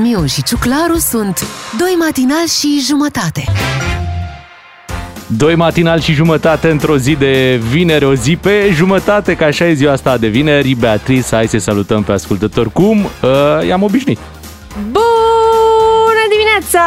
Miu și Ciuclaru sunt 2 matinali și jumătate. 2 matinali și jumătate într-o zi de vineri, o zi pe jumătate, că așa e ziua asta de vineri. Beatrice, hai să salutăm pe ascultători cum i-am obișnuit. Bună dimineața!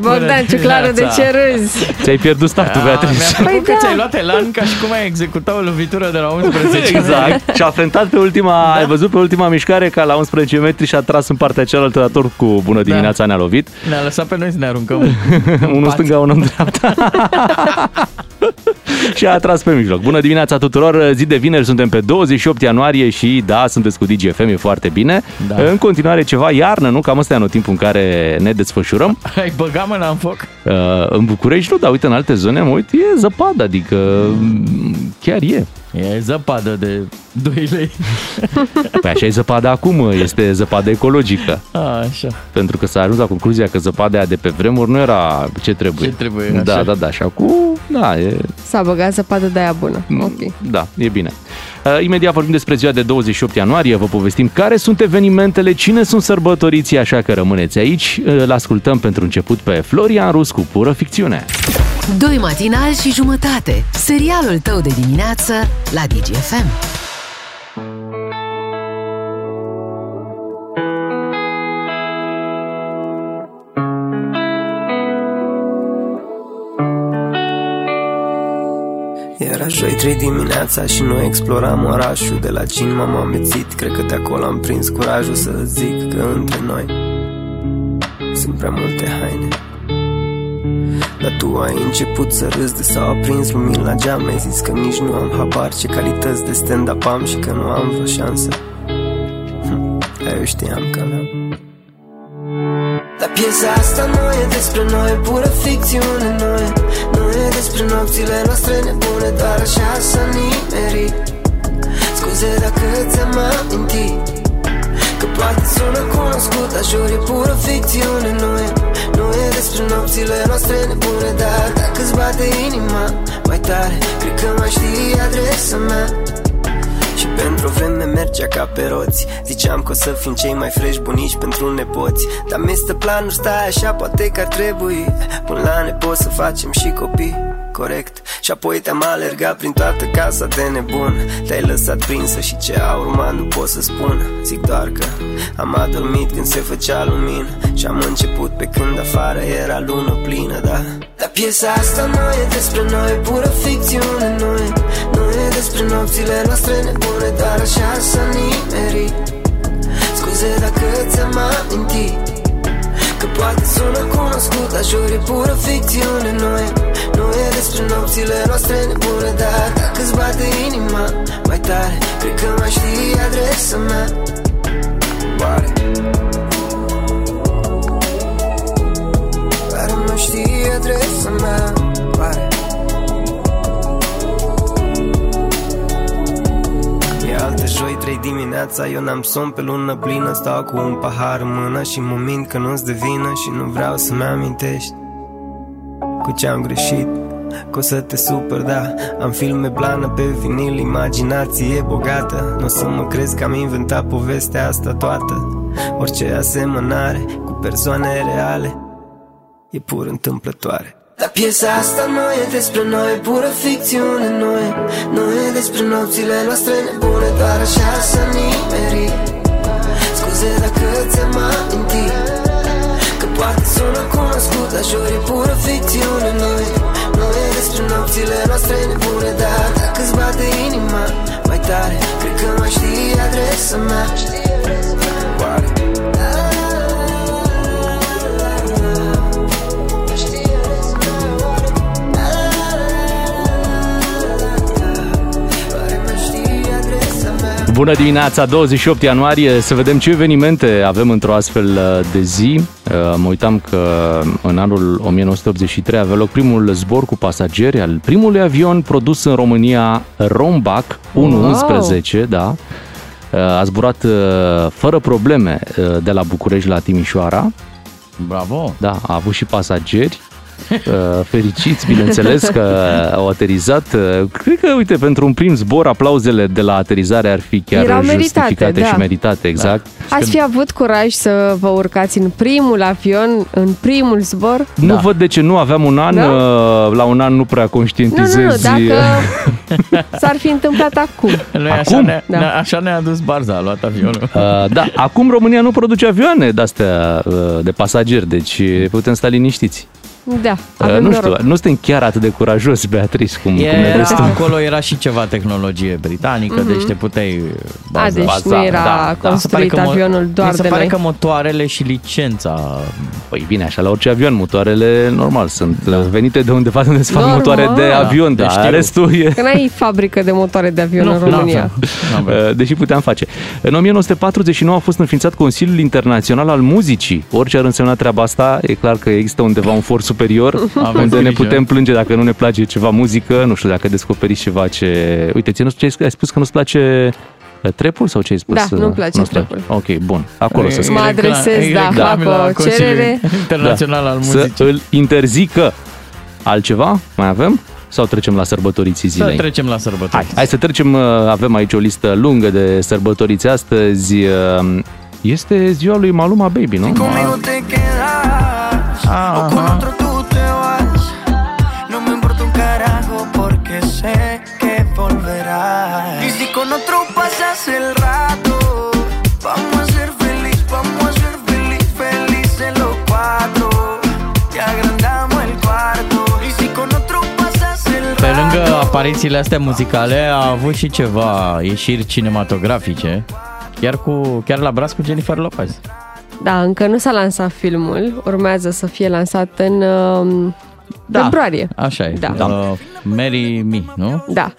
Bogdan Ciuclaru, de ce râzi? Ți-ai pierdut startul, Beatrice. Mi-a că ți-ai luat elan ca și cum ai executat o lovitură de la 11 metri. Exact. Și a frentat pe ultima, ai văzut pe ultima mișcare ca la 11 metri și a tras în partea cealaltă, la torc cu bună dimineața ne-a lovit. Ne-a lăsat pe noi să ne aruncăm. Unul stânga, unul în dreapta. Și a tras pe mijloc. Bună dimineața tuturor, zi de vineri, suntem pe 28 ianuarie și da, sunteți cu Digi FM, e foarte bine. Da. În continuare ceva iarnă, nu? Cam ăsta e anotimpul în care ne desfășurăm. Ai băgat mâna în foc? În București nu, dar uite în alte zone, mă uit, e zăpadă, adică chiar e. E zăpadă de 2 lei. Păi așa e zăpada acum, este zăpadă ecologică. A, așa. Pentru că s-a ajuns la concluzia că zăpada aia de pe vremuri nu era ce trebuie. Ce trebuie, da, așa. Da. Și acum, da, e... S-a băgat zăpadă de aia bună. Okay. Da, e bine. Imediat vorbim despre ziua de 28 ianuarie, vă povestim care sunt evenimentele, cine sunt sărbătoriții, așa că rămâneți aici. Îl ascultăm pentru început pe Florian Rus cu Pură Ficțiune. 2 matinali și jumătate, serialul tău de dimineață la Digi FM. Era joi 3 dimineața și noi exploram orașul. De la cin m-am amețit, cred că de acolo am prins curajul să zic că între noi sunt prea multe haine. Dar tu ai început să râzi de s-au aprins lumini la geam. Mi-ai zis că nici nu am habar ce calități de stand-up am și că nu am vreo șansă. Dar eu știam că aveam. Dar piesa asta nu e despre noi, pură ficțiune, nu e despre nopțile noastre nebune, doar așa s-a nimerit. Scuze dacă ți-am amintit că poate sună cunoscut, dar jur e pură ficțiune, nu e despre nopțile noastre nebune, dar dacă-ți bate inima mai tare, cred că mai știi adresa mea. Și pentru o vreme mergea ca pe roți, ziceam că o să fim cei mai fresh bunici pentru nepoți. Dar mi-este planul, stai așa, poate că ar trebui până la nepoți să facem și copii. Corect. Și apoi te-am alergat prin toată casa de nebun, te-ai lăsat prinsă și ce a urmat nu pot să spun. Zic doar că am adormit când se făcea lumină și am început pe când afară era lună plină, da? Dar piesa asta nu e despre noi, pură ficțiune, nu e despre nopțile noastre nebune, doar așa s-a nimerit. Scuze dacă ți-am amintit că poate sună cunoscut, dar jur e pură ficțiune, nu e despre nopțile noastre nebune, dar dacă-ți bate inima mai tare, cred că mai știi adresa mea. Oare? Oare nu știi adresa mea? Oare? E altă joi, 3 dimineața, eu n-am somn pe lună plină, stau cu un pahar în mână și mă mint că nu-ți devină și nu vreau să-mi amintești cu ce-am greșit, că o să te super, da. Am filme blană pe vinil, imaginație bogată, n-o să mă crezi că am inventat povestea asta toată. Orice asemănare cu persoane reale e pur întâmplătoare. Dar piesa asta nu e despre noi, pură ficțiune, nu e despre nopțile noastre nebune, doar așa s-a nimerit. Scuze dacă ți-am amintit că poate sună cunoscut, dar jur e pură ficțiune, nu e despre nopțile noastre nebune, dar dacă-ți bate inima mai tare, cred că mai știi adresa mea. Oare? Bună dimineața, 28 ianuarie, să vedem ce evenimente avem într-o astfel de zi. Mă uitam că în anul 1983 avea loc primul zbor cu pasageri al primului avion produs în România, Rombac 111, wow. Da. A zburat fără probleme de la București la Timișoara. Bravo! Da, a avut și pasageri. fericiți, bineînțeles că au aterizat. Cred că, uite, pentru un prim zbor, aplauzele de la aterizare ar fi chiar justificate și meritate, exact. Da. Ați fi avut curaj să vă urcați în primul avion, în primul zbor? Nu văd de ce nu, aveam un an, la un an nu prea conștientizezi. Dacă s-ar fi întâmplat acum. Noi acum? Așa ne-a dus Barza, a luat avionul. Da, acum România nu produce avioane de-astea de pasageri, deci putem sta liniștiți. Da, nu știu, nu suntem chiar atât de curajos, Beatrice, cum ne vezi tu. Acolo era și ceva tehnologie britanică, deci te puteai baza. Deci nu era construit avionul doar de noi. Mi se pare că motoarele și licența... Păi bine, așa, la orice avion, motoarele, normal, sunt venite de undeva unde se fac motoare de avion, dar restul e... Că n-ai fabrică de motoare de avion în România. Deși puteam face. În 1949 a fost înființat Consiliul Internațional al Muzicii. Orice ar însemna treaba asta, e clar că există undeva un for superior, unde ne putem plânge dacă nu ne place ceva muzică, nu știu, dacă descoperiți ceva ce... Uite, ție nu știu ce ai spus, că nu-ți place trepul sau ce ai spus? Da, nu-mi place trepul. Ok, bun, acolo să mă adresez, da, o cerere internațional al muzicii. Să îl interzică. Altceva? Mai avem? Sau trecem la sărbătoriții zilei? Să trecem la sărbătoriții. Hai să trecem, avem aici o listă lungă de sărbătoriți astăzi. Este ziua lui Maluma Baby, nu? Aha. Pe lângă aparițiile astea muzicale a avut și ceva ieșiri cinematografice, chiar la braț cu Jennifer Lopez. Da, încă nu s-a lansat filmul, urmează să fie lansat în februarie. Așa e, Marry Me, nu? Da.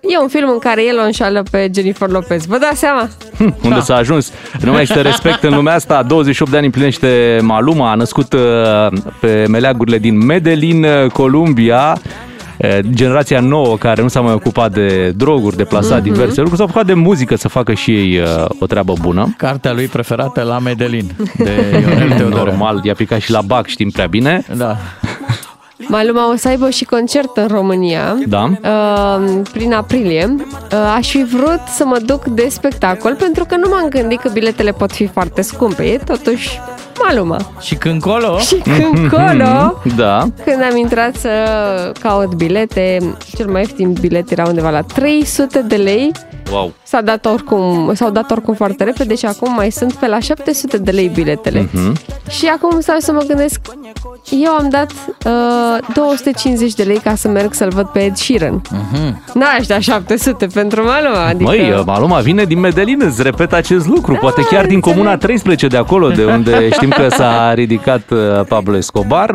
E un film în care el o înșală pe Jennifer Lopez. Vă dați seama? Unde s-a ajuns? Nu mai este respect în lumea asta. 28 de ani împlinește Maluma, a născut pe meleagurile din Medellin, Columbia. Generația nouă care nu s-a mai ocupat de droguri, de plasat diverse lucruri, s-a ocupat de muzică, să facă și ei o treabă bună. Cartea lui preferată, La Medellin, de Ionel Teodore. Normal, i-a picat și la bac, știm prea bine. Da. Maluma o să aibă și concert în România, prin aprilie. Aș fi vrut să mă duc de spectacol, pentru că nu m-am gândit că biletele pot fi foarte scumpe. E totuși Maluma. Și când colo, când am intrat să caut bilete, cel mai ieftin bilet era undeva la 300 de lei. Wow. S-au dat oricum foarte repede și acum mai sunt pe la 700 de lei biletele. Și acum stau să mă gândesc, eu am dat 250 de lei ca să merg să-l văd pe Ed Sheeran. N-aș da 700 pentru Maluma. Măi, Maluma vine din Medellin, îți repet acest lucru. Da, poate chiar din comuna 13 de acolo, de unde știm că s-a ridicat Pablo Escobar.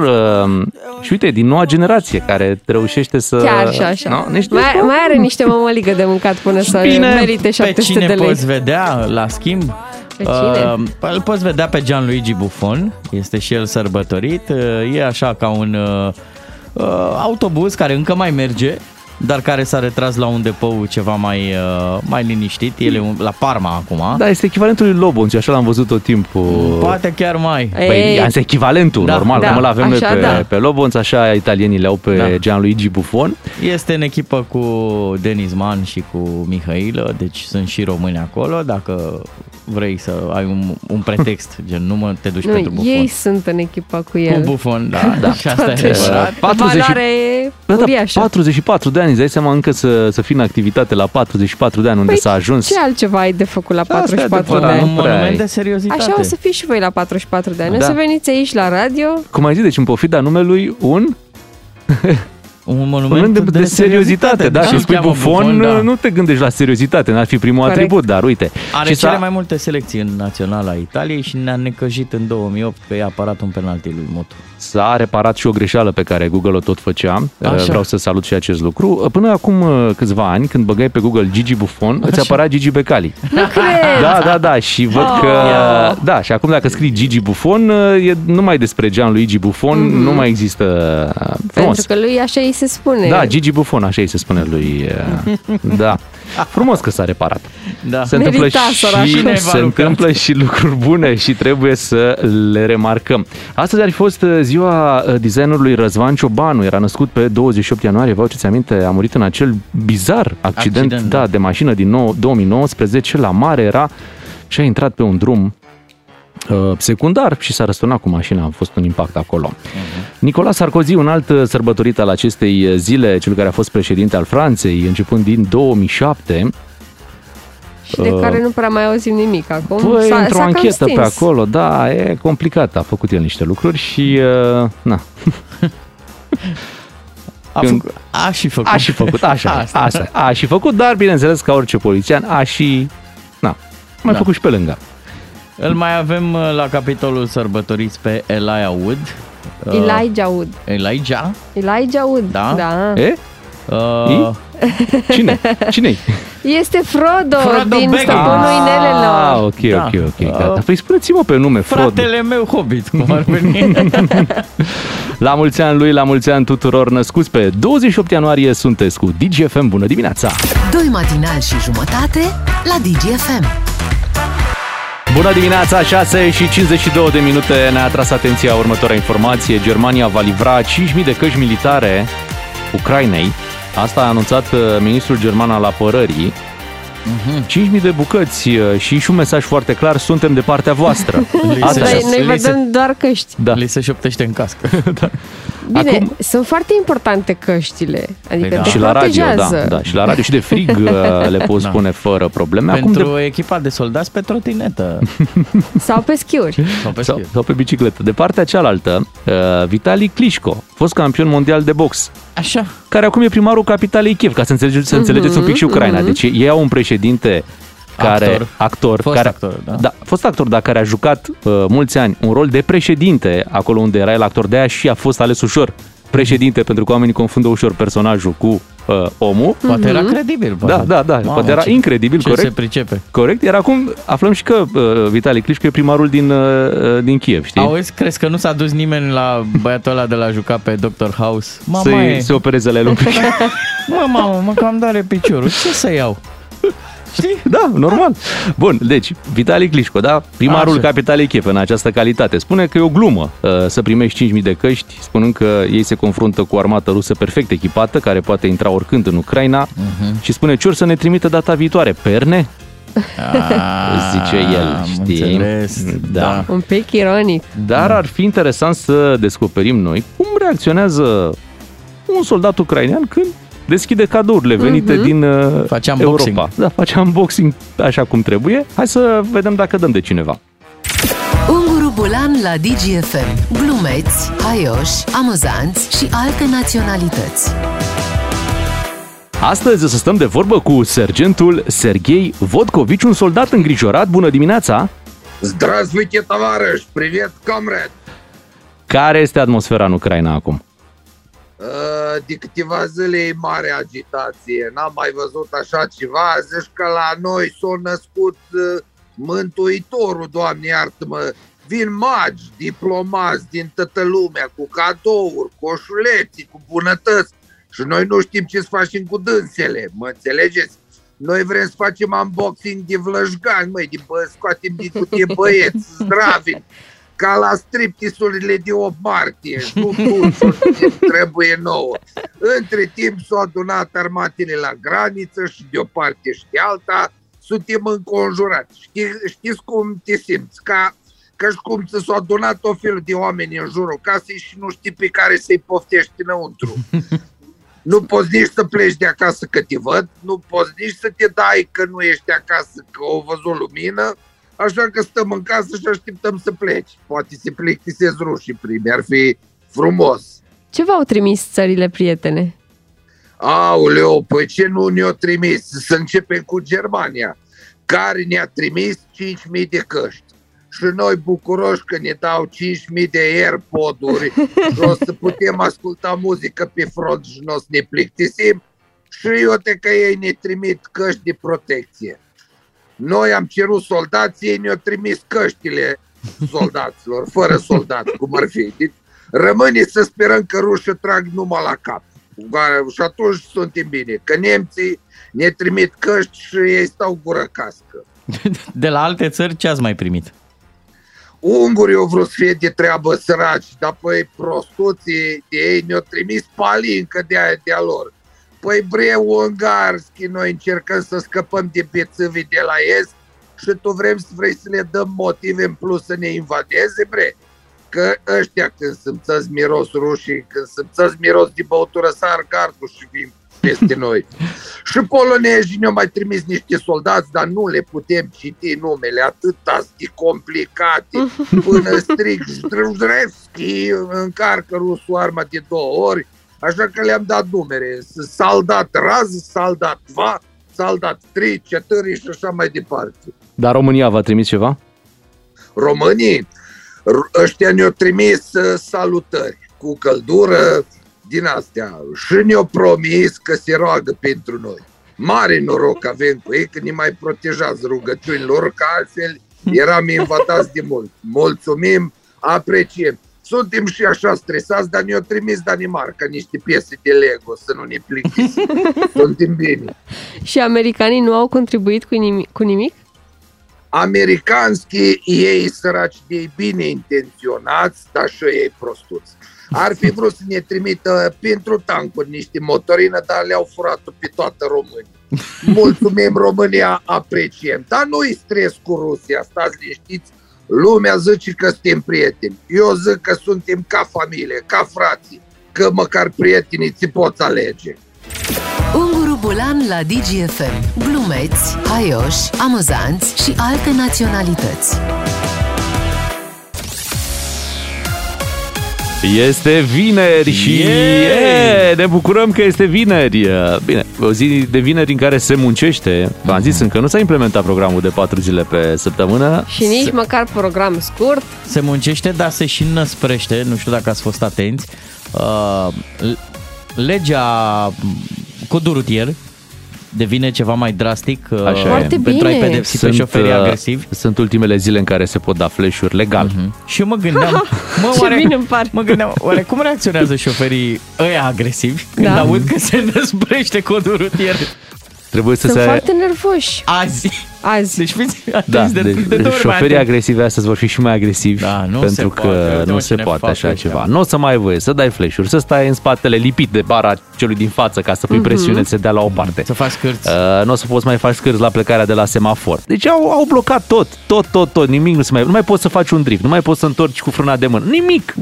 Și uite, din noua generație care reușește să... Chiar și așa. No? Mai are niște mămăligă de mâncat până să merite 700 de lei. Pe cine poți vedea, la schimb? Îl poți vedea pe Gianluigi Buffon, este și el sărbătorit, e așa ca un autobuz care încă mai merge, dar care s-a retras la un depou ceva mai liniștit, el e la Parma acum. Da, este echivalentul lui Lobonț, așa l-am văzut tot timpul. Poate chiar mai. Păi este echivalentul, normal, cum îl avem noi pe Lobonț, așa italienii le-au pe Gianluigi Buffon. Este în echipă cu Denis Man și cu Mihailă, deci sunt și români acolo, dacă vrei să ai un pretext, gen nu te duci pentru Buffon. Ei sunt în echipă cu el. Cu Buffon, și asta e adevărat. Valoare uriașă. 44 de ani. Îți dai seama încă să fii în activitate la 44 de ani, unde s-a ajuns. Ce altceva ai de făcut la 44 de ani? Un monument de seriozitate. Așa o să fii și voi la 44 de ani. O să veniți aici la radio. Cum ai zis, deci în pofida numelui un monument de seriozitate. Da, și spui Buffon, nu te gândești la seriozitate, n-ar fi primul atribut, dar uite. Are cele mai multe selecții în naționala Italiei și ne-a necăjit în 2008 că i-a aparat un penalti lui Motu. S-a reparat și o greșeală pe care Google o tot făcea. Așa. Vreau să salut și acest lucru. Până acum câțiva ani, când băgai pe Google Gigi Buffon, Îți apărea Gigi Becali. Nu cred! Da, și văd că... Da, și acum dacă scrii Gigi Buffon, e numai despre Gianluigi Buffon, nu mai există frumos. Pentru că lui așa îi se spune. Da, Gigi Buffon, așa îi se spune lui. Da. Frumos că s-a reparat. Da. Se întâmplă și lucruri bune și trebuie să le remarcăm. Astăzi ar fi fost ziua designerului Răzvan Ciobanu. Era născut pe 28 ianuarie, vă aduceți aminte, a murit în acel bizar accident de mașină din 2019 la mare era și a intrat pe un drum secundar și s-a răsturnat cu mașina, a fost un impact acolo. Nicolas Sarkozy, un alt sărbătorit al acestei zile, cel care a fost președinte al Franței începând din 2007. Și de care nu prea mai auzim nimic acum. Păi, într-o anchetă pe acolo, da, e complicat, a făcut el niște lucruri și na. A și făcut, dar bineînțeles ca orice polițian, a mai făcut și pe lângă. Îl mai avem la capitolul sărbătoriți pe Elijah Wood. Da. Cine-i? Este Frodo din Stăpânul Inelelor. Ok. Gata. Păi spuneți-mă pe nume, Frodo. Fratele meu Hobbit, cum ar veni. La mulți ani lui, la mulți ani tuturor născuți pe 28 ianuarie. Sunteți cu Digi FM. Bună dimineața! 2 matinali și jumătate la Digi FM. Bună dimineața, 6:52 ne-a atras atenția următoarea informație. Germania va livra 5.000 de căști militare Ucrainei. Asta a anunțat ministrul german al apărării. 5.000 de bucăți și un mesaj foarte clar, suntem de partea voastră. Noi vă dăm doar căști. Da. Li se șoptește în cască. Da. Bine, acum... sunt foarte importante căștile. Adică da. Și la radio, da. Și la radio și de frig le poți spune fără probleme. Pentru acum echipa de soldați pe trotinetă. Sau pe schiuri. Sau pe bicicletă. De partea cealaltă, Vitali Klitschko, fost campion mondial de box. Așa. Care acum e primarul capitalei Kiev, ca să înțelegeți un pic și Ucraina. Deci ei au un președinte care, fost actor, dar care a jucat mulți ani un rol de președinte acolo unde era el actor, de aia și a fost ales ușor președinte, pentru că oamenii confundă ușor personajul cu omul. Poate era credibil. Da. Mamă, poate era incredibil, corect. Se pricepe. Corect, iar acum aflăm și că Vitali Klitschko e primarul din Kiev, știi? Auzi, crezi că nu s-a dus nimeni la băiatul ăla de la juca pe Dr. House? Se opereze la el un pic. Mamă, cam doare piciorul. Ce să iau? Știi? Da, normal. Bun, deci, Vitali Klitschko, primarul capitalei Kiev în această calitate, spune că e o glumă să primești 5.000 de căști, spunând că ei se confruntă cu o armată rusă perfect echipată, care poate intra oricând în Ucraina, și spune ce or să ne trimită data viitoare, perne? Zice el, știi? Înțeles, da. Un pic ironic. Dar ar fi interesant să descoperim noi cum reacționează un soldat ucrainean când deschide cadourile venite din Europa. Da, face unboxing așa cum trebuie. Hai să vedem dacă dăm de cineva. Unguru Bulan la Digi FM. Glumeți, haioși, amuzanți și alte naționalități. Astăzi o să stăm de vorbă cu sergentul Serghei Vodcovici, un soldat îngrijorat. Bună dimineața! Здравствуйте, товарищ! Привет, comrade! Care este atmosfera în Ucraina acum? De câteva zile e mare agitație, n-am mai văzut așa ceva, zici că la noi s-a născut Mântuitorul, Doamne iartă-mă, vin magi, diplomați din toată lumea, cu cadouri, coșuleții, cu bunătăți și noi nu știm ce să facem cu dânsele, mă înțelegeți? Noi vrem să facem unboxing de vlăjgani, scoatem din cutie băieți, zdravini, ca la striptisurile de 8 martie, nu trebuie nouă. Între timp s-au adunat armatele la graniță și de o parte și de alta, suntem înconjurați. Știți cum te simți? Ca și cum s-au adunat o fel de oameni în jurul casei și nu știi pe care să-i poftești înăuntru. Nu poți nici să pleci de acasă că te văd, nu poți nici să te dai că nu ești acasă că o văzut lumină, așa că stăm în casă și așteptăm să pleci. Poate se plictisez rușii primi, ar fi frumos. Ce v-au trimis țările prietene? Aoleu, păi ce nu ne-au trimis? Să începem cu Germania, care ne-a trimis 5.000 de căști. Și noi bucuroși că ne dau 5.000 de AirPod-uri și o să putem asculta muzică pe front și nu o să ne plictisim. Și uite că ei ne trimit căști de protecție. Noi am cerut soldații, ei ne-au trimis căștile soldaților, fără soldați, cum ar fi. Rămâne să sperăm că rușii trag numai la cap. Și atunci suntem bine. Că nemții ne trimit căști și ei stau gură cască. De la alte țări ce ați mai primit? Ungurii au vrut să fie de treabă săraci, dar păi prostuții de ei ne-au trimis palincă de-a lor. Păi bre, ungarski, noi încercăm să scăpăm de bețivii de la est și tu vrei să le dăm motive în plus să ne invadeze, bre? Că ăștia când simțăți miros rușii, când simțăți miros de băutură, sar gardul și vin peste noi. Și polonezii ne-au mai trimis niște soldați, dar nu le putem citi numele, atâta de complicate, până strict Zdrevski încarcă rusul arma de două ori, așa că le-am dat numere, soldat raz, soldat va, soldat tri, cetări și așa mai departe. Dar România v-a trimis ceva? Românii? Ăștia ne-au trimis salutări cu căldură din astea și ne-au promis că se roagă pentru noi. Mare noroc avem cu ei că ne mai protejează rugăciunilor, că altfel eram invadați de mult. Mulțumim, apreciem. Suntem și așa stresați, dar ne-au trimis Danimarca niște piese de Lego să nu ne plictisim. Suntem bine. Și americanii nu au contribuit cu nimic? Americanski, ei săraci de ei bine intenționați, dar și ei prostuți. Ar fi vrut să ne trimită pentru tancuri niște motorină, dar le-au furat-o pe toată România. Mulțumim România, apreciem. Dar nu-i stres cu Rusia, stați liniștiți. Lumea zice că suntem prieteni. Eu zic că suntem ca familie, ca frații, că măcar prietenii ți poți alege. Unguru Bulan la Digi FM. Glumeți, haioși, amuzanți și alte naționalități. Este vineri și ne bucurăm că este vineri. Bine, o zi de vineri în care se muncește. V-am zis, încă nu s-a implementat programul de 4 zile pe săptămână. Și nici măcar program scurt. Se muncește, dar se și năsprește. Nu știu dacă ați fost atenți. Legea codul rutier devine ceva mai drastic pentru a-i pedepsi pe șoferii agresivi. Sunt ultimele zile în care se pot da flash-uri legal. Și eu mă gândeam, oare cum reacționează șoferii ăia agresivi când aud că se năsprește codul rutier? Trebuie să sunt foarte nervoși. Azi. Deci fiți atenți de șoferii agresivi astăzi vor fi și mai agresivi, pentru că nu se poate așa ceva. Nu o să mai ai voie să dai flash-uri, să stai în spatele lipit de bara celui din față ca să pui presiune, să dea la o parte. Să faci scârți. Nu o să poți mai faci scârți la plecarea de la semafor. Deci au blocat tot. Nimic nu se mai... Nu mai poți să faci un drift, nu mai poți să întorci cu frâna de mână. Nimic.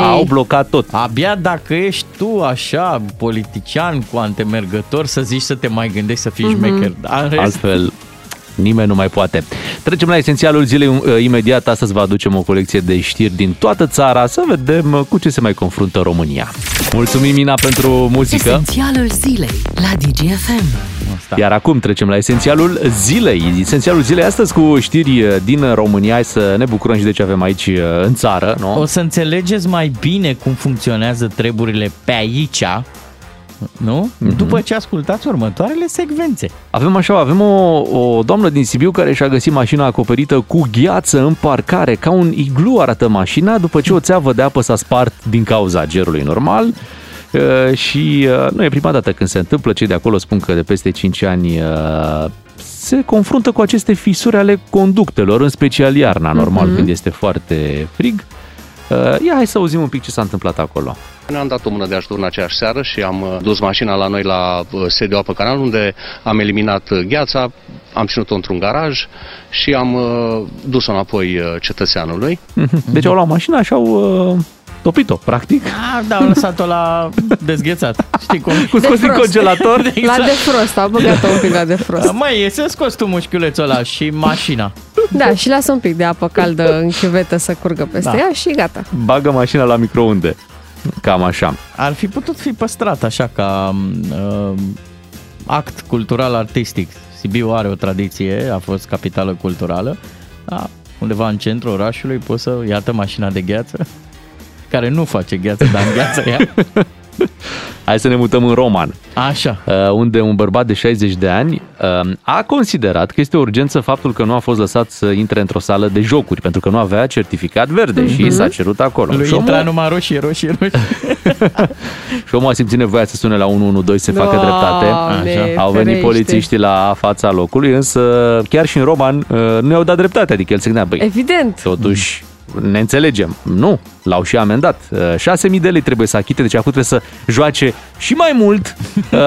Au blocat tot. Abia dacă ești tu așa politician cu antemergător să zici să te mai gândești să fii șmecher. Nimeni nu mai poate. Trecem la esențialul zilei imediat. Astăzi vă aducem o colecție de știri din toată țara. Să vedem cu ce se mai confruntă România. Mulțumim, Ina, pentru muzică. Esențialul zilei la Digi FM. Iar acum trecem la esențialul zilei. Esențialul zilei astăzi cu știri din România. Hai să ne bucurăm și de ce avem aici în țară, nu? O să înțelegeți mai bine cum funcționează treburile pe aici, nu? După ce ascultați următoarele secvențe. Avem o doamnă din Sibiu care și-a găsit mașina acoperită cu gheață în parcare. Ca un iglu arată mașina, după ce o țeavă de apă s-a spart din cauza gerului normal. Și nu e prima dată când se întâmplă. Cei de acolo spun că de peste 5 ani se confruntă cu aceste fisuri ale conductelor, în special iarna, normal, când este foarte frig. Ia, hai să auzim un pic ce s-a întâmplat acolo. Ne-am dat o mână de ajutor în aceeași seară și am dus mașina la noi la sediu Apă Canal, unde am eliminat gheața, am ținut-o într-un garaj și am dus-o înapoi cetățeanului. Deci au luat mașina și au... topit-o, practic. Am lăsat-o la dezghețat. Știi cum? Cu scos din congelator. Exact. La defrost, am băgat-o un pic la defrost. Măi, să scoți tu mușchiulețul ăla și mașina. Da, și lasă un pic de apă caldă în chiuvetă să curgă peste ea și gata. Bagă mașina la microunde. Cam așa. Ar fi putut fi păstrat așa ca act cultural-artistic. Sibiu are o tradiție, a fost capitală culturală. Da, undeva în centrul orașului poți să iată mașina de gheață, care nu face gheață, dar îngheață ea. Hai să ne mutăm în Roman. Așa. Unde un bărbat de 60 de ani a considerat că este o urgență faptul că nu a fost lăsat să intre într-o sală de jocuri, pentru că nu avea certificat verde și s-a cerut acolo. Lui intra numai roșie. Și omul a simțit nevoia să sune la 112 să facă dreptate. Așa. Au venit polițiștii la fața locului, însă chiar și în Roman nu i-au dat dreptate. Adică el se gândea, evident. Totuși, ne înțelegem. Nu, l-au și amendat. 6.000 de lei trebuie să achite, deci acum trebuie să joace și mai mult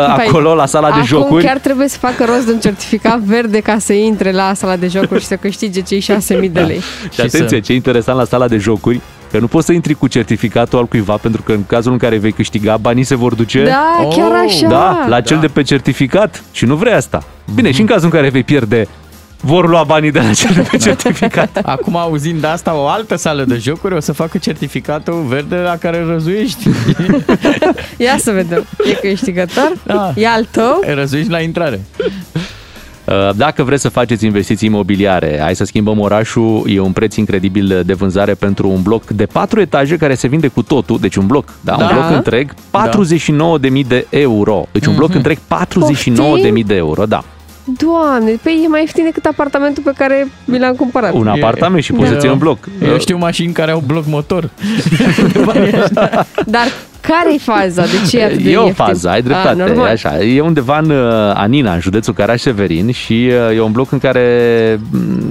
acolo la sala de jocuri. Acum chiar trebuie să facă rost de un certificat verde ca să intre la sala de jocuri și să câștige cei 6.000 de lei. Și atenție, ce e interesant la sala de jocuri, că nu poți să intri cu certificatul al cuiva, pentru că în cazul în care vei câștiga, banii se vor duce chiar așa. Da, la cel de pe certificat și nu vrei asta. Bine, și în cazul în care vei pierde, vor lua banii de la cel pe certificat. Acum, auzind de asta, o altă sală de jocuri o să facă certificatul verde la care răzuiești. Ia să vedem. E câștigător? Da. E al tău? Răzuiești la intrare. Dacă vreți să faceți investiții imobiliare, hai să schimbăm orașul, e un preț incredibil de vânzare pentru un bloc de 4 etaje care se vinde cu totul, deci un bloc, un bloc întreg, 49.000 de euro. Deci un bloc întreg, 49.000 de euro, da. Doamne, păi e mai ieftin decât apartamentul pe care mi l-am cumpărat. Un apartament și poți să ții în bloc. Eu știu mașini care au bloc motor. Dar care-i faza? De ce e atât de ieftin? E o fază, ai dreptate. Așa. E undeva în Anina, în județul Caraș-Severin și e un bloc în care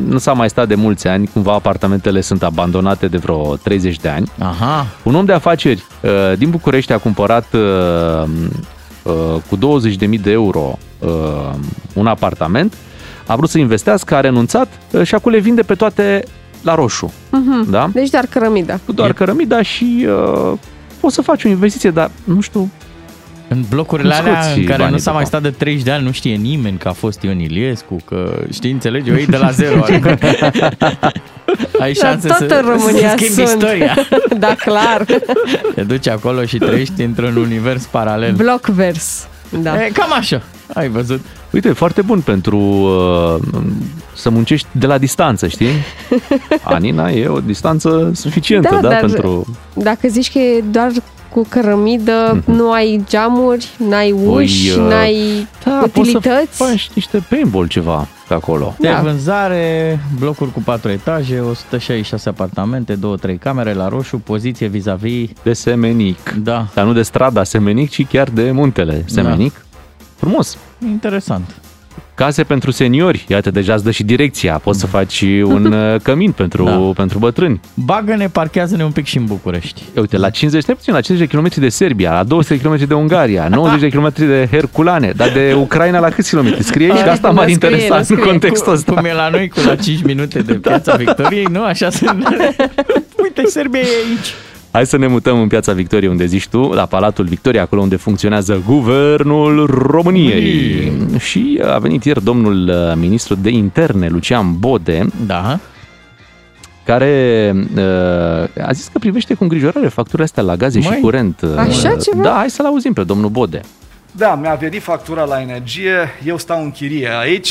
nu s-a mai stat de mulți ani. Cumva apartamentele sunt abandonate de vreo 30 de ani. Aha. Un om de afaceri din București a cumpărat cu 20.000 de euro un apartament, a vrut să investească, a renunțat și acum le vinde pe toate la roșu. Da? Deci doar cărămida. Doar cărămida și poți să faci o investiție, dar nu știu. În blocurile alea în care nu s-a mai stat de 30 de ani, nu știe nimeni că a fost Ion Iliescu, că știi, înțelegi, o iei de la zero. Ai șanse să schimbi istoria. Da, clar. Te duci acolo și trăiești într-un univers paralel. Blockvers. Da. E, cam așa, ai văzut. Uite, e foarte bun pentru să muncești de la distanță, știi? Anina e o distanță suficientă, dar pentru... Dacă zici că e doar cu cărămidă, nu ai geamuri, n-ai uși, n-ai utilități. Poți să faci niște paintball ceva pe acolo. De vânzare, blocuri cu 4 etaje, 166 apartamente, 2-3 camere la roșu, poziție vis-a-vis de Semenic. Da. Dar nu de strada Semenic, ci chiar de muntele Semenic. Da. Frumos. Interesant. Case pentru seniori, iată, deja îți dă și direcția, poți să faci un cămin pentru bătrâni. Bagă-ne, parchează-ne un pic și în București. Uite, la 50 de km de Serbia, la 200 de km de Ungaria, 90 de km de Herculane, dar de Ucraina la câți kilometri? Scrie și asta m-ar interesa în contextul ăsta. Cum e la noi, cu la 5 minute de Piața Victoriei, nu? Așa sunt. Uite, Serbia e aici. Hai să ne mutăm în Piața Victoriei, unde zici tu, la Palatul Victoriei, acolo unde funcționează Guvernul României. Și a venit ieri domnul ministru de interne, Lucian Bode, care a zis că privește cu îngrijorare facturile astea la gaze și curent. Așa ceva? Da, hai să-l auzim pe domnul Bode. Da, mi-a venit factura la energie, eu stau în chirie aici,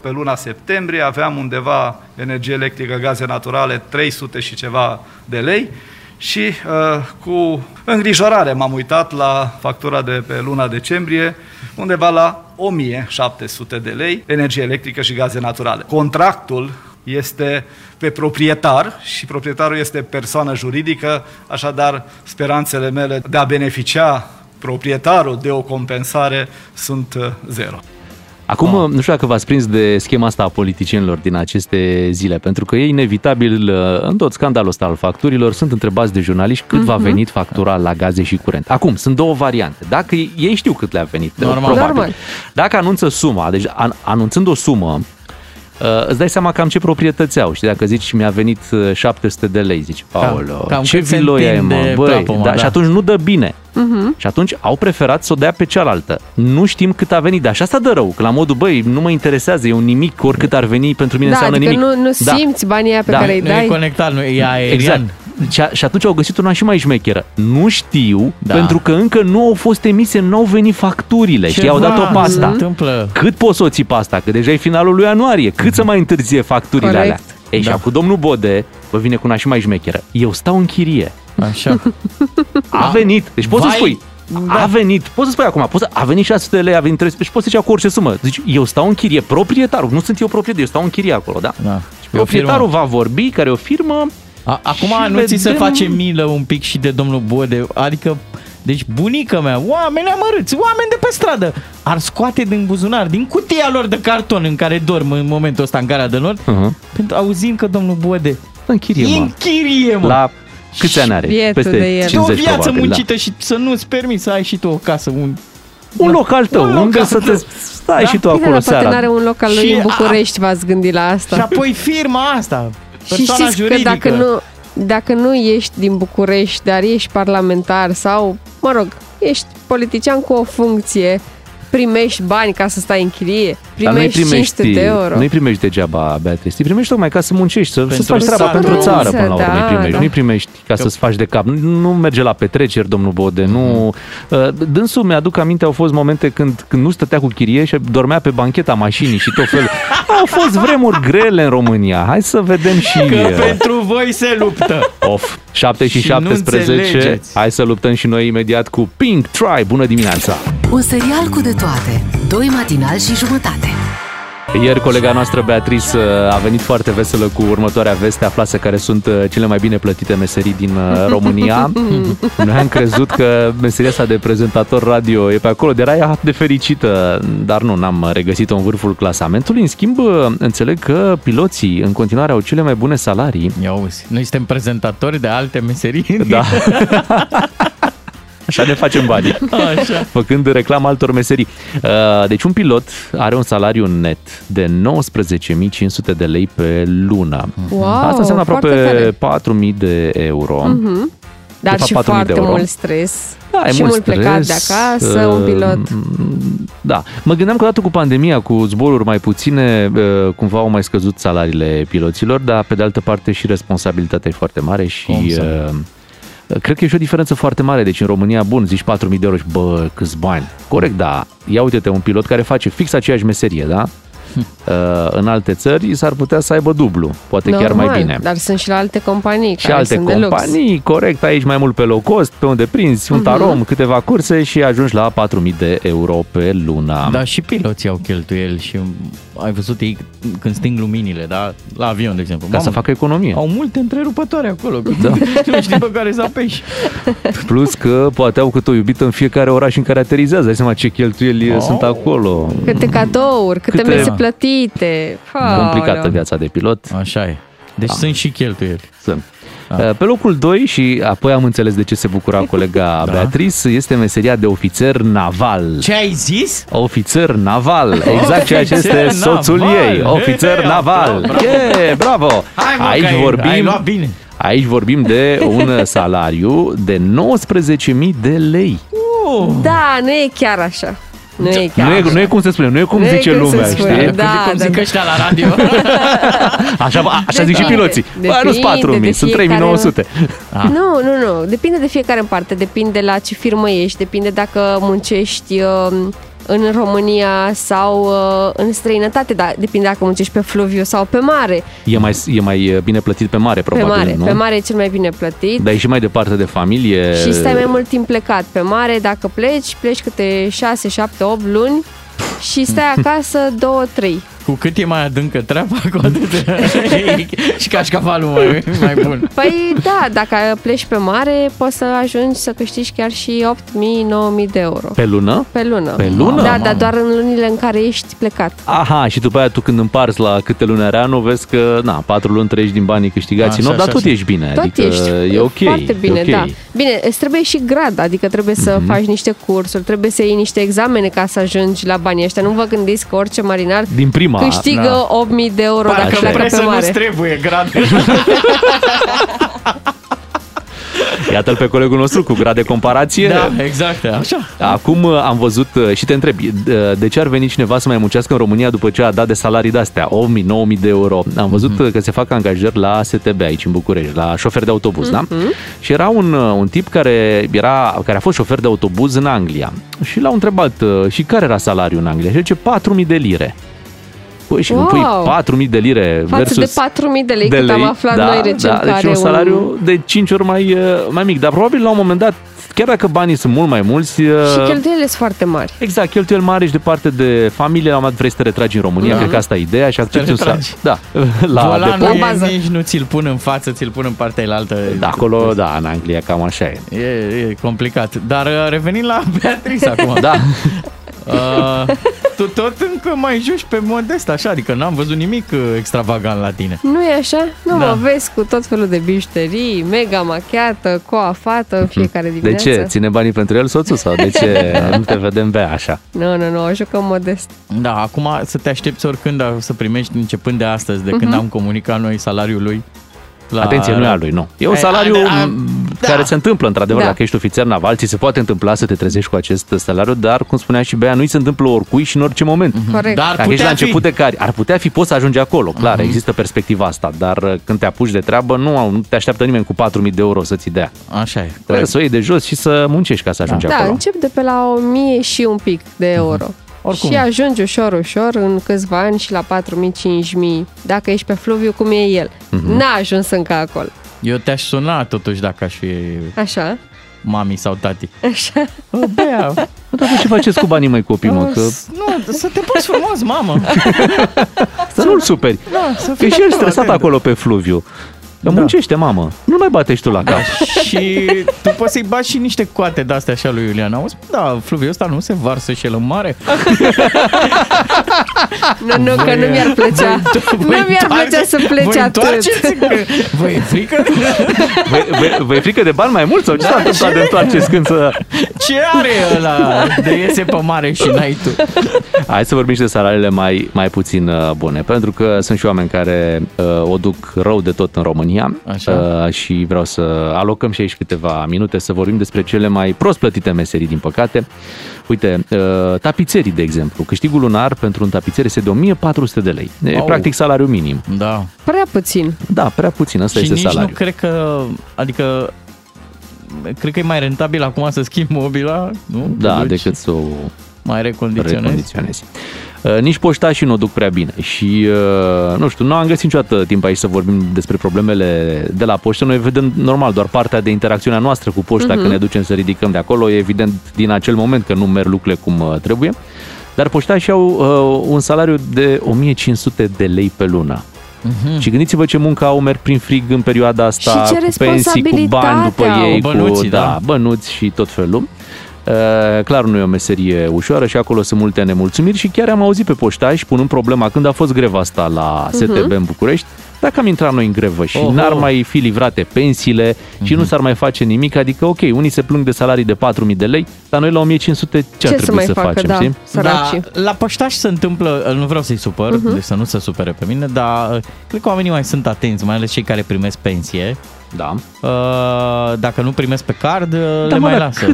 pe luna septembrie aveam undeva energie electrică, gaze naturale, 300 și ceva de lei. Și cu îngrijorare m-am uitat la factura de pe luna decembrie, undeva la 1.700 de lei, energie electrică și gaze naturale. Contractul este pe proprietar și proprietarul este persoană juridică, așadar speranțele mele de a beneficia proprietarul de o compensare sunt zero. Acum, nu știu dacă v-ați prins de schema asta a politicienilor din aceste zile, pentru că ei inevitabil, în tot scandalul ăsta al facturilor, sunt întrebați de jurnaliști cât va venit factura la gaze și curent. Acum, sunt două variante. Dacă ei știu cât le-a venit, probabil. Dacă anunță suma, deci anunțând o sumă, îți dai seama cam ce proprietăți au. Și dacă zici, mi-a venit 700 de lei, zici, aoleo, ce viloi ai, mă, băi, și atunci nu dă bine. Și atunci au preferat să o dea pe cealaltă. Nu știm cât a venit, dar și asta dă rău, că la modul, băi, nu mă interesează, eu nimic, oricât ar veni, pentru mine înseamnă adică nimic. Da, adică nu simți banii aia pe care îi dai. Nu e conectat, nu e aerian. Exact. Și atunci au găsit una și mai șmecheră. Nu știu, pentru că încă nu au fost emise, nu au venit facturile. Știi, au dat-o pe asta. Cât poți să ții pe asta? Că deja e finalul lui ianuarie. Cât să mai întârzie facturile alea? Ei, și acum domnul Bode vă vine cu una și mai șmecheră. Eu stau în chirie. Așa. A venit. Deci poți să spui, Da. A venit, poți să spui acum, a venit 600 lei, a venit 300 și poți să zici cu orice sumă. Zici, eu stau în chirie, proprietarul, nu sunt eu proprietar, eu stau în chirie acolo, da? Da. Proprietarul va vorbi, care o firmă. Acum nu vedem... ți se face milă un pic și de domnul Bode, adică... Deci bunica mea, oameni amărâți, oameni de pe stradă, ar scoate din buzunar, din cutia lor de carton în care dorm în momentul ăsta în Gara de Nord, pentru auzim că domnul Bode în chirie, mă. La câți ani are? Peste 50, o viață probabil, muncită, da. Și să nu-ți permiți să ai și tu o casă, un loc al tău, unde să te stai, da? Și tu acolo seara. Poate n-are un loc al lui în București, v-ați gândit la asta. Și apoi firma asta, persoana și juridică. Că dacă nu ești din București, dar ești parlamentar sau, mă rog, ești politician cu o funcție, primești bani ca să stai în chirie, primești 500 de euro. Nu-i primești degeaba, Beatrice, îi primești tocmai ca să muncești, să-ți faci treaba pentru țară, până la urmă, da, nu-i primești ca să-ți faci de cap. Nu merge la petreceri, domnul Bode, nu... Dânsul, mi-aduc aminte, au fost momente când nu stătea cu chirie și dormea pe bancheta mașinii și tot felul. Au fost vremuri grele în România, hai să vedem și... Că pentru voi se luptă! Of, 7 și 17, hai să luptăm și noi imediat cu Pink Try, bună dimineața! Un serial cu de toate, 2 matinali și jumătate. Ieri colega noastră Beatrice a venit foarte veselă cu următoarea veste, aflase care sunt cele mai bine plătite meserii din România. Noi am crezut că meseria asta de prezentator radio e pe acolo, de ea de fericită, dar nu, n-am regăsit-o în vârful clasamentului. În schimb, înțeleg că piloții în continuare au cele mai bune salarii. Ia auzi, noi suntem prezentatori de alte meserii? Da. Așa ne facem banii, așa, făcând reclamă altor meserii. Deci un pilot are un salariu net de 19.500 de lei pe lună. Wow, asta înseamnă aproape 4.000 de euro. Uh-huh. Dar și foarte mult stres. Da, și mult stres, plecat de acasă, un pilot. Da. Mă gândeam că odată cu pandemia, cu zboruri mai puține, cumva au mai scăzut salariile piloților, dar pe de altă parte și responsabilitatea e foarte mare și... Cred că e și o diferență foarte mare. Deci în România, bun, zici 4.000 de euro și bă, câți bani. Corect, da. Ia uite-te, un pilot care face fix aceeași meserie, da? În alte țări s-ar putea să aibă dublu, poate chiar mai bine. Dar sunt și la alte companii care sunt alte companii, corect, aici mai mult pe low cost, pe unde prinzi un tarom, câteva curse și ajungi la 4.000 de euro pe lună. Dar și piloții au cheltuieli și ai văzut ei când sting luminile, da? La avion, de exemplu. Ca să facă economie. Au multe întrerupătoare acolo, da. Nu știi pe care să apeși. Plus că poate au câte o iubită în fiecare oraș în care aterizează. Dai seama ce cheltuieli sunt acolo. Câte cadouri, câte mese plătite. Complicată viața de pilot. Așa e. Deci sunt și cheltuieli. Sunt. Da. Pe locul 2, și apoi am înțeles de ce se bucura colega Beatrice, este meseria de ofițer naval. Ce ai zis? Ofițer naval. Exact ceea ce este soțul ei. Ofițer naval. Bravo! Yeah, bravo. Hai, mă, aici vorbim de un salariu de 19.000 de lei. Da, nu e chiar așa. Nu e cum se spune, nu e cum zice lumea, știi? Da, cum zic ăștia la radio. Așa zic și piloții. Bă, nu-s 4.000, sunt 3.900. Nu, depinde de fiecare în parte, depinde la ce firmă ești, depinde dacă muncești în România sau în străinătate, dar depinde dacă muncești pe fluviu sau pe mare. E mai bine plătit pe mare, probabil, nu? Pe mare e cel mai bine plătit. Dar e și mai departe de familie. Și stai mai mult timp plecat. Pe mare, dacă pleci câte 6, 7, 8 luni și stai acasă 2-3. Cu cât e mai adâncă treaba, cu atât și cașcavalul mai bun. Păi da, dacă pleci pe mare, poți să ajungi să câștigi chiar și 8.000-9.000 de euro. Pe lună? Pe lună. Pe lună? Da, dar doar în lunile în care ești plecat. Aha, și după aia tu când împarți la câte luni are anul, vezi că, 4 luni treci din banii câștigați, dar tot ești bine. Tot adică ești. E ok. Foarte bine, okay. Da. Bine, îți trebuie și grad, adică trebuie să faci niște cursuri, trebuie să iei niște examene ca să ajungi la banii ăștia. Nu vă gândiți că orice marinar din prima câștigă 8.000 de euro dacă pleacă pe mare. Nu trebuie grade. Iată-l pe colegul nostru cu grade comparație. Da, exact, așa. Acum am văzut și te întreb, de ce ar veni cineva să mai muncească în România după ce a dat de salarii de-astea, 8.000, 9.000 de euro? Am văzut că se fac angajări la STB aici în București, la șofer de autobuz, da? Și era un tip care a fost șofer de autobuz în Anglia. Și l-au întrebat, și care era salariul în Anglia? Și zice, 4.000 de lire. Păi și îmi pui 4.000 de lire față versus de 4.000 de lei, cât am aflat noi recent. Da, deci un salariu de 5 ori mai mic. Dar probabil la un moment dat, chiar dacă banii sunt mult mai mulți... Și cheltuielile sunt foarte mari. Exact, cheltuieli mari, ești departe de familie, la un moment dat vrei să te retragi în România, cred că asta e ideea și accepti un salariu. Da, la bază. Nici nu ți-l pun în față, ți-l pun în partea ailaltă. Da, acolo, da, în Anglia cam așa e. E complicat. Dar revenind la Beatrice acum. Da. Tu tot încă mai joci pe modest, așa, adică n-am văzut nimic extravagant la tine. Nu e așa? Nu, da. Mă vezi cu tot felul de bijuterii, mega machiată, coafată în fiecare dimineață. De ce? Ține banii pentru el soțul sau de ce nu te vedem pe așa? Nu, o jucăm modest. Da, acum să te aștepți oricând să primești începând de astăzi, de când am comunicat noi salariul lui. Atenție, nu e al lui, nu. E un salariu care se întâmplă, într-adevăr, dacă ești ofițer naval, ți se poate întâmpla să te trezești cu acest salariu, dar, cum spunea și Bea, nu-i se întâmplă oricui și în orice moment. Corect. Dar dacă ești la început de carier, ar putea fi, poți să ajungi acolo, clar, există perspectiva asta, dar când te apuci de treabă, nu te așteaptă nimeni cu 4.000 de euro să-ți dea. Așa e. Trebuie să o iei de jos și să muncești ca să ajungi acolo. Da, încep de pe la 1.000 și un pic de euro. Oricum. Și ajungi ușor în câțiva ani și la 4.000-5.000, dacă ești pe fluviu cum e el. N-a ajuns încă acolo. Eu te-aș suna totuși dacă aș fi așa mami sau tati. Așa. Bea, dar ce faceți cu banii măi copii, mă? Că... Nu, să te poți frumos, mamă. Să nu-l superi. Da, că și el stresat acolo pe fluviu. Că muncește, mamă. Nu mai batești tu la cap. Și tu poți să-i bați și niște coate de-astea așa lui Iulian. Auzi? Da, fluviul ăsta nu se varsă și el în mare? Nu, că nu mi-ar plăcea. Nu mi-ar plăcea să plece atât. Vă e frică? Vă e frică de bani mai mult? Sau ce s-a întâmplat de întoarceți când să... Ce are ăla de iese pe mare și n-ai tu? Hai să vorbim și de salariile mai puțin bune. Pentru că sunt și oameni care o duc rău de tot în România. Și vreau să alocăm și aici câteva minute să vorbim despre cele mai prost plătite meserii, din păcate. Uite, tapițerii, de exemplu. Câștigul lunar pentru un tapițer este de 1.400 de lei. E practic salariul minim. Da. Prea puțin. Da, prea puțin. Asta este salariul. Și nici nu cred că... Adică... Cred că e mai rentabil acum să schimbi mobila, nu? Da, decât să o... mai recondiționezi. Nici poștașii nu o duc prea bine și, nu știu, nu am găsit niciodată timp aici să vorbim despre problemele de la poștă. Noi vedem, normal, doar partea de interacțiunea noastră cu poșta, când ne ducem să ridicăm de acolo. E evident din acel moment că nu merg lucrurile cum trebuie, dar poștașii au un salariu de 1.500 de lei pe lună. Și gândiți-vă ce muncă au, merg prin frig în perioada asta, cu pensii, cu bani după ei, bănuți și tot felul. Clar, nu e o meserie ușoară și acolo sunt multe nemulțumiri și chiar am auzit pe poștași punând problema când a fost greva asta la STB în București. Dacă am intrat noi în grevă și n-ar mai fi livrate pensiile și nu s-ar mai face nimic, adică ok, unii se plâng de salarii de 4.000 de lei, dar noi la 1.500 ce ar trebui să facem? La poștași se întâmplă, nu vreau să-i supăr, deci să nu se supere pe mine, dar cred că oamenii mai sunt atenți, mai ales cei care primesc pensie. Da. Dacă nu primesc pe card, le mai lasă.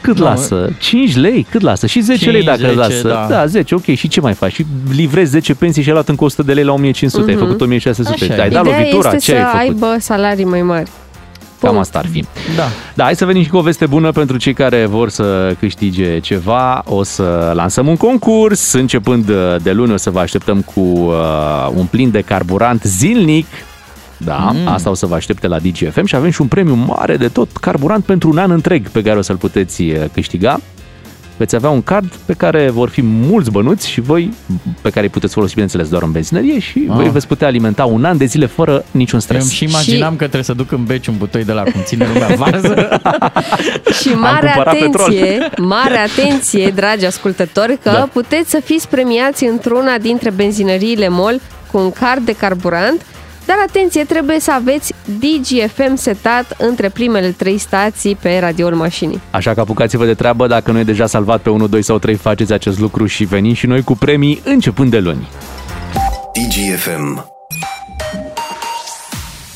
Cât lasă? 5 lei? Cât lasă? Și 10 lei dacă lasă. Da, 10, ok. Și ce mai faci? Și livrezi 10 pensii și ai luat încă 100 de lei la 1.500. Ai făcut 1.600. Ai dat lovitura, este ce ai făcut? Aibă salarii mai mari. Cam asta ar fi. Da, hai să venim și cu o veste bună pentru cei care vor să câștige ceva. O să lansăm un concurs. Începând de luni o să vă așteptăm cu un plin de carburant zilnic. Da, asta o să vă aștepte la Digi FM și avem și un premiu mare de tot, carburant pentru un an întreg pe care o să-l puteți câștiga. Veți avea un card pe care vor fi mulți bănuți și voi, pe care îi puteți folosi, bineînțeles, doar în benzinărie și voi veți putea alimenta un an de zile fără niciun stres. Eu îmi și imaginam că trebuie să duc în beci un butoi de la cum ține lumea varză. Și mare atenție, dragi ascultători, că puteți să fiți premiați într-una dintre benzinăriile MOL cu un card de carburant. Dar atenție, trebuie să aveți Digi FM setat între primele 3 stații pe radioul mașinii. Așa că apucați-vă de treabă, dacă nu e deja salvat pe 1, 2 sau 3, faceți acest lucru și venim și noi cu premii începând de luni. Digi FM.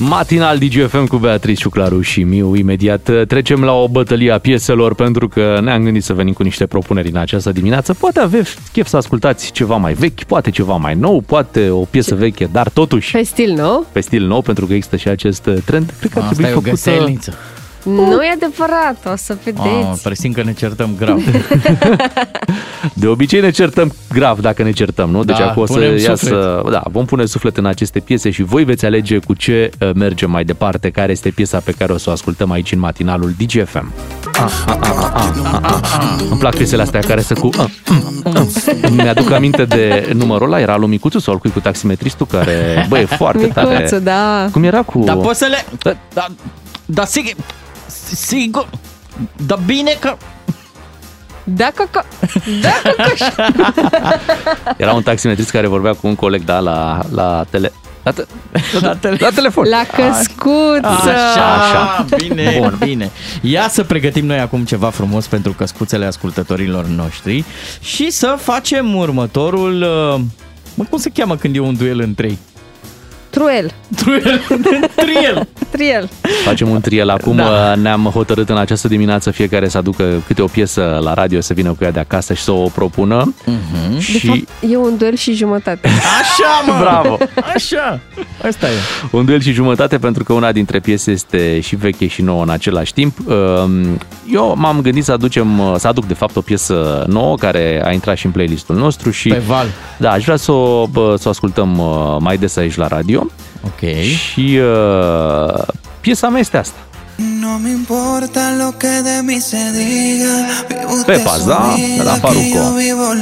Matinal Digi FM cu Beatrice, Ciuclaru și Miu. Imediat trecem la o bătălie a pieselor pentru că ne-am gândit să venim cu niște propuneri în această dimineață. Poate aveți chef să ascultați ceva mai vechi, poate ceva mai nou, poate o piesă veche, dar totuși... Pe stil nou? Pe stil nou, pentru că există și acest trend. Cred că ar trebui făcută... Nu e adevărat, o să vedeți. Presimt că ne certăm grav. De obicei ne certăm grav dacă ne certăm, nu? Deci da, acum o să iasă, da, vom pune suflet în aceste piese și voi veți alege cu ce mergem mai departe, care este piesa pe care o să o ascultăm aici în matinalul Digi FM. Îmi plac piesele astea care se cu... Mi-aduc aminte de numărul ăla, era lui Micuțu sau cu taximetristul care, băi, e foarte tare. Micuțu, da. Cum era cu... Da, poți să le... Da, sigur, da, bine că... Da, că... Era un taximetrist care vorbea cu un coleg, da, la telefon. La căscuță. Așa. Bine, bun. Bine. Ia să pregătim noi acum ceva frumos pentru căscuțele ascultătorilor noștri și să facem următorul... cum se cheamă când e un duel în trei? Triel. Facem un triel acum, da. Ne-am hotărât în această dimineață fiecare să aducă câte o piesă la radio, să vină cu ea de acasă și să o propună. Mm-hmm. Și... De fapt, e un duel și jumătate. Așa, mă! Bravo! Așa! Asta e. Un duel și jumătate, pentru că una dintre piese este și veche și nouă în același timp. Eu m-am gândit să aduc de fapt o piesă nouă care a intrat și în playlistul nostru și... Pe val. Da, aș vrea să o ascultăm mai des aici la radio. Ok. Și piesa mea este asta. Pepas, da? De la Faruco. Are și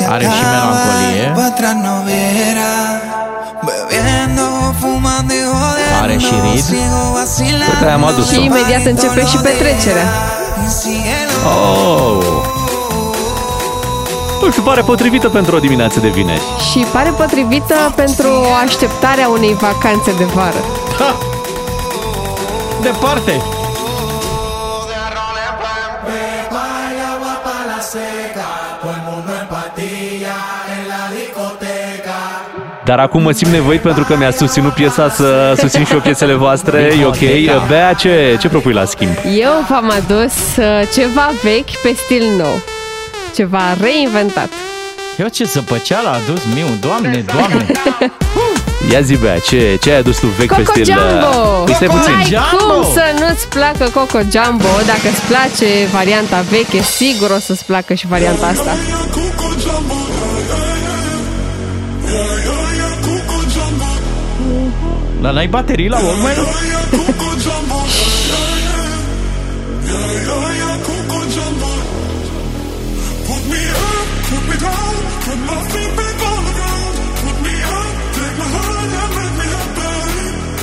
melancolie. Are și ritm. Pe care am adus-o. Și imediat începe și petrecerea. Și pare potrivită pentru o dimineață de vineri. Și pare potrivită pentru așteptarea unei vacanțe de vară. Ha! Departe! Dar acum mă simt nevoit pentru că mi-a susținut piesa să susțin și eu piesele voastre. E ok. Bea, ce propui la schimb? Eu v-am adus ceva vechi pe stil nou. Ceva reinventat. Eu ce săpăceală a adus Miu, Doamne. Ia zi, Bea, ce ai adus tu vechi Coco pe stil? Cum să nu-ți placă Coco Jumbo? Dacă îți place varianta veche, sigur o să-ți placă și varianta asta. Dar n-ai baterii la Walkman?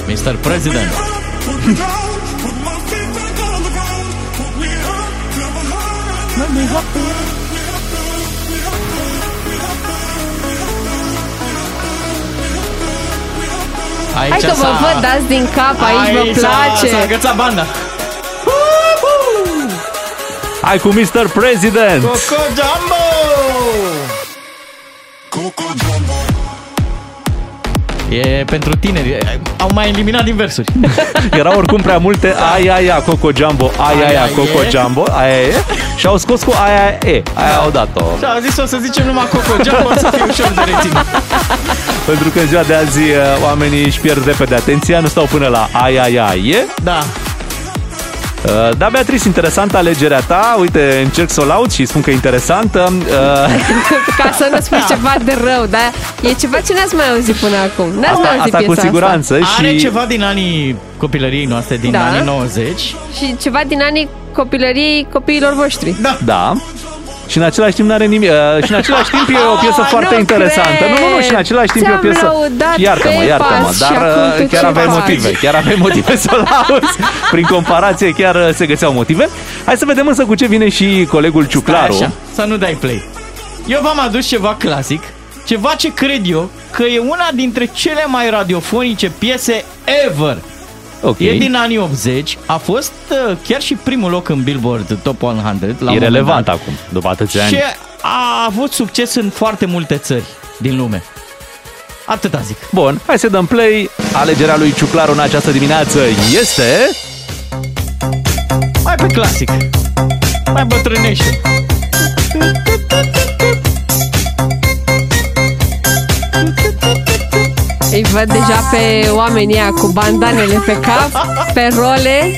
Mr. President. Hai că vă văd dați din cap, aici vă place. S-a agățat banda. Hai cu Mr. President. Coco Jumbo. E pentru tineri. Au mai eliminat din versuri. Erau oricum prea multe. Aia, Coco Jumbo, aia, Coco Jumbo, aia. Și au scos cu aia. Aia au dat-o. Și au zis, o să zicem numai Coco Jumbo, să fie ușor de reținut. Pentru că în ziua de azi oamenii își pierd repede atenția. Nu stau până la aia. Da. Da, Beatrice, interesantă alegerea ta. Uite, încerc să o laud și spun că e interesantă. Ca să nu spui ceva de rău, dar e ceva ce n-ați mai auzit până acum. N-ați mai auzit piesa cu siguranță asta. Are ceva din anii copilăriei noastre, din anii 90. Și ceva din anii copilăriei copiilor voștri. Da. Și în același timp n-are nimic. Și în același timp e o piesă foarte interesantă. Nu, și în același timp e o piesă. Iartă-mă, dar chiar aveai motive să o lauzi. Prin comparație chiar se găseau motive. Hai să vedem însă cu ce vine și colegul Ciuclaru. Așa, să nu dai play. Eu v-am adus ceva clasic, ceva ce cred eu că e una dintre cele mai radiofonice piese ever. Okay. E din anii 80, a fost chiar și primul loc în Billboard Top 100. E relevant acum, după atâția ani. Și a avut succes în foarte multe țări din lume. Atâta zic. Bun, hai să dăm play. Alegerea lui Ciuclaru în această dimineață este... Mai pe clasic. Mai bătrânește. Îi văd deja pe oamenii aia cu bandanele pe cap, pe role.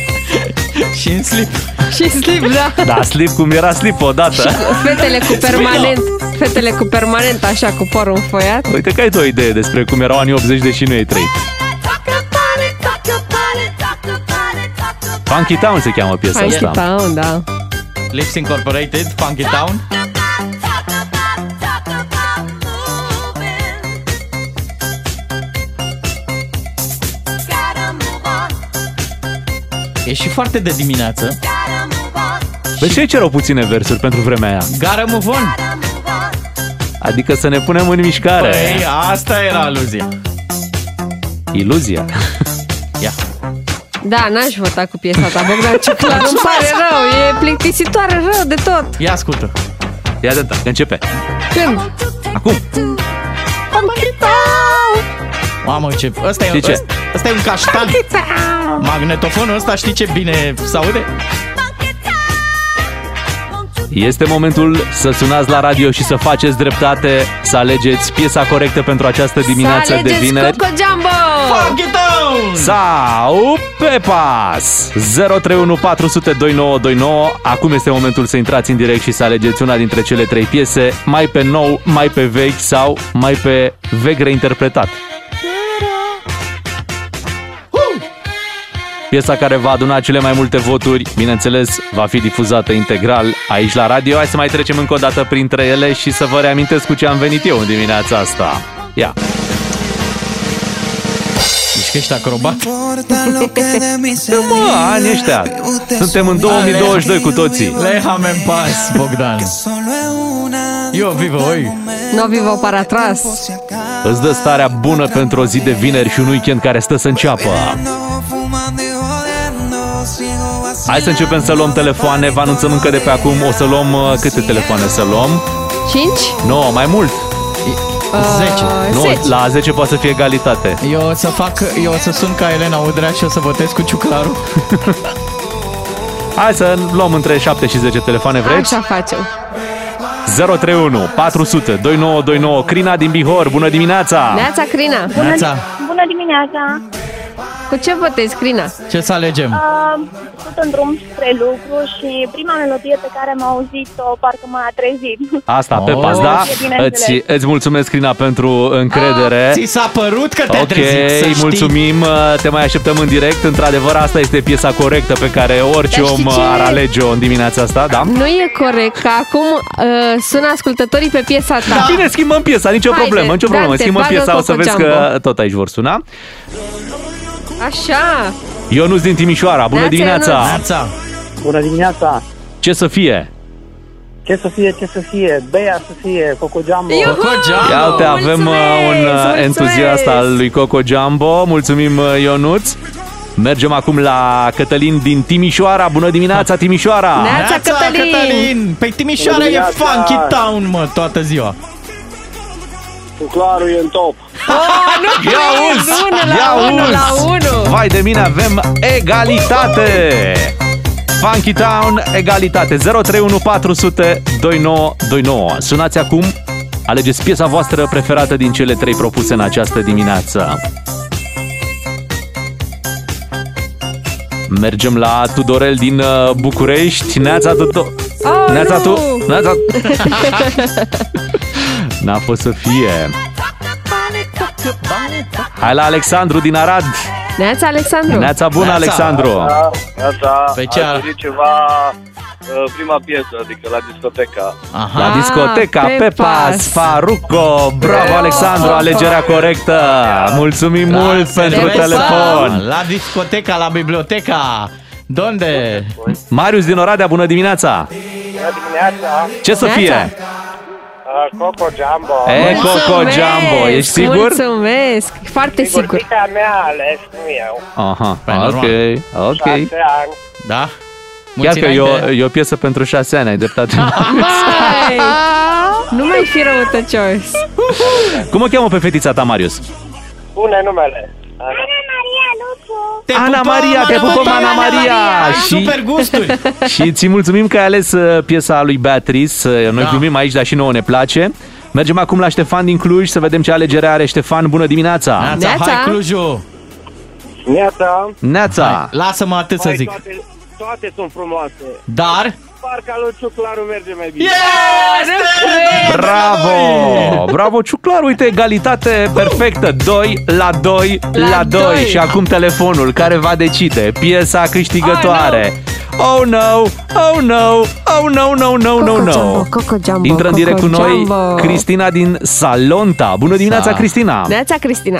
Și în slip. Și în slip, da. Da, slip cum era slip odată. Și fetele cu permanent. Fetele cu permanent, așa, cu părul înfoiat. Uite că ai tu o idee despre cum erau anii 80, deși nu ei trăit. Funky Town se cheamă piesa Funky asta. Funky Town, da. Lips Incorporated, Funky Town. E și foarte de dimineață. Bă, și ei cerau puține versuri pentru vremea aia. Gotta move on. Adică să ne punem în mișcare. Păi, asta era aluzia. Iluzia. Ia. Da, n-aș vota cu piesa ta, Bogdan Ciuclar. Îmi pare rău, e plictisitoare rău de tot. Ia ascultă. Ia de ta, că începe. Când? Acum. Mamă, ce... Ăsta e, e un caștan. Magnetofonul ăsta, știi ce bine s-aude? Este momentul să sunați la radio și să faceți dreptate, să alegeți piesa corectă pentru această dimineață de vineri. Coco Jumbo! Fuck it down! Sau pe pas! 031402929. Acum este momentul să intrați în direct și să alegeți una dintre cele trei piese, mai pe nou, mai pe vechi sau mai pe vechi reinterpretat. Piesa care va aduna cele mai multe voturi, bineînțeles, va fi difuzată integral aici la radio. Hai să mai trecem încă o dată printre ele și să vă reamintesc cu ce am venit eu în dimineața asta. Ia! Deci că ești acrobat? Nu mă, anii ăștia! Suntem în 2022 cu toții! Lehame în pas, Bogdan! Eu vivo oi! No vivo para atrás! Îți dă starea bună pentru o zi de vineri și un weekend care stă să înceapă! Hai să începem să luăm telefoane. Vă anunțăm încă de pe acum. O să luăm câte telefoane să luăm? 5? Nu, mai mult. 10. Nu, la 10 poate să fie egalitate. Eu o să sun ca Elena Udrea și o să votez cu ciuclarul. Hai să luăm între 7 și 10 telefoane, vreți? Așa facem. 031 400 2929. Crina din Bihor, bună dimineața. Neața, Crina. Bună dimineața. Cu ce votezi, Crina? Ce să alegem? Sunt în drum spre lucru și prima melodie pe care m-am auzit-o parcă m-a trezit. Asta, pe pas, da? Îți mulțumesc, Crina, pentru încredere. Ți s-a părut că te-ai trezit, să mulțumim, știi. Te mai așteptăm în direct. Într-adevăr, asta este piesa corectă pe care orice om ar alege-o în dimineața asta, da? Nu e corect, că acum sună ascultătorii pe piesa ta. Da. Bine, schimbăm piesa, nicio problemă. Schimbăm piesa, o să vezi că tot aici vor suna. Așa. Ionuț din Timișoara, bună dimineața. Bună dimineața. Ce să fie? Bea să fie, Coco Jumbo. Coco Jumbo. Iată, avem un entuziast al lui Coco Jumbo. Mulțumim, Ionuț. Mergem acum la Cătălin din Timișoara. Bună dimineața, Timișoara. Neața, Cătălin. Pe Timișoara e Funky Town, mă, toată ziua. Clarul e în top. Ia uzi! Vai de mine, avem egalitate! Funky Town, egalitate. 031402929. Sunați acum, alegeți piesa voastră preferată din cele trei propuse în această dimineață. Mergem la Tudorel din București. Neața tu? N-a fost să fie. Hai la Alexandru din Arad. Neața, Alexandru. Neața, bună, Alexandru. Neața, a zis ceva prima piesă, adică la discoteca. Aha, la discoteca, pe pas, Faruco. Bravo, Alexandru, alegerea corectă. Mulțumim mult pentru telefon. La discoteca, la biblioteca. Donde? Marius din Oradea, bună dimineața. Bună dimineața. Ce să fie? Coco Jumbo. Coco Jumbo, ești sigur? Mulțumesc, foarte sigur. Fica mea a ales, nu eu. Aha, ok. 6 ani. Da? Mulți chiar că e o piesă pentru 6 ani, ai dreptate. Nu mai fi răutăcios. Cum o cheamă pe fetița ta, Marius? Pune numele. Ana Maria, te pupăm! Super gusturi! Și ți mulțumim că ai ales piesa lui Beatrice. Noi glumim aici, dar și nouă ne place. Mergem acum la Ștefan din Cluj să vedem ce alegere are Ștefan. Bună dimineața! Neața, hai Clujul! Neața! Neața! Lasă-mă atât să zic. Toate sunt frumoase. Dar? Parca lui Ciuclaru merge mai bine. Yes! Bravo! Bravo, Ciuclaru! Uite, egalitate perfectă. 2 la 2. Și acum telefonul care va decide piesa câștigătoare. Oh no! Oh no! Oh no, no, no, no, no! Intră în direct cu noi Cristina din Salonta. Bună dimineața, Cristina! Neața, Cristina!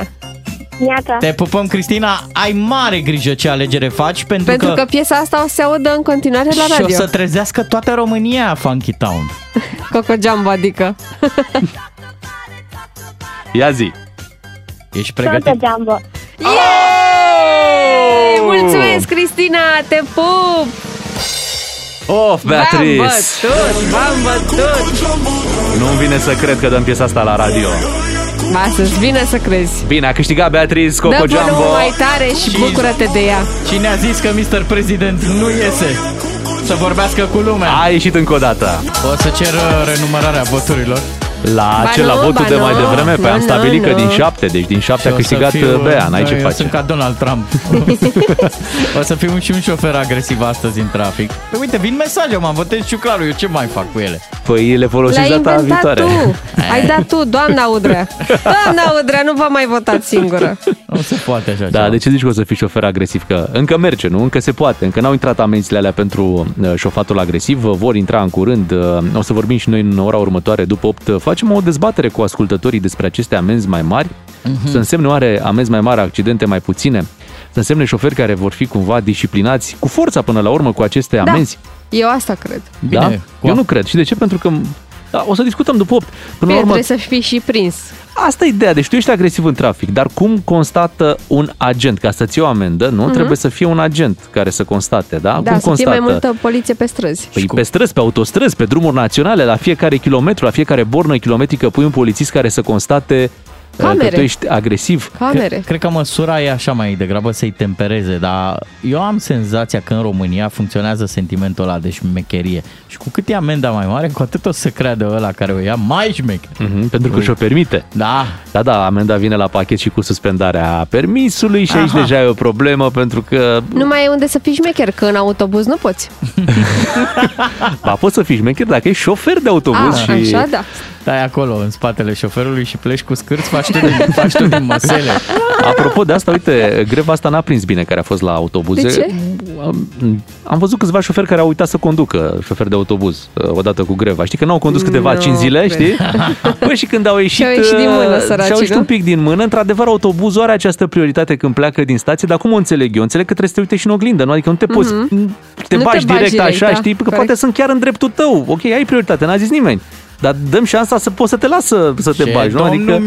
Iată. Te pupăm, Cristina, ai mare grijă ce alegere faci, pentru că piesa asta o se audă în continuare la radio. Și o să trezească toată România, Funky Town. Coco Jumbo, adică. Ia zi. Ești pregătit? Coco Jumbo. Yeee! Oh! Mulțumesc, Cristina, te pup! Of, Beatrice! V-am bătut! Nu-mi vine să cred că dăm piesa asta la radio. Astăzi, bine să crezi. Bine, a câștigat Beatrice Coco Jumbo. Dă bunul mai tare și bucură-te de ea. Cine a zis că Mr. President nu iese să vorbească cu lumea? A ieșit încă o dată. O să cer renumărarea voturilor. Am stabilit că din 7. Deci din 7 a câștigat Bea, n-ai ce face. Sunt ca Donald Trump. O să fiu și un șofer agresiv astăzi în trafic. Păi uite, vin mesaje, mă votez Ciuclaru, eu ce mai fac cu ele? Păi le folosiți data viitoare. Ai dat tu, doamna Udrea. Doamna Udrea, nu v-a mai votat singură. Nu se poate așa ceva. Da, de ce zici că o să fii șofer agresiv? Că încă merge, nu? Încă se poate. Încă n-au intrat amenziile alea pentru șofatul agresiv. Vor intra în curând. O să vorbim și noi în ora următoare, după 8. Facem o dezbatere cu ascultătorii despre aceste amenzi mai mari. Să însemne oare amenzi mai mari, accidente mai puține? Să însemne șoferi care vor fi cumva disciplinați cu forța până la urmă cu aceste amenzi? Eu asta cred. Da? Bine, eu nu cred. Și de ce? Pentru că o să discutăm după 8. Până la urmă, trebuie să fii și prins. Asta e ideea. Deci tu ești agresiv în trafic, dar cum constată un agent? Ca să-ți iei o amendă, nu? Trebuie să fie un agent care să constate, da? Da, cum să fie mai multă poliție pe străzi. Păi pe străzi, pe autostrăzi, pe drumuri naționale, la fiecare kilometru, la fiecare bornă kilometrică pui un polițist care să constate că tu ești agresiv. Cred că măsura e așa mai degrabă să-i tempereze, dar eu am senzația că în România funcționează sentimentul ăla de șmecherie. Și cu cât e amenda mai mare, cu atât o să creadă ăla care o ia mai șmecher. Pentru că și-o permite. Da. Da, amenda vine la pachet și cu suspendarea permisului și aici deja e o problemă pentru că... Nu mai e unde să fii șmecher, că în autobuz nu poți. Poți să fii șmecher dacă ești șofer de autobuz. Așa, da. Stai acolo, în spatele șoferului și pleci cu scârți, faci tu din măsele. Apropo de asta, uite, greva asta n-a prins bine care a fost la autobuze. De ce? Am văzut câțiva șoferi care au uitat să conducă, șoferi de autobuz, odată cu greva. Știi că n-au condus câteva 5 zile, știi? Păi și când au ieșit, și-au ieșit un pic din mână. Într-adevăr, autobuzul are această prioritate când pleacă din stație, dar cum o înțeleg eu? Înțeleg că trebuie să te uite și în oglindă, nu? Adică nu te poți, te bagi direct așa, știi? Că poate sunt chiar în dreptul tău. Ok, ai prioritate, n-a zis nimeni. Dar dăm șansa să poți să te lasă să te bagi, nu? Adică,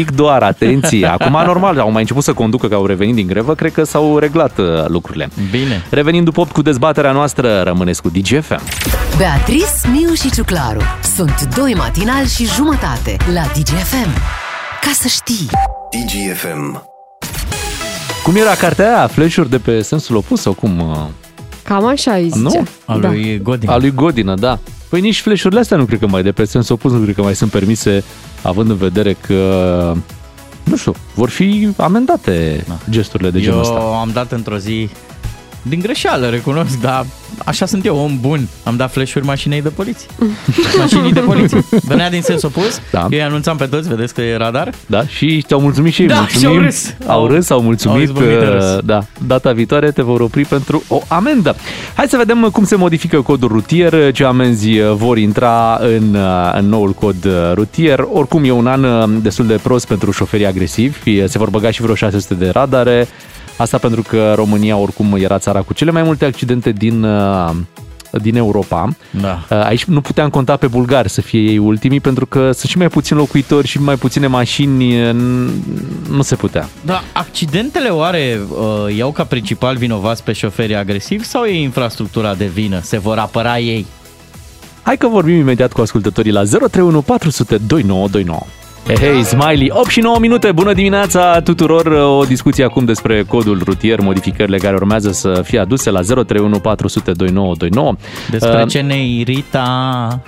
zic doar, atenție. Acum, normal, au mai început să conducă, că au revenit din grevă, cred că s-au reglat lucrurile. Bine. Revenind după 8 cu dezbaterea noastră, rămâneți cu Digi FM. Beatrice, Miu și Ciuclaru sunt 2 matinali și jumătate la Digi FM. Ca să știi. Digi FM. Cum era cartea aia? Flash-uri de pe sensul opus sau cum... Cam așa îi zicea. Nu? A lui Godină, da. Păi nici flash-urile astea nu cred că mai de pe sens opus, nu cred că mai sunt permise, având în vedere că, nu știu, vor fi amendate gesturile de genul ăsta. Eu am dat într-o zi, din greșeală, recunosc, dar așa sunt eu, om bun. Am dat flash-uri mașinii de poliție. Venea din sens opus, eu îi anunțam pe toți, vedeți că e radar. Da, și te-au mulțumit și ei. Da, mulțumim. Și au râs, au mulțumit. Da, data viitoare te vor opri pentru o amendă. Hai să vedem cum se modifică codul rutier, ce amenzi vor intra în noul cod rutier. Oricum e un an destul de prost pentru șoferii agresivi, se vor băga și vreo 600 de radare. Asta pentru că România oricum era țara cu cele mai multe accidente din Europa. Da. Aici nu puteam conta pe bulgari să fie ei ultimii, pentru că sunt și mai puțini locuitori și mai puține mașini, nu se putea. Da, accidentele oare iau ca principal vinovați pe șoferii agresivi sau e infrastructura de vină? Se vor apăra ei? Hai că vorbim imediat cu ascultătorii la 031 400 2929. Hei, Smiley, 8 și 9 minute. Bună dimineața tuturor. O discuție acum despre codul rutier, modificările care urmează să fie aduse la 031 400 2929. Despre ce ne irita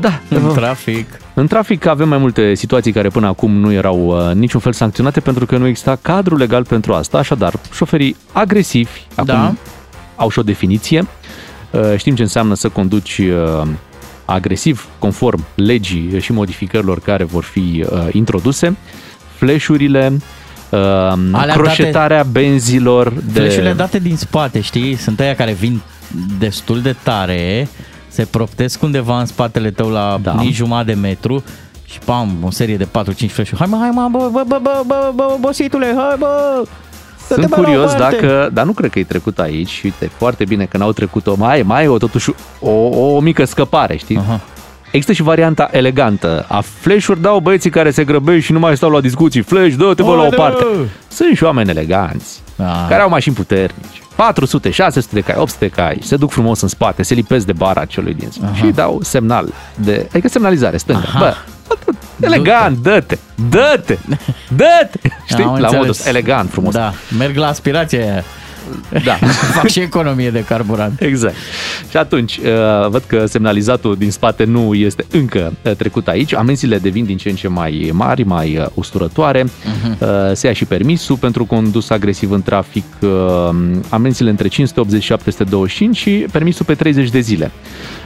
da, în trafic. În trafic avem mai multe situații care până acum nu erau niciun fel sancționate pentru că nu exista cadru legal pentru asta. Așadar, șoferii agresivi acum au și o definiție. Știm ce înseamnă să conduci agresiv, conform legii și modificărilor care vor fi introduse. Flash-urile, croșetarea benzilor. Flash-urile date din spate, știi? Sunt aia care vin destul de tare, se proptesc undeva în spatele tău la nici jumătate de metru și pam, o serie de 4-5 flash-uri. Hai mă, bă, bositule, hai bă! Sunt curios dacă, dar nu cred că e trecut aici, uite, foarte bine că n-au trecut-o, mai e totuși o mică scăpare, știi? Aha. Există și varianta elegantă, a flash-uri dau băieții care se grăbești și nu mai stau la discuții, flash, dă-te bă la o parte. Sunt și oameni eleganți, care au mașini puternici, 400, 600 de cai, 800 de cai, se duc frumos în spate, se lipesc de bara celui din spate și dau semnal, adică semnalizare stângă, elegant, dă-te, știi, la înțeles. Modul elegant, frumos. Da, merg la aspirație, fac și economie de carburant. Exact. Și atunci, văd că semnalizatul din spate nu este încă trecut aici, amenziile devin din ce în ce mai mari, mai usturătoare, se ia și permisul pentru condus agresiv în trafic, amenziile între 580 și 725 și permisul pe 30 de zile.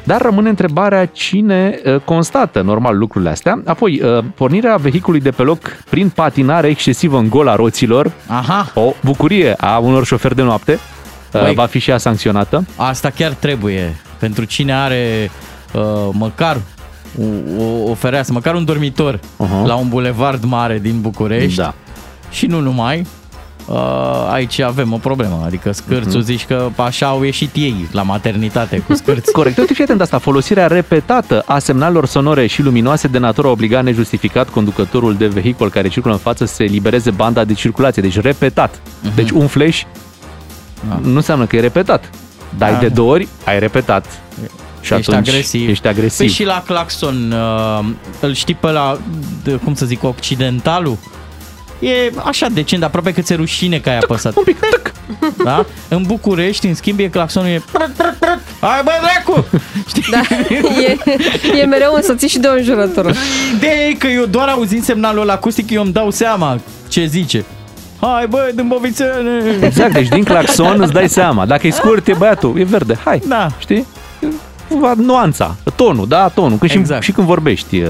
Dar rămâne întrebarea cine constată normal lucrurile astea. Apoi, pornirea vehiculului de pe loc prin patinare excesivă în gola roților. Aha. O bucurie a unor șoferi de noapte. Băi, va fi și ea sancționată. Asta chiar trebuie. Pentru cine are măcar o fereastră, măcar un dormitor la un bulevard mare din București și nu numai. Aici avem o problemă, adică scârțul zici că așa au ieșit ei la maternitate cu scârți. Corect, uite, fii atent de asta, folosirea repetată a semnalelor sonore și luminoase de natură a obligat nejustificat conducătorul de vehicul care circulă în față să se elibereze banda de circulație, deci repetat. Deci un flash nu înseamnă că e repetat, dar de două ori ai repetat. Și ești agresiv. Păi și la claxon, îl știi pe la, cum să zic, occidentalul? E așa decent, aproape că ți-e rușine că ai apăsat. Un pic, da? În București, în schimb, e claxonul, e... Hai bă, dracu! Da, e mereu însoțit și de un jurător. Ideea e că eu doar auzind semnalul ăla acustic, eu îmi dau seama ce zice. Hai bă, dâmbovițene! Exact, deci din claxon îți dai seama. Dacă e scurt, e băiatul, e verde, hai. Da. Știi? Nuanța, tonul, da, tonul. Când exact. Și când vorbești,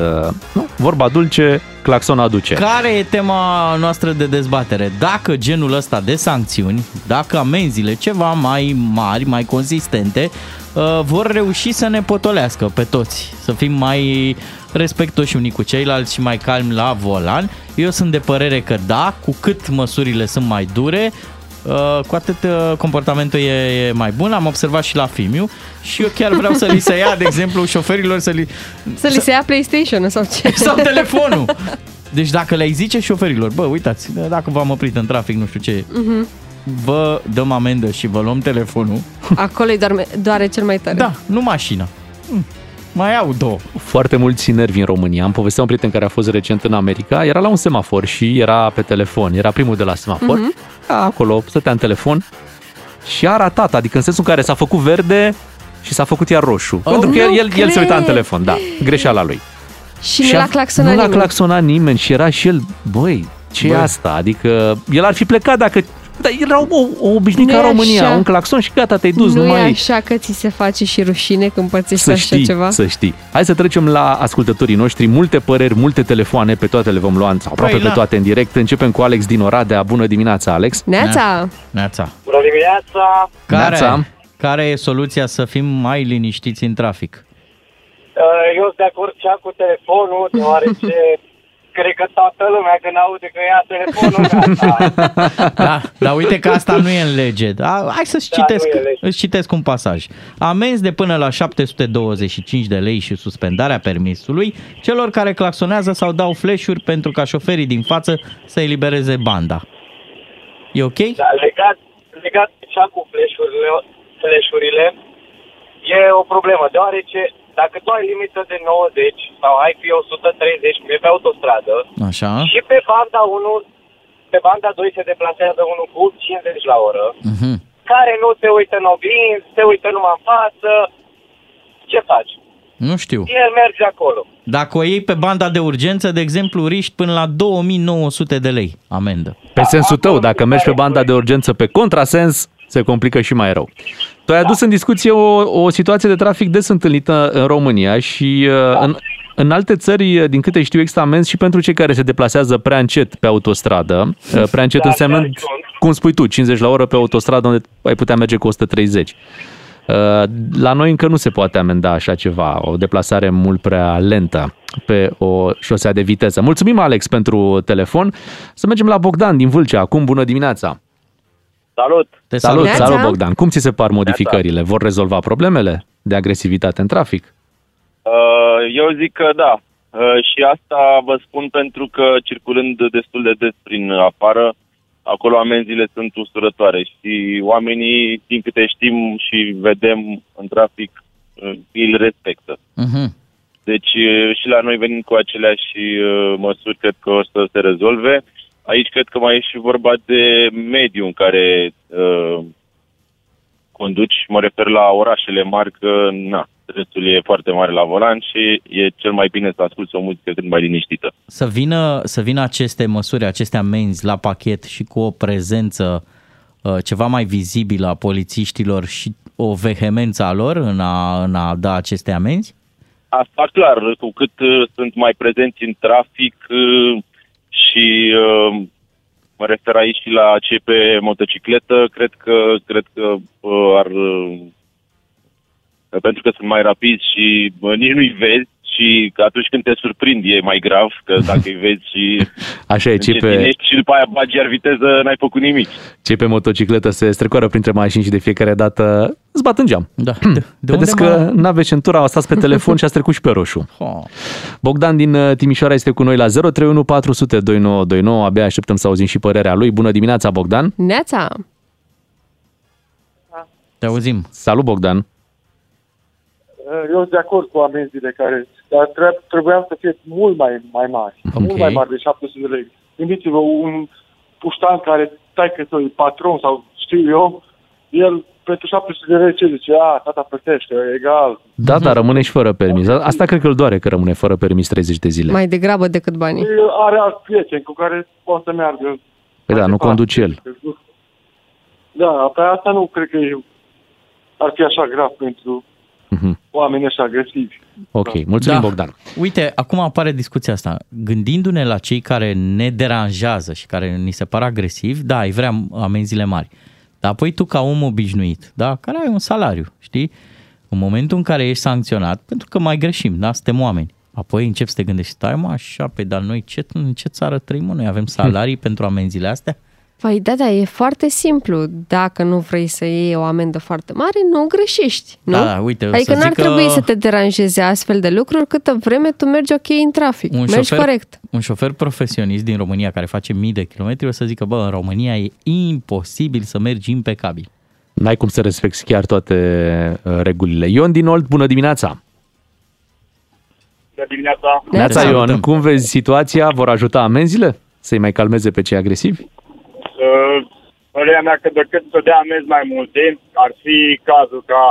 nu? Vorba dulce, claxon aduce. Care e tema noastră de dezbatere? Dacă genul ăsta de sancțiuni, dacă amenziile ceva mai mari, mai consistente, vor reuși să ne potolească pe toți, să fim mai respectoși unii cu ceilalți și mai calmi la volan. Eu sunt de părere că da, cu cât măsurile sunt mai dure, cu atât comportamentul e mai bun. Am observat și la Fimiu. Și eu chiar vreau să li se ia, de exemplu, șoferilor să li se ia PlayStation sau ce? Sau telefonul. Deci dacă le-ai zice șoferilor, bă, uitați, dacă v-am oprit în trafic, nu știu ce, vă dăm amendă și vă luăm telefonul. Acolo-i doare cel mai tare. Da, nu mașina. Mai au două. Foarte mulți nervi în România. Am povestit un prieten care a fost recent în America. Era la un semafor și era pe telefon. Era primul de la semafor. Acolo, stătea în telefon și a ratat, adică în sensul în care s-a făcut verde și s-a făcut iar roșu. Pentru că el se uita în telefon, greșeala lui. Și nu l-a claxonat nimeni și era și el, băi, ce e asta? Adică el ar fi plecat dacă... Dar era o obișnuită în România, așa. Un claxon și gata, te-ai dus. Nu e așa că ți se face și rușine când pățești ceva? Să știi. Hai să trecem la ascultătorii noștri. Multe păreri, multe telefoane, pe toate le vom lua, aproape pe toate în direct. Începem cu Alex din Oradea. Bună dimineața, Alex! Neața! Bună dimineața! Care e soluția să fim mai liniștiți în trafic? Eu sunt de acord cea cu telefonul, deoarece... Cred că toată lumea când aude că ia telefonul gata. Da, dar uite că asta nu e în lege. Hai să-ți citesc un pasaj. Amenzi de până la 725 de lei și suspendarea permisului celor care claxonează sau dau flash-uri pentru ca șoferii din față să elibereze banda. E ok? Da, legat de cea cu flash-urile, e o problemă, deoarece dacă tu ai limită de 90 sau ai fi 130 pe autostradă, așa, și pe banda 1, pe banda 2 se deplasează unul cu 50 la oră, uh-huh, care nu se uită în oglinzi, se uită numai în față, ce faci? Nu știu. El merge acolo. Dacă o iei pe banda de urgență, de exemplu, riști până la 2900 de lei amendă. Pe sensul tău, dacă mergi pe banda de urgență pe contrasens, se complică și mai rău. Tu ai adus în discuție o situație de trafic des întâlnită în România și în alte țări, din câte știu, există amenzi și pentru cei care se deplasează prea încet pe autostradă. Prea încet înseamnă, cum spui tu, 50 la oră pe autostradă unde ai putea merge cu 130. La noi încă nu se poate amenda așa ceva, o deplasare mult prea lentă pe o șosea de viteză. Mulțumim, Alex, pentru telefon. Să mergem la Bogdan din Vâlcea. Acum, bună dimineața! Salut! Te salut! Salut, Bogdan! Cum ți se par modificările? Vor rezolva problemele de agresivitate în trafic? Eu zic că da. Și asta vă spun pentru că, circulând destul de des prin afară, acolo amenzile sunt usurătoare și oamenii, din câte știm și vedem în trafic, îl respectă. Uh-huh. Deci și la noi venim cu aceleași măsuri, cred că o să se rezolve. Aici cred că mai e și vorba de mediu în care conduci, mă refer la orașele mari, că na, stresul e foarte mare la volan și e cel mai bine să asculți o muzică cât mai liniștită. Să vină aceste măsuri, aceste amenzi la pachet și cu o prezență ceva mai vizibilă a polițiștilor și o vehemență a lor în a da aceste amenzi? Asta clar, cu cât sunt mai prezenți în trafic și mă refer aici și la cei pe motocicletă, cred că ar... Pentru că sunt mai rapizi și nici nu-i vezi și atunci când te surprindi e mai grav, că dacă îi vezi și așa e, și după aia bagi iar viteză, n-ai făcut nimic. Cei pe motocicletă se strecoară printre mașini și de fiecare dată îți bat în geam. Da. Vedeți că n-aveți centura, stați pe telefon și ați trecut și pe roșu. Bogdan din Timișoara este cu noi la 031 400 2929. Abia așteptăm să auzim și părerea lui. Bună dimineața, Bogdan! Neața! Te auzim! Salut, Bogdan! Eu sunt de acord cu amenzile care... Dar trebuiau să fie mult mai mari. Okay. Mult mai mari de 700 de lei. Gândiți-vă, un puștan care taică-ți-o, e patron sau știu eu, el pentru 700 de lei ce zice? A, tata plătește, egal. Da, dar rămâne și fără permis. Asta cred că îl doare, că rămâne fără permis 30 de zile. Mai degrabă decât banii. El are alt prieten cu care poate să meargă. Păi da, nu conduce el. Da, pe asta nu cred că ar fi așa grav pentru... oamenii așa agresivi. Ok, mulțumim, da. Bogdan. Uite, acum apare discuția asta. Gândindu-ne la cei care ne deranjează și care ni se par agresivi, da, îi vrea amenzile mari. Dar apoi tu, ca om obișnuit, da, care ai un salariu, știi? În momentul în care ești sancționat, pentru că mai greșim, da, suntem oameni. Apoi începi să te gândești, stai mă, așa, pe dar noi în ce țară trăim, mă? Noi avem salarii pentru amenzile astea? Păi da, e foarte simplu. Dacă nu vrei să iei o amendă foarte mare, nu greșești, nu? Da, uite, adică n-ar trebui să te deranjeze astfel de lucruri câtă vreme tu mergi ok în trafic, mergi corect. Un șofer profesionist din România care face mii de kilometri o să zică, bă, în România e imposibil să mergi impecabil. N-ai cum să respecti chiar toate regulile. Ion din Olt, bună dimineața! Bună dimineața! Neața, Ion! Cum vezi situația? Vor ajuta amenzile să-i mai calmeze pe cei agresivi? Părerea mea că decât să dea amenzi mai multe, ar fi cazul ca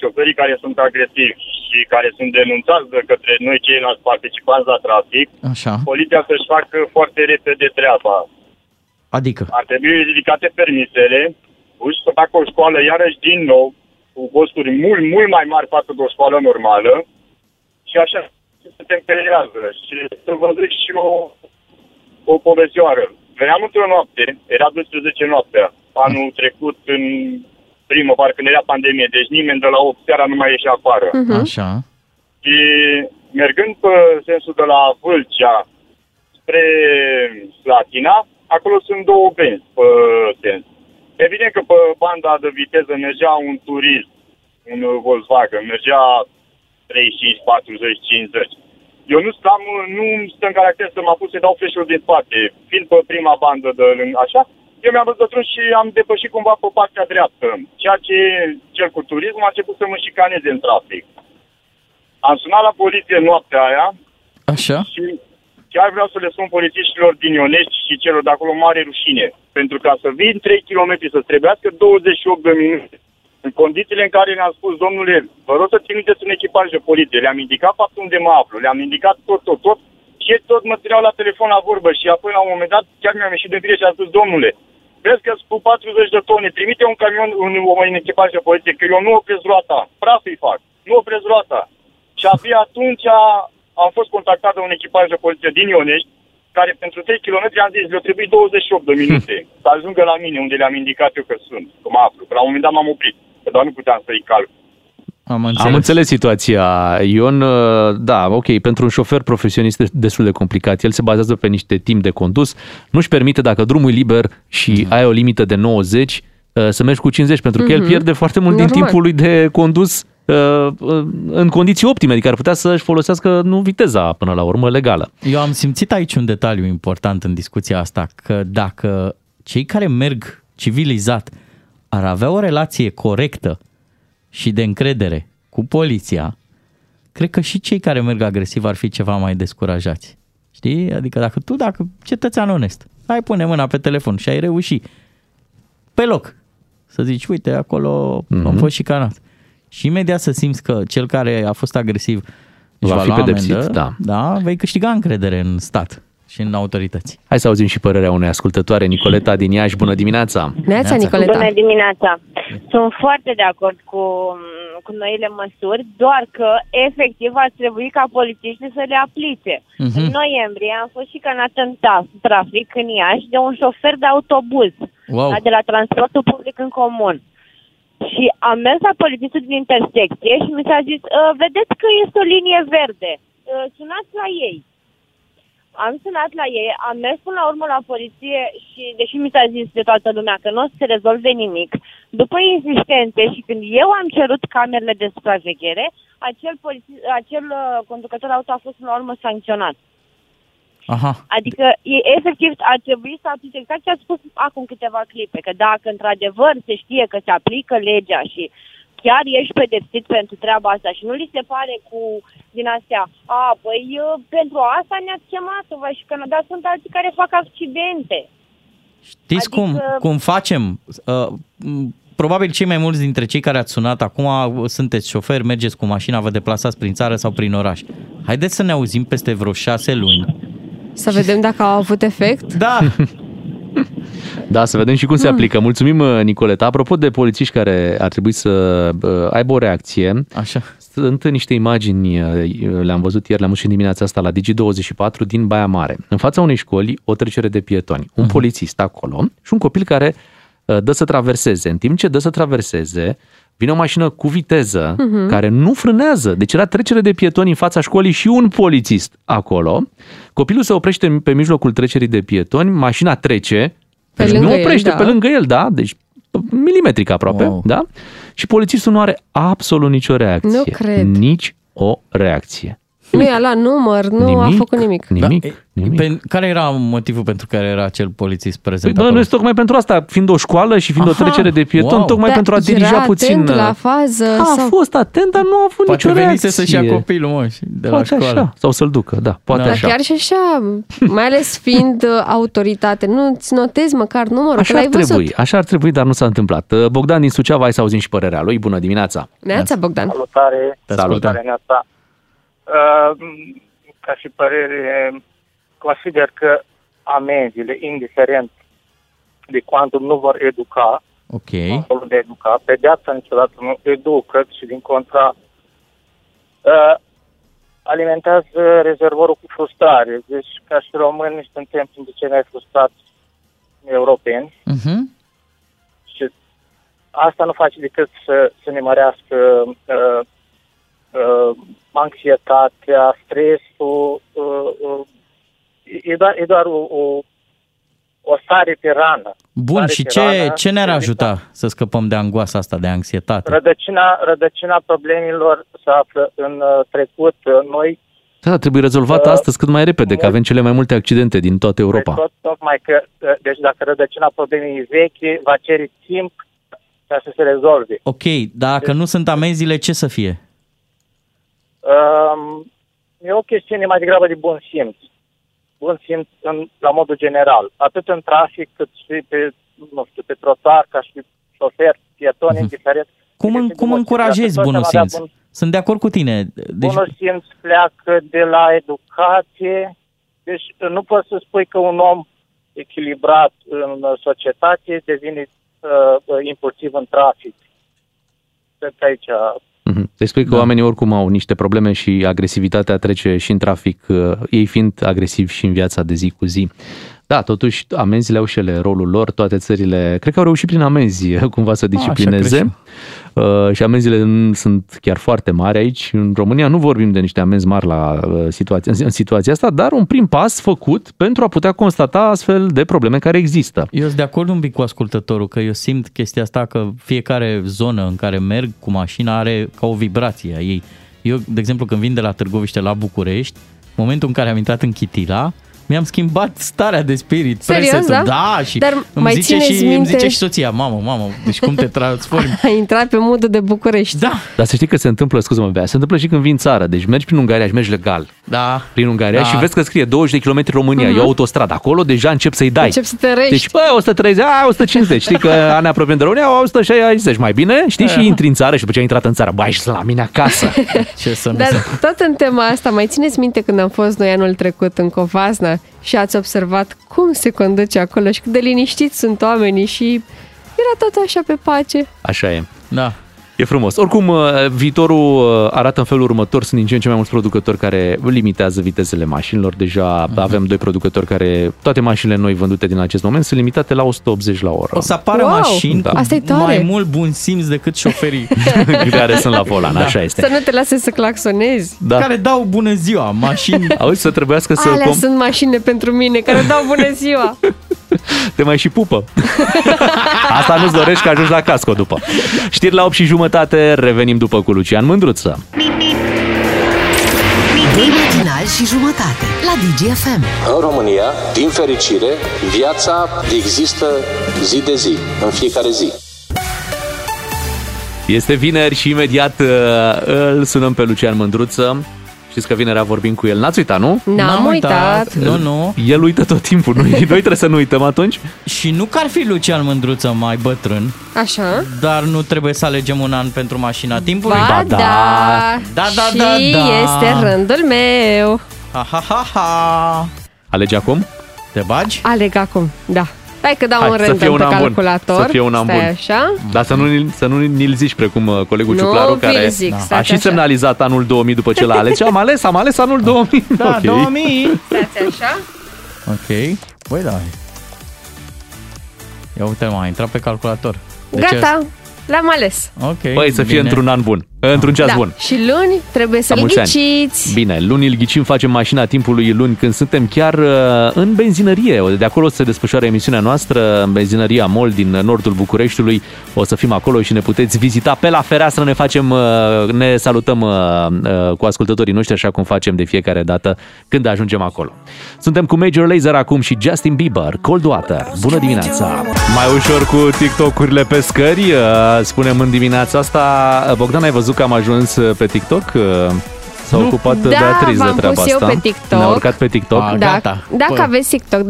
șoferii care sunt agresivi și care sunt denunțați de către noi ceilalți participanți la trafic, așa, poliția să-și facă foarte repede treaba. Adică? Ar trebui ridicate permisele, să facă o școală iarăși din nou, cu costuri mult, mult mai mari față de o școală normală și așa se temperează. Și să vă zic și o povestioară. Veneam într-o noapte, era 12 noaptea, anul trecut, în primăvară, când era pandemie, deci nimeni de la 8 seara nu mai ieșea afară. Uh-huh. Așa. Și mergând pe sensul de la Vâlcea spre Slatina, acolo sunt două benzi pe sens. Evident că pe banda de viteză mergea un turist, un Volkswagen, mergea 35, 40, 50. Eu nu stă în caracter să mă apuc să dau flash-ul din spate, fiind pe prima bandă de așa, eu mi-am văzut și am depășit cumva pe partea dreaptă, ceea ce cel cu turism a început să mă șicaneze în trafic. Am sunat la poliție noaptea aia. Așa. Și chiar vreau să le spun polițiștilor din Ionești și celor de acolo mare rușine. Pentru ca să vin 3 km să-ți trebuiască 28 de minute. În condițiile în care ne-am spus, domnule, vă rog să trimiteți un echipaj de poliție. Le-am indicat faptul unde mă aflu, le-am indicat tot. Și tot mă țineau la telefon la vorbă și apoi la un moment dat chiar mi-am ieșit de bine și am spus, domnule, vezi că-s cu 40 de tone, trimite un camion în echipaj de poliție, că eu nu opresc roata, praf îi fac, nu opresc roata. Și abia atunci am fost contactat de un echipaj de poliție din Ionești, care pentru 3 km am zis, le-o trebuie 28 de minute să ajungă la mine, unde le-am indicat eu că sunt, că mă aflu. La un moment dat m-am oprit, că doar nu puteam să-i calc. Am înțeles situația, Ion. Da, ok, pentru un șofer profesionist este destul de complicat. El se bazează pe niște timp de condus. Nu-și permite, dacă drumul e liber și ai o limită de 90, să mergi cu 50, pentru că el pierde foarte mult din timpul lui de condus în condiții optime, adică ar putea să-și folosească nu viteza până la urmă legală. Eu am simțit aici un detaliu important în discuția asta, că dacă cei care merg civilizat ar avea o relație corectă și de încredere cu poliția, cred că și cei care merg agresiv ar fi ceva mai descurajați. Știi? Adică dacă cetățean onest, hai pune mâna pe telefon și ai reușit pe loc să zici, uite, acolo am fost șicanat. Și imediat să simți că cel care a fost agresiv va fi pedepsit, da, vei câștiga încredere în stat și în autorități. Hai să auzim și părerea unei ascultătoare, Nicoleta din Iași. Bună dimineața! Bună, Nicoleta! Bună dimineața! Sunt foarte de acord cu noile măsuri, doar că efectiv ar trebui ca polițiștii să le aplice. În noiembrie am fost șicanată în trafic în Iași de un șofer de autobuz, de la transportul public în comun. Și am mers la polițistul din intersecție și mi s-a zis, vedeți că este o linie verde, sunați la ei. Am sunat la ei, am mers până la urmă la poliție și deși mi s-a zis de toată lumea că nu o să se rezolve nimic, după insistențe și când eu am cerut camerele de supraveghere, acel conducător auto a fost până la urmă sancționat. Aha. Adică efectiv ar trebui să aplice exact ce a spus acum câteva clipe, că dacă într-adevăr se știe că se aplică legea și chiar ești pedepsit pentru treaba asta și nu li se pare din astea, pentru asta ne-ați chemat-o, dar sunt alții care fac accidente. Știți cum facem? Probabil cei mai mulți dintre cei care ați sunat acum sunteți șoferi, mergeți cu mașina, vă deplasați prin țară sau prin oraș. Haideți să ne auzim peste vreo 6 luni. Să vedem dacă au avut efect? Da! Da, să vedem și cum se aplică. Mulțumim, Nicoleta. Apropo de polițiști care ar trebui să aibă o reacție, așa. Sunt niște imagini, le-am văzut ieri, le-am văzut și dimineața asta la Digi24 din Baia Mare. În fața unei școli, o trecere de pietoni, un polițist acolo și un copil care dă să traverseze. În timp ce dă să traverseze, vine o mașină cu viteză care nu frânează. Deci era trecere de pietoni în fața școlii și un polițist acolo. Copilul se oprește pe mijlocul trecerii de pietoni, mașina trece, deci nu oprește pe lângă el, deci milimetric aproape, da? Și polițistul nu are absolut nicio reacție. Nu cred. Nici o reacție. Nu i-a luat număr, nu a făcut nimic. Care era motivul pentru care era acel polițist prezent acolo? Nu, tocmai pentru asta, fiind o școală și fiind o trecere de pieton, tocmai pentru a dirija puțin. Era atent la fază? A fost atent, dar nu a avut nicio reacție. Poate venise să-și ia copilul, de la școală. Așa. Sau să-l ducă, poate așa. Dar chiar și așa, mai ales fiind autoritate, nu-ți notezi măcar numărul, așa că l-ai văzut. Așa ar trebui, dar nu s-a întâmplat. Bogdan din Suceava, hai să auzim și părerea lui. Bună dimineața! Neața, Bogdan! Salutare! Ca și părere, consider că amenziile, indiferent de cuantum, nu vor educa. Acolo de educa. Pedeapsa niciodată nu educă și din contra alimentează rezervorul cu frustrare. Deci, ca și români, suntem printre cei mai frustrați europeni. Și asta nu face decât să ne mărească anxietatea, stresul, e doar o sare pe rană. Bun, și ce ne-ar ajuta să scăpăm de angoasa asta, de anxietate? Rădăcina problemelor se află în trecut, noi. Da, trebuie rezolvată astăzi cât mai repede, că avem cele mai multe accidente din toată Europa. Tocmai că, deci dacă rădăcina problemei e veche, va cere timp ca să se rezolve. Ok, dacă nu sunt amenziile, ce să fie? E o chestiune mai degrabă de bun simț. Bun simț la modul general. Atât în trafic, cât și pe, nu știu, pe trotuar, ca și șofer, pietoni, indiferent. Cum încurajezi bunul simț? Sunt de acord cu tine. Deci... Bunul simț pleacă de la educație. Deci nu poți să spui că un om echilibrat în societate devine impulsiv în trafic. Cred că aici... Deci spui că oamenii oricum au niște probleme și agresivitatea trece și în trafic, ei fiind agresivi și în viața de zi cu zi. Da, totuși amenziile au și ele rolul lor, toate țările cred că au reușit prin amenzi cumva să disciplineze. Și amenziile sunt chiar foarte mari aici. În România nu vorbim de niște amenzi mari la situația asta, dar un prim pas făcut pentru a putea constata astfel de probleme care există. Eu sunt de acord un pic cu ascultătorul, că eu simt chestia asta că fiecare zonă în care merg cu mașina are ca o vibrație a ei. Eu, de exemplu, când vin de la Târgoviște la București, momentul în care am intrat în Chitila, mi-am schimbat starea de spirit. Serios, da? Da, și dar mai îmi zice și soția, mamă, deci cum te transformi? Ai intrat pe modul de București. Da. Dar să știi că se întâmplă, se întâmplă și când vin țara, deci mergi prin Ungaria și mergi legal. Da. Prin Ungaria și vezi că scrie 20 de km România, e o autostradă, acolo deja încep să-i dai. Încep să te rești. Deci, 130, 150, știi că ne apropiem de România, 160, mai bine, știi, și intri în țară și după ce ai intrat în țară, bai, și la mine acasă. Ce să nu. Dar tot în tema asta, mai țineți minte când am fost noi anul trecut în Covasna? Și ați observat cum se conduce acolo și cât de liniștiți sunt oamenii și era tot așa pe pace. Așa e. Da. E frumos. Oricum, viitorul arată în felul următor. Sunt din ce în ce mai mulți producători care limitează vitezele mașinilor. Deja avem doi producători care toate mașinile noi vândute din acest moment sunt limitate la 180 la oră. O să apară mașini mai mult bun simț decât șoferii care sunt la volan. Așa este. Să nu te lase să claxonezi. Da. Care dau bună ziua. Mașini. Auzi, să trebuiască să... Alea sunt mașinile pentru mine care dau bună ziua. Te mai și pupă. Asta nu-ți dorești, că ajungi la casco după. Știri la 8:30, revenim după cu Lucian Mândruță. Și jumătate la Digi FM. În România, din fericire, viața există zi de zi, în fiecare zi. Este vineri și imediat îl sunăm pe Lucian Mândruță. Știți că vinerea vorbim cu el. N-ați uitat, nu? N-am uitat. Nu. El uită tot timpul. Noi trebuie să nu uităm atunci. Și nu că ar fi Lucian Mândruță mai bătrân. Așa. Dar nu trebuie să alegem un an pentru mașina timpului. Da. Și este rândul meu. Ha. Alegi acum? Te bagi? Aleg acum, da. Hai că dau un rând pe calculator. Să fie un an bun. Așa. Dar să nu ni-l zici precum colegul Ciuclaru, care a și semnalizat anul 2000 după ce l-a ales. Am ales anul 2000. Da, okay. 2000. Stați așa. Ok. Păi da. Ia uite, m-a intrat pe calculator. Gata. L-am ales. Okay, păi să fie bine. Într-un an bun. Într-un ceas bun. Și luni trebuie să-l ghiciți. Bine, luni îl ghicim, facem mașina timpului luni când suntem chiar în benzinărie. De acolo se desfășoară emisiunea noastră, în benzinăria MOL din nordul Bucureștiului. O să fim acolo și ne puteți vizita pe la fereastră. Ne salutăm cu ascultătorii noștri, așa cum facem de fiecare dată când ajungem acolo. Suntem cu Major Lazer acum și Justin Bieber, Cold Water. Bună dimineața! Mai ușor cu TikTok-urile pe scări. Spunem în dimineața asta, Bogdan, ai văzut că am ajuns pe TikTok? S-a ocupat Beatriz de treaba asta. Da, v-am pus eu pe TikTok. Ne-a urcat pe TikTok. Dacă aveți TikTok,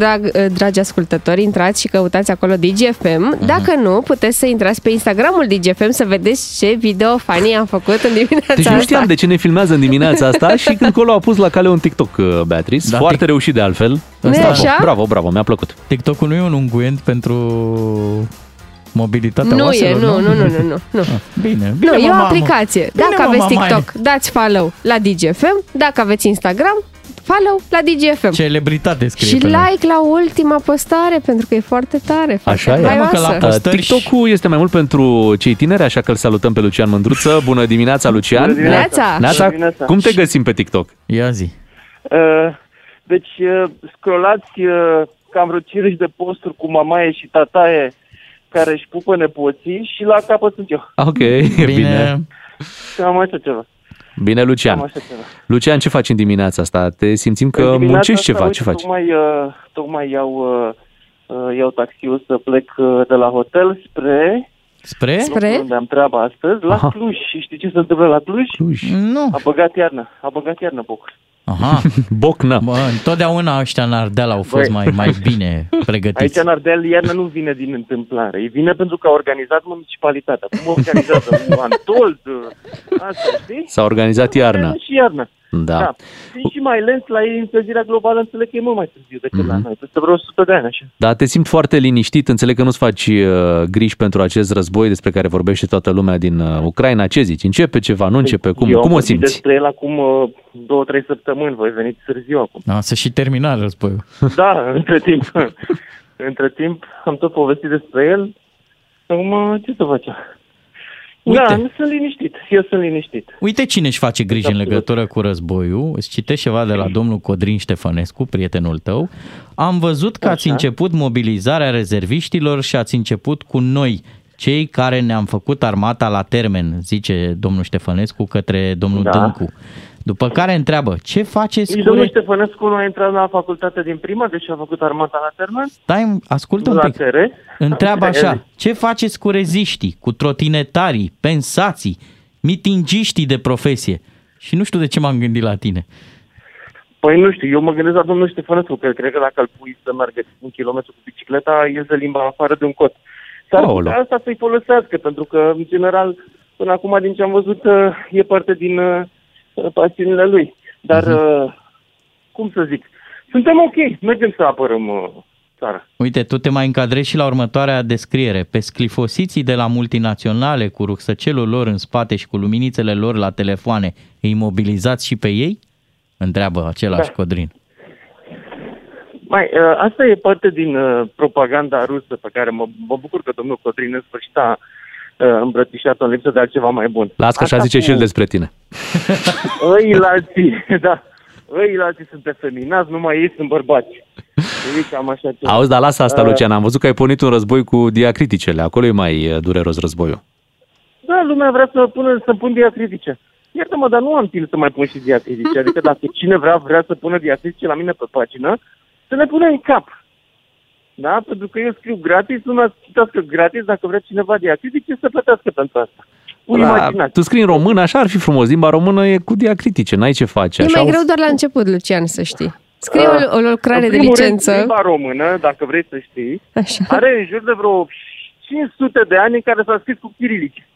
dragi ascultători, intrați și căutați acolo DigiFM. Dacă nu, puteți să intrați pe Instagramul DigiFM să vedeți ce video funny am făcut în dimineața asta. Deci nu știam de ce ne filmează în dimineața asta și când colo a pus la cale un TikTok, Beatriz. Da, foarte reușit de altfel. Bravo, mi-a plăcut. TikTok-ul nu e un unguent pentru... mobilitatea oaselor, nu. Bine, nu, e o aplicație. Dacă aveți TikTok, dați follow la DigiFM. Dacă aveți Instagram, follow la DigiFM. Celebritate scrie. Și like la ultima postare, pentru că e foarte tare. Așa e. TikTok-ul este mai mult pentru cei tineri, așa că îl salutăm pe Lucian Mândruță. Bună dimineața, Lucian. Bună dimineața. Neața. Cum te găsim pe TikTok? Ia zi. Deci, scrollați cam vreo 50 de posturi cu mamaie și tataie care își pupă nepoții și la capăt sunt eu. Ok, bine. Cam așa ceva. Bine, Lucian. Lucian, ce faci în dimineața asta? Te simțim că muncești ceva, ce faci? Tocmai iau taxiul să plec de la hotel spre Spre? Unde am treaba astăzi, la Cluj. Și știi ce se întâmplă la Cluj? Nu. A băgat iarnă bocul. Aha, bocna. Bă, întotdeauna ăștia în Ardeal au fost mai bine pregătiți. Aici în Ardeal iarna nu vine din întâmplare, vine pentru că a organizat municipalitatea. Cum organizează Antold, asta, știi? S-a organizat iarna. Și iarna. Da. Sunt și mai lent la ei încălzirea globală, înțeleg că e mult mai târziu decât la noi, peste vreo 100 de ani așa. Da, te simt foarte liniștit, înțeleg că nu-ți faci griji pentru acest război despre care vorbește toată lumea din Ucraina. Ce zici? Începe ceva, nu începe? Cum o simți? Eu am vorbit despre el acum 2-3 săptămâni, voi veniți târziu acum. Da, să și termina războiul. Da, între timp am tot povestit despre el, acum ce să facem? Uite. Da, eu sunt liniștit. Uite cine își face griji în legătură cu războiul. Îți citești ceva de la domnul Codrin Ștefănescu, prietenul tău. Am văzut că ați început mobilizarea rezerviștilor și ați început cu noi, cei care ne-am făcut armata la termen, zice domnul Ștefănescu către domnul Dâncu. După care întreabă, ce faceți cu... Domnul Ștefănescu nu a intrat la facultate din prima, deci a făcut armata la termen. Stai, ascultă un pic. Întreabă așa, ce faceți cu reziștii, cu trotinetarii, pensații, mitingiștii de profesie? Și nu știu de ce m-am gândit la tine. Păi nu știu, eu mă gândesc la domnul Ștefănescu, că cred că dacă îl pui să meargă un kilometru cu bicicleta, iese limba afară de un cot. Dar asta să-i folosească, pentru că, în general, până acum, din ce am văzut, e parte din... pasiunile lui. Dar, cum să zic, suntem ok, mergem să apărăm țara. Uite, tu te mai încadrezi și la următoarea descriere. Pe sclifosiții de la multinaționale, cu rucsăcelul lor în spate și cu luminițele lor la telefoane, îi mobilizați și pe ei? Întreabă același Codrin. Asta e parte din propaganda rusă, pe care mă bucur că domnul Codrin în sfârșit a îmbrățișat în lipsă de altceva mai bun. Las că așa zice și el despre tine. Ei, lații sunt efeminați, numai ei sunt bărbați. Auzi, dar lasă asta, Lucian, am văzut că ai pornit un război cu diacriticele, acolo e mai dureros războiul. Da, lumea vrea să pun diacritice. Iartă-mă, dar nu am timp să mai pun și diacritice, adică dacă cine vrea să pună diacritice la mine pe pagină, să le pune în cap. Da? Pentru că eu scriu gratis, lumea citească gratis, dacă vrea cineva diacritice, să plătească pentru asta. Tu scrii în română, așa ar fi frumos. Limba română e cu diacritice, n-ai ce face. E așa mai greu doar la început, Lucian, să știi. Scrie o lucrare de licență. În limba română, dacă vrei să știi, așa, are în jur de vreo 500 de ani în care s-a scris cu chirilice.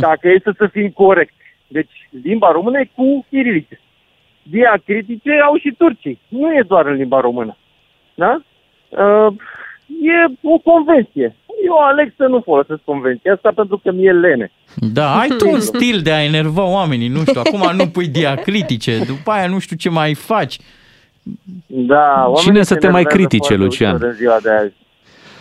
Dacă este să fim corect. Deci limba română e cu chirilice. Diacritice au și turcii. Nu e doar în limba română. Da? E o convenție. Eu aleg să nu folosesc convenția asta pentru că mi-e lene. Da, ai tu un stil de a enerva oamenii, nu știu, acum nu pui diacritice, după aia nu știu ce mai faci. Da, cine să te mai critique, Lucian?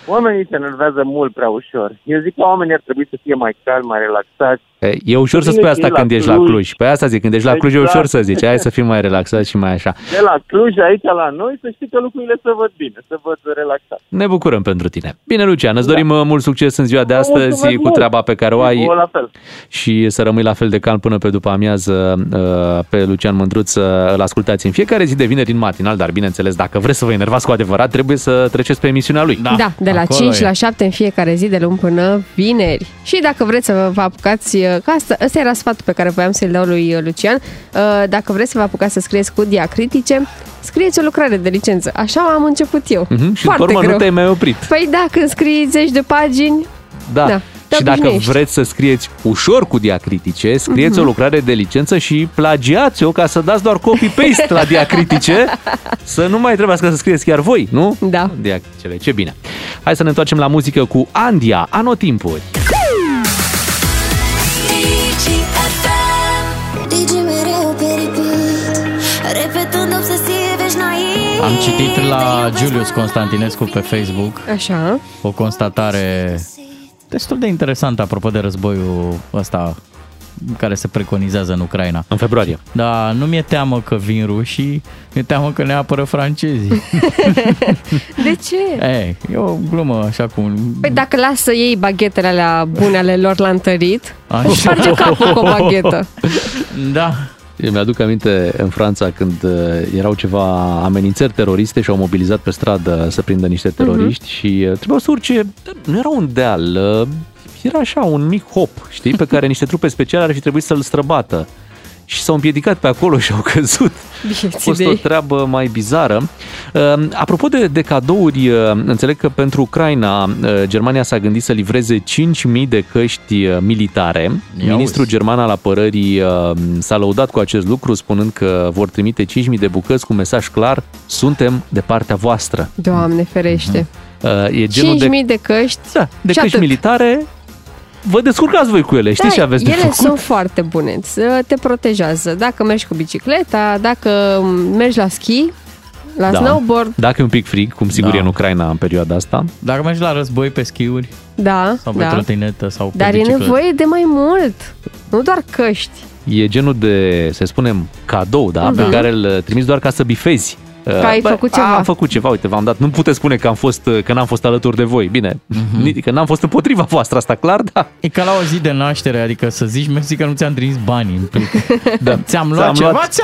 Oamenii se enervează mult prea ușor. Eu zic că oamenii ar trebui să fie mai calmi, mai relaxați. E ușor să spui asta când ești la Cluj. Păi asta zic, când ești la Cluj e ușor să zici, hai să fii mai relaxat și mai așa. De la Cluj aici la noi să știi că lucrurile se văd bine, se văd relaxat. Ne bucurăm pentru tine. Bine, Lucian, îți dorim mult succes în ziua de astăzi cu treaba pe care o ai. La fel. Și să rămâi la fel de calm până pe după amiază. Pe Lucian Mândruță îl ascultați în fiecare zi de vineri în matinal, dar bineînțeles, dacă vreți să vă enervați cu adevărat, trebuie să treceți pe emisiunea lui. Da, de la 5 la 7 în fiecare zi de luni până vineri. Și dacă vreți să vă apucați, că ăsta era sfatul pe care voiam să-l dau lui Lucian, dacă vreți să vă apucați să scrieți cu diacritice, scrieți o lucrare de licență. Așa am început eu. Și foarte greu. Nu te-ai mai oprit. Păi da, când scrii zeci de pagini... Da. Și dacă vreți să scrieți ușor cu diacritice, scrieți o lucrare de licență și plagiați-o ca să dați doar copy-paste la diacritice, să nu mai trebuiască să scrieți chiar voi, nu? Da. Diacriticele, ce bine. Hai să ne întoarcem la muzică cu Andia, Anotimpuri. Am citit la Julius Constantinescu pe Facebook o constatare destul de interesantă apropo de războiul ăsta care se preconizează în Ucraina. În februarie. Da, nu mi-e teamă că vin rușii, mi-e teamă că ne apără francezii. De ce? E o glumă așa cum... Păi dacă lasă ei baghetele alea bune ale lor la întărit, își sparge capul cu o baghetă. Da. Eu mi-aduc aminte în Franța când erau ceva amenințări teroriste și au mobilizat pe stradă să prindă niște teroriști și trebuiau să urce, nu era un deal, Era așa un mic hop, știi, pe care niște trupe speciale ar fi trebuit să-l străbată. Și s-au împiedicat pe acolo și au căzut. A fost o treabă mai bizară. Apropo de cadouri, înțeleg că pentru Ucraina, Germania s-a gândit să livreze 5.000 de căști militare. Ministrul german al apărării s-a lăudat cu acest lucru, spunând că vor trimite 5.000 de bucăți cu mesaj clar: suntem de partea voastră. Doamne ferește! E genul 5.000 de căști? Da, de căști atât. Militare... Vă descurcați voi cu ele, știți ce aveți de făcut? Ele sunt foarte bune, te protejează. Dacă mergi cu bicicleta, dacă mergi la schi, la snowboard. Dacă e un pic frig, cum sigur e în Ucraina în perioada asta. Dacă mergi la război pe schiuri, sau pe trotinetă, sau pe bicicletă. Dar e nevoie de mai mult, nu doar căști. E genul de, să spunem, cadou, pe care îl trimiți doar ca să bifezi. Că ai făcut ceva. Am făcut ceva, uite, v-am dat. Nu puteți spune că n-am fost alături de voi. Bine, că n-am fost împotriva voastră, asta clar, da. E ca la o zi de naștere, adică să zici, mersi că nu ți-am trimis banii. Ți-am luat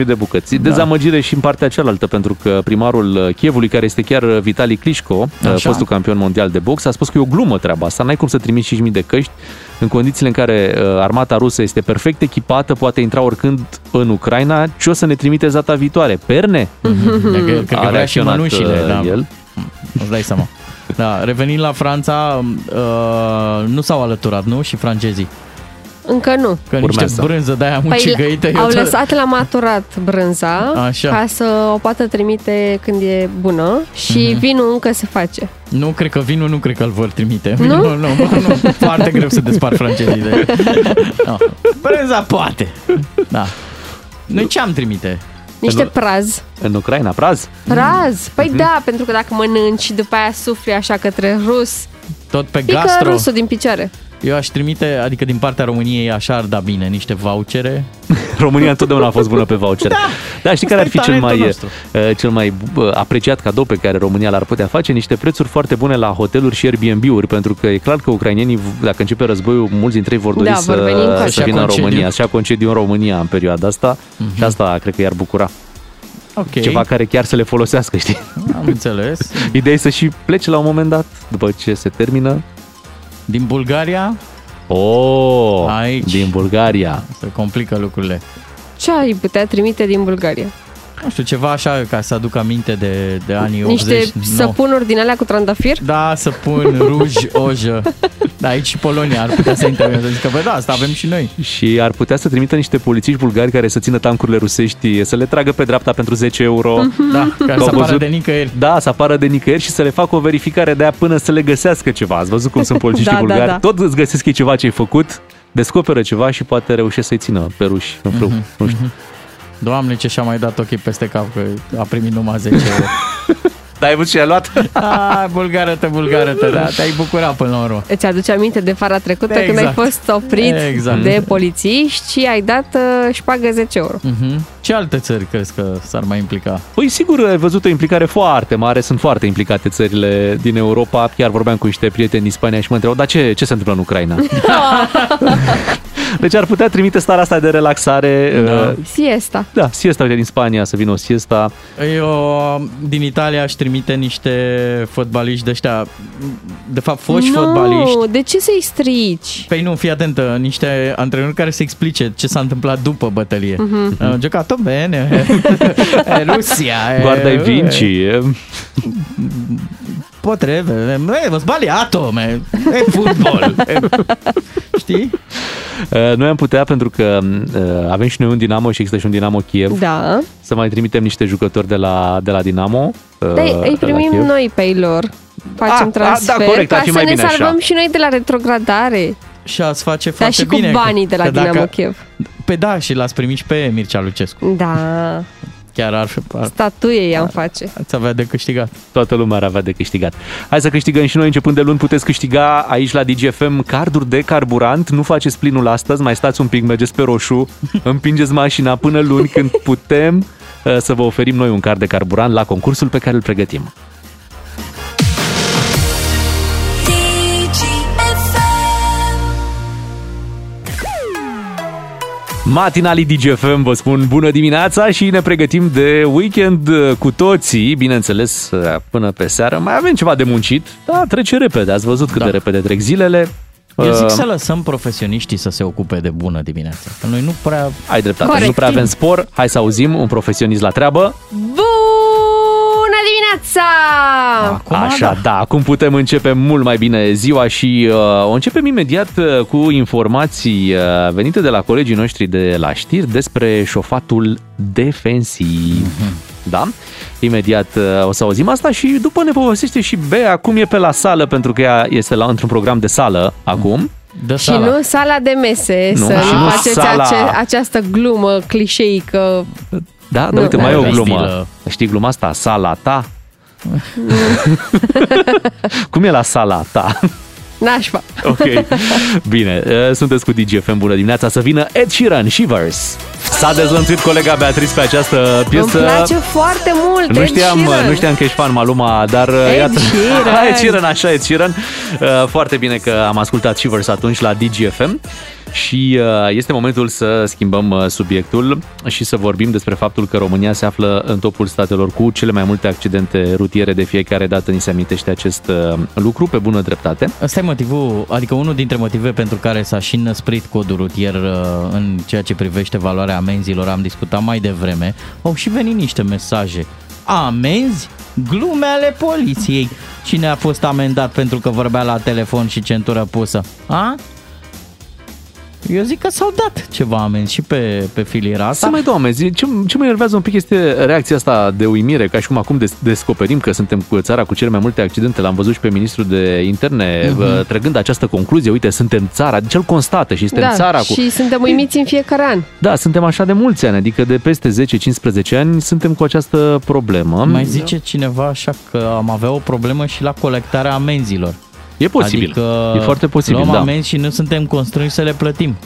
5.000 de bucăți. Dezamăgire și în partea cealaltă, pentru că primarul Kievului, care este chiar Vitali Klitschko, fostul campion mondial de box, a spus că e o glumă treaba asta. N-ai cum să trimiți 5.000 de căști în condițiile în care armata rusă este perfect echipată, poate intra oricând în Ucraina. Ce o să ne trimiteți data viitoare? Perne? Cred că vrea și mănușile, el. Îți dai seama. Da, revenind la Franța, nu s-au alăturat, nu? Și francezii. Încă nu. Că urmează. Niște brânză de-aia mucigăită. Au lăsat la maturat brânza ca să o poată trimite când e bună și vinul încă se face. Nu, cred că vinul nu cred că îl vor trimite. Nu? Nu, foarte greu să despart francezii de brânza poate. Da. Noi ce am trimite? Niște praz. În Ucraina, praz? Praz. Păi pentru că dacă mănânci și după aia sufli așa către rus, tot pe pică gastro. Rusul din picioare. Eu aș trimite, adică din partea României așa ar da bine, niște vouchere. România întotdeauna a fost bună pe vouchere. Da, știi care ar fi cel mai apreciat cadou pe care România l-ar putea face? Niște prețuri foarte bune la hoteluri și Airbnb-uri, pentru că e clar că ucrainenii, dacă începe războiul, mulți dintre ei vor dori să vină în România, să ia concediu în România în perioada asta. Și asta cred că i-ar bucura. Okay. Ceva care chiar să le folosească, știi? Am înțeles. Ideea e să și plece la un moment dat, după ce se termină. Din Bulgaria? Aici. Din Bulgaria. Se complică lucrurile. Ce ai putea trimite din Bulgaria? Nu știu, ceva așa ca să aduc aminte de anii 80. Niște săpunuri din alea cu trandafir? Da, săpun, ruj, ojă. Da, aici și Polonia ar putea să intervină, să zică, asta avem și noi. Și ar putea să trimită niște polițiști bulgari care să țină tancurile rusești, să le tragă pe dreapta pentru 10 euro. Care să apară de nicăieri. Da, să apară de nicăieri și să le facă o verificare de aia până să le găsească ceva. Ați văzut cum sunt polițiștii bulgari? Tot îți găsesc ei ceva ce-ai făcut, descoperă ceva și poate reușește să-i țină pe ruși în frâu. Nu știu. Doamne, ce și-a mai dat ochii peste cap, că a primit numai 10 euro. Dar ai văzut ce a luat? Bulgară-te, da, te-ai bucurat până la urmă. Îți aduce aminte de vara trecută când ai fost oprit de polițiști și ai dat șpagă 10 euro. Ce alte țări crezi că s-ar mai implica? Păi sigur, ai văzut o implicare foarte mare, sunt foarte implicate țările din Europa. Chiar vorbeam cu niște prieteni din Spania și mă întrebau, dar ce se întâmplă în Ucraina? Deci ar putea trimite starea asta de relaxare. Siesta. Da, siesta, uite, din Spania să vină o siesta. Eu, din Italia, aș trimite niște fotbaliști de ăștia. De fapt, foști fotbaliști. Nu, de ce să-i strici? Păi nu, fii atentă, niște antrenori care să explice ce s-a întâmplat după bătălie. Am jucat-o bine. Rusia. Guarda i vinci. Potrebe. Vă sbaliato, e fotbal. Știi? Noi am putea, pentru că avem și noi un Dinamo și există și un Dinamo Kiev, să mai trimitem niște jucători de la Dinamo. Îi primim noi pe ei lor. Facem transfer, corect, ca să ne salvăm și noi de la retrogradare. Și ați face foarte bine. Dar și cu banii de la Dinamo Kiev. Pe și l-ați primit și pe Mircea Lucescu. Da. Chiar statuie i-am face. Ați avea de câștigat. Toată lumea ar avea de câștigat. Hai să câștigăm și noi începând de luni. Puteți câștiga aici la Digi FM carduri de carburant. Nu faceți plinul astăzi, mai stați un pic, mergeți pe roșu, împingeți mașina până luni, când putem să vă oferim noi un card de carburant la concursul pe care îl pregătim. Matinalii Digi FM vă spun bună dimineața și ne pregătim de weekend cu toții, bineînțeles, până pe seară. Mai avem ceva de muncit, trece repede, ați văzut cât de repede trec zilele. Eu zic să lăsăm profesioniștii să se ocupe de bună dimineața. Că noi nu prea... Ai dreptate, corect, nu prea avem spor. Hai să auzim un profesionist la treabă. Bună dimineața! Acum, așa, da, acum putem începe mult mai bine ziua și o începem imediat cu informații venite de la colegii noștri de la știri despre șofatul defensiv. Da? Imediat o să auzim asta și după ne povestește și Bea cum e pe la sală, pentru că ea este într-un program de sală acum. De și sala. Nu sala de mese, nu, să nu faceți această glumă clișeică. Da, dar uite, mai e o glumă. Știi gluma asta? Sala ta? Cum e la sala ta? Nașpa. Ok, bine. Sunteți cu Digi FM, bună dimineața. Să vină Ed Sheeran, Shivers. S-a dezlănțuit colega Beatrice pe această piesă. Îmi place foarte mult. Nu știam că ești fan Maluma, dar iată. Ed Sheeran. Foarte bine că am ascultat Shivers atunci la Digi FM. Și este momentul să schimbăm subiectul și să vorbim despre faptul că România se află în topul statelor cu cele mai multe accidente rutiere. De fiecare dată ni se amintește acest lucru, pe bună dreptate. Ăsta e motivul, adică unul dintre motive pentru care s-a și năsprit codul rutier în ceea ce privește valoarea amenzilor. Am discutat mai devreme, au și venit niște mesaje. Amenzi? Glume ale poliției. Cine a fost amendat pentru că vorbea la telefon și centură pusă? A? Eu zic că s-au dat ceva amenzi și pe filiera asta. Să mai dau amenzi. Ce mă enervează un pic este reacția asta de uimire, ca și cum acum descoperim că suntem cu țara cu cele mai multe accidente. L-am văzut și pe ministrul de interne trăgând această concluzie. Uite, suntem țara, deci el constată și suntem țara cu... Și suntem uimiți în fiecare an. Da, suntem așa de mulți ani, adică de peste 10-15 ani suntem cu această problemă. Mai zice cineva așa că am avea o problemă și la colectarea amenzilor. E posibil, adică e foarte posibil, luăm amenzi și nu suntem constrânși să le plătim.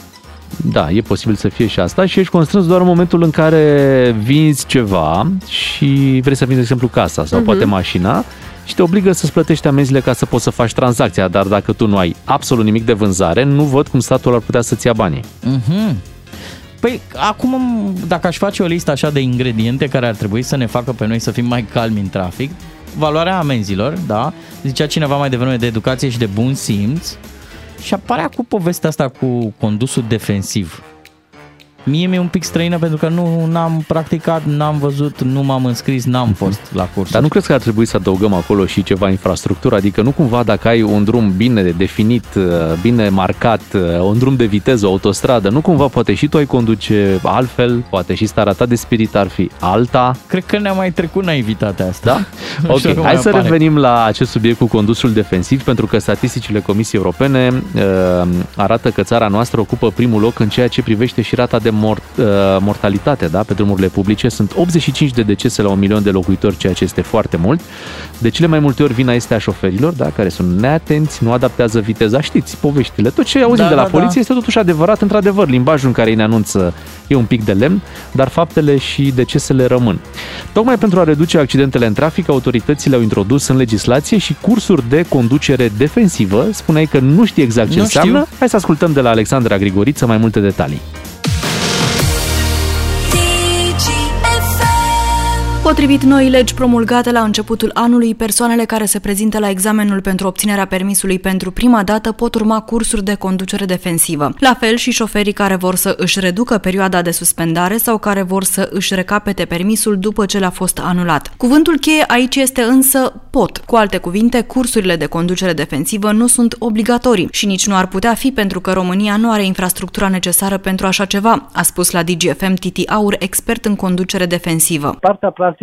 Da, e posibil să fie și asta și ești constrâns doar în momentul în care vinzi ceva și vrei să vinzi, de exemplu, casa sau poate mașina și te obligă să-ți plătești amenzile ca să poți să faci tranzacția, dar dacă tu nu ai absolut nimic de vânzare, nu văd cum statul ar putea să-ți ia banii. Păi, acum, dacă aș face o listă așa de ingrediente care ar trebui să ne facă pe noi să fim mai calmi în trafic, valoarea amenzilor, da, zicea cineva mai devreme, de educație și de bun simț, și apare acum povestea asta cu condusul defensiv. Mie mi-e un pic străină pentru că nu n-am practicat, n-am văzut, nu m-am înscris, n-am fost la curs. Dar nu crezi că ar trebui să adăugăm acolo și ceva infrastructură? Adică nu cumva dacă ai un drum bine definit, bine marcat, un drum de viteză, o autostradă, nu cumva poate și tu ai conduce altfel, poate și starea ta de spirit ar fi alta? Cred că ne-a mai trecut naivitatea asta. Da? Ok, hai să revenim la acest subiect cu condusul defensiv, pentru că statisticile Comisiei Europene arată că țara noastră ocupă primul loc în ceea ce privește și rata de mortalitate, da, pe drumurile publice. Sunt 85 de decese la 1.000.000 de locuitori, ceea ce este foarte mult. De cele mai multe ori vina este a șoferilor, da, care sunt neatenți, nu adaptează viteza, știți, poveștile. Tot ce auzim de la poliție este totuși adevărat, într-adevăr, limbajul în care ei ne anunță e un pic de lemn, dar faptele și decesele rămân. Tocmai pentru a reduce accidentele în trafic, autoritățile au introdus în legislație și cursuri de conducere defensivă. Spuneai că nu știi exact ce înseamnă. Știu. Hai să ascultăm de la Alexandra Grigoriță mai multe detalii. Potrivit noii legi promulgate la începutul anului, persoanele care se prezintă la examenul pentru obținerea permisului pentru prima dată pot urma cursuri de conducere defensivă. La fel și șoferii care vor să își reducă perioada de suspendare sau care vor să își recapete permisul după ce le-a fost anulat. Cuvântul cheie aici este însă pot. Cu alte cuvinte, cursurile de conducere defensivă nu sunt obligatorii și nici nu ar putea fi, pentru că România nu are infrastructura necesară pentru așa ceva, a spus la Digi FM Titi Aur, expert în conducere defensivă.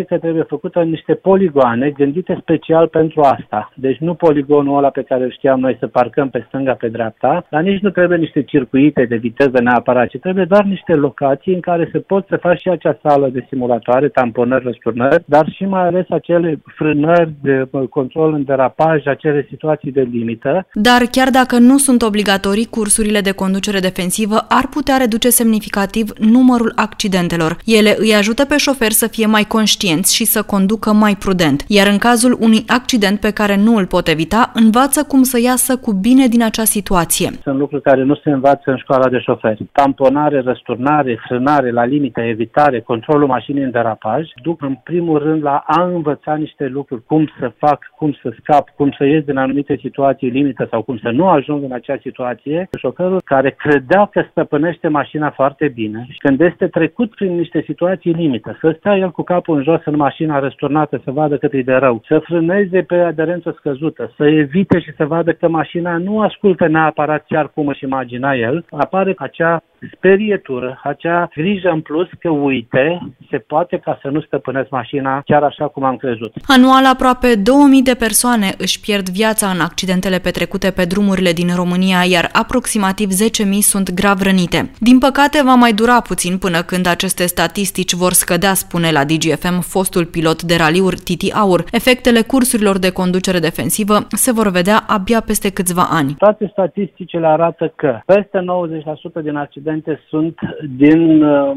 Că trebuie făcută niște poligoane gândite special pentru asta. Deci nu poligonul ăla pe care știam noi să parcăm pe stânga, pe dreapta, dar nici nu trebuie niște circuite de viteză neapărat, ci trebuie doar niște locații în care se pot să faci și acea sală de simulatoare, tamponări, răsturnări, dar și mai ales acele frânări de control în derapaj, acele situații de limită. Dar chiar dacă nu sunt obligatorii, cursurile de conducere defensivă ar putea reduce semnificativ numărul accidentelor. Ele îi ajută pe șoferi să fie mai conștienți conștienți și să conducă mai prudent, iar în cazul unui accident pe care nu îl pot evita, învață cum să iasă cu bine din acea situație. Sunt lucruri care nu se învață în școala de șoferi. Tamponare, răsturnare, frânare la limită, evitare, controlul mașinii în derapaj, duc în primul rând la a învăța niște lucruri, cum să fac, cum să scap, cum să ies din anumite situații limită sau cum să nu ajung în acea situație. Șoferul care credea că stăpânește mașina foarte bine și când este trecut prin niște situații limită, să stea el cu capul în jos în mașina răsturnată, să vadă cât e de rău, să frâneze pe aderență scăzută, să evite și să vadă că mașina nu ascultă neapărat chiar cum își imagina el, apare acea sperietură, acea grijă în plus că uite, se poate ca să nu stăpânesc mașina chiar așa cum am crezut. Anual aproape 2000 de persoane își pierd viața în accidentele petrecute pe drumurile din România, iar aproximativ 10.000 sunt grav rănite. Din păcate, va mai dura puțin până când aceste statistici vor scădea, spune la Digi FM fostul pilot de raliuri Titi Aur. Efectele cursurilor de conducere defensivă se vor vedea abia peste câțiva ani. Toate statisticile arată că peste 90% din accidente sunt din,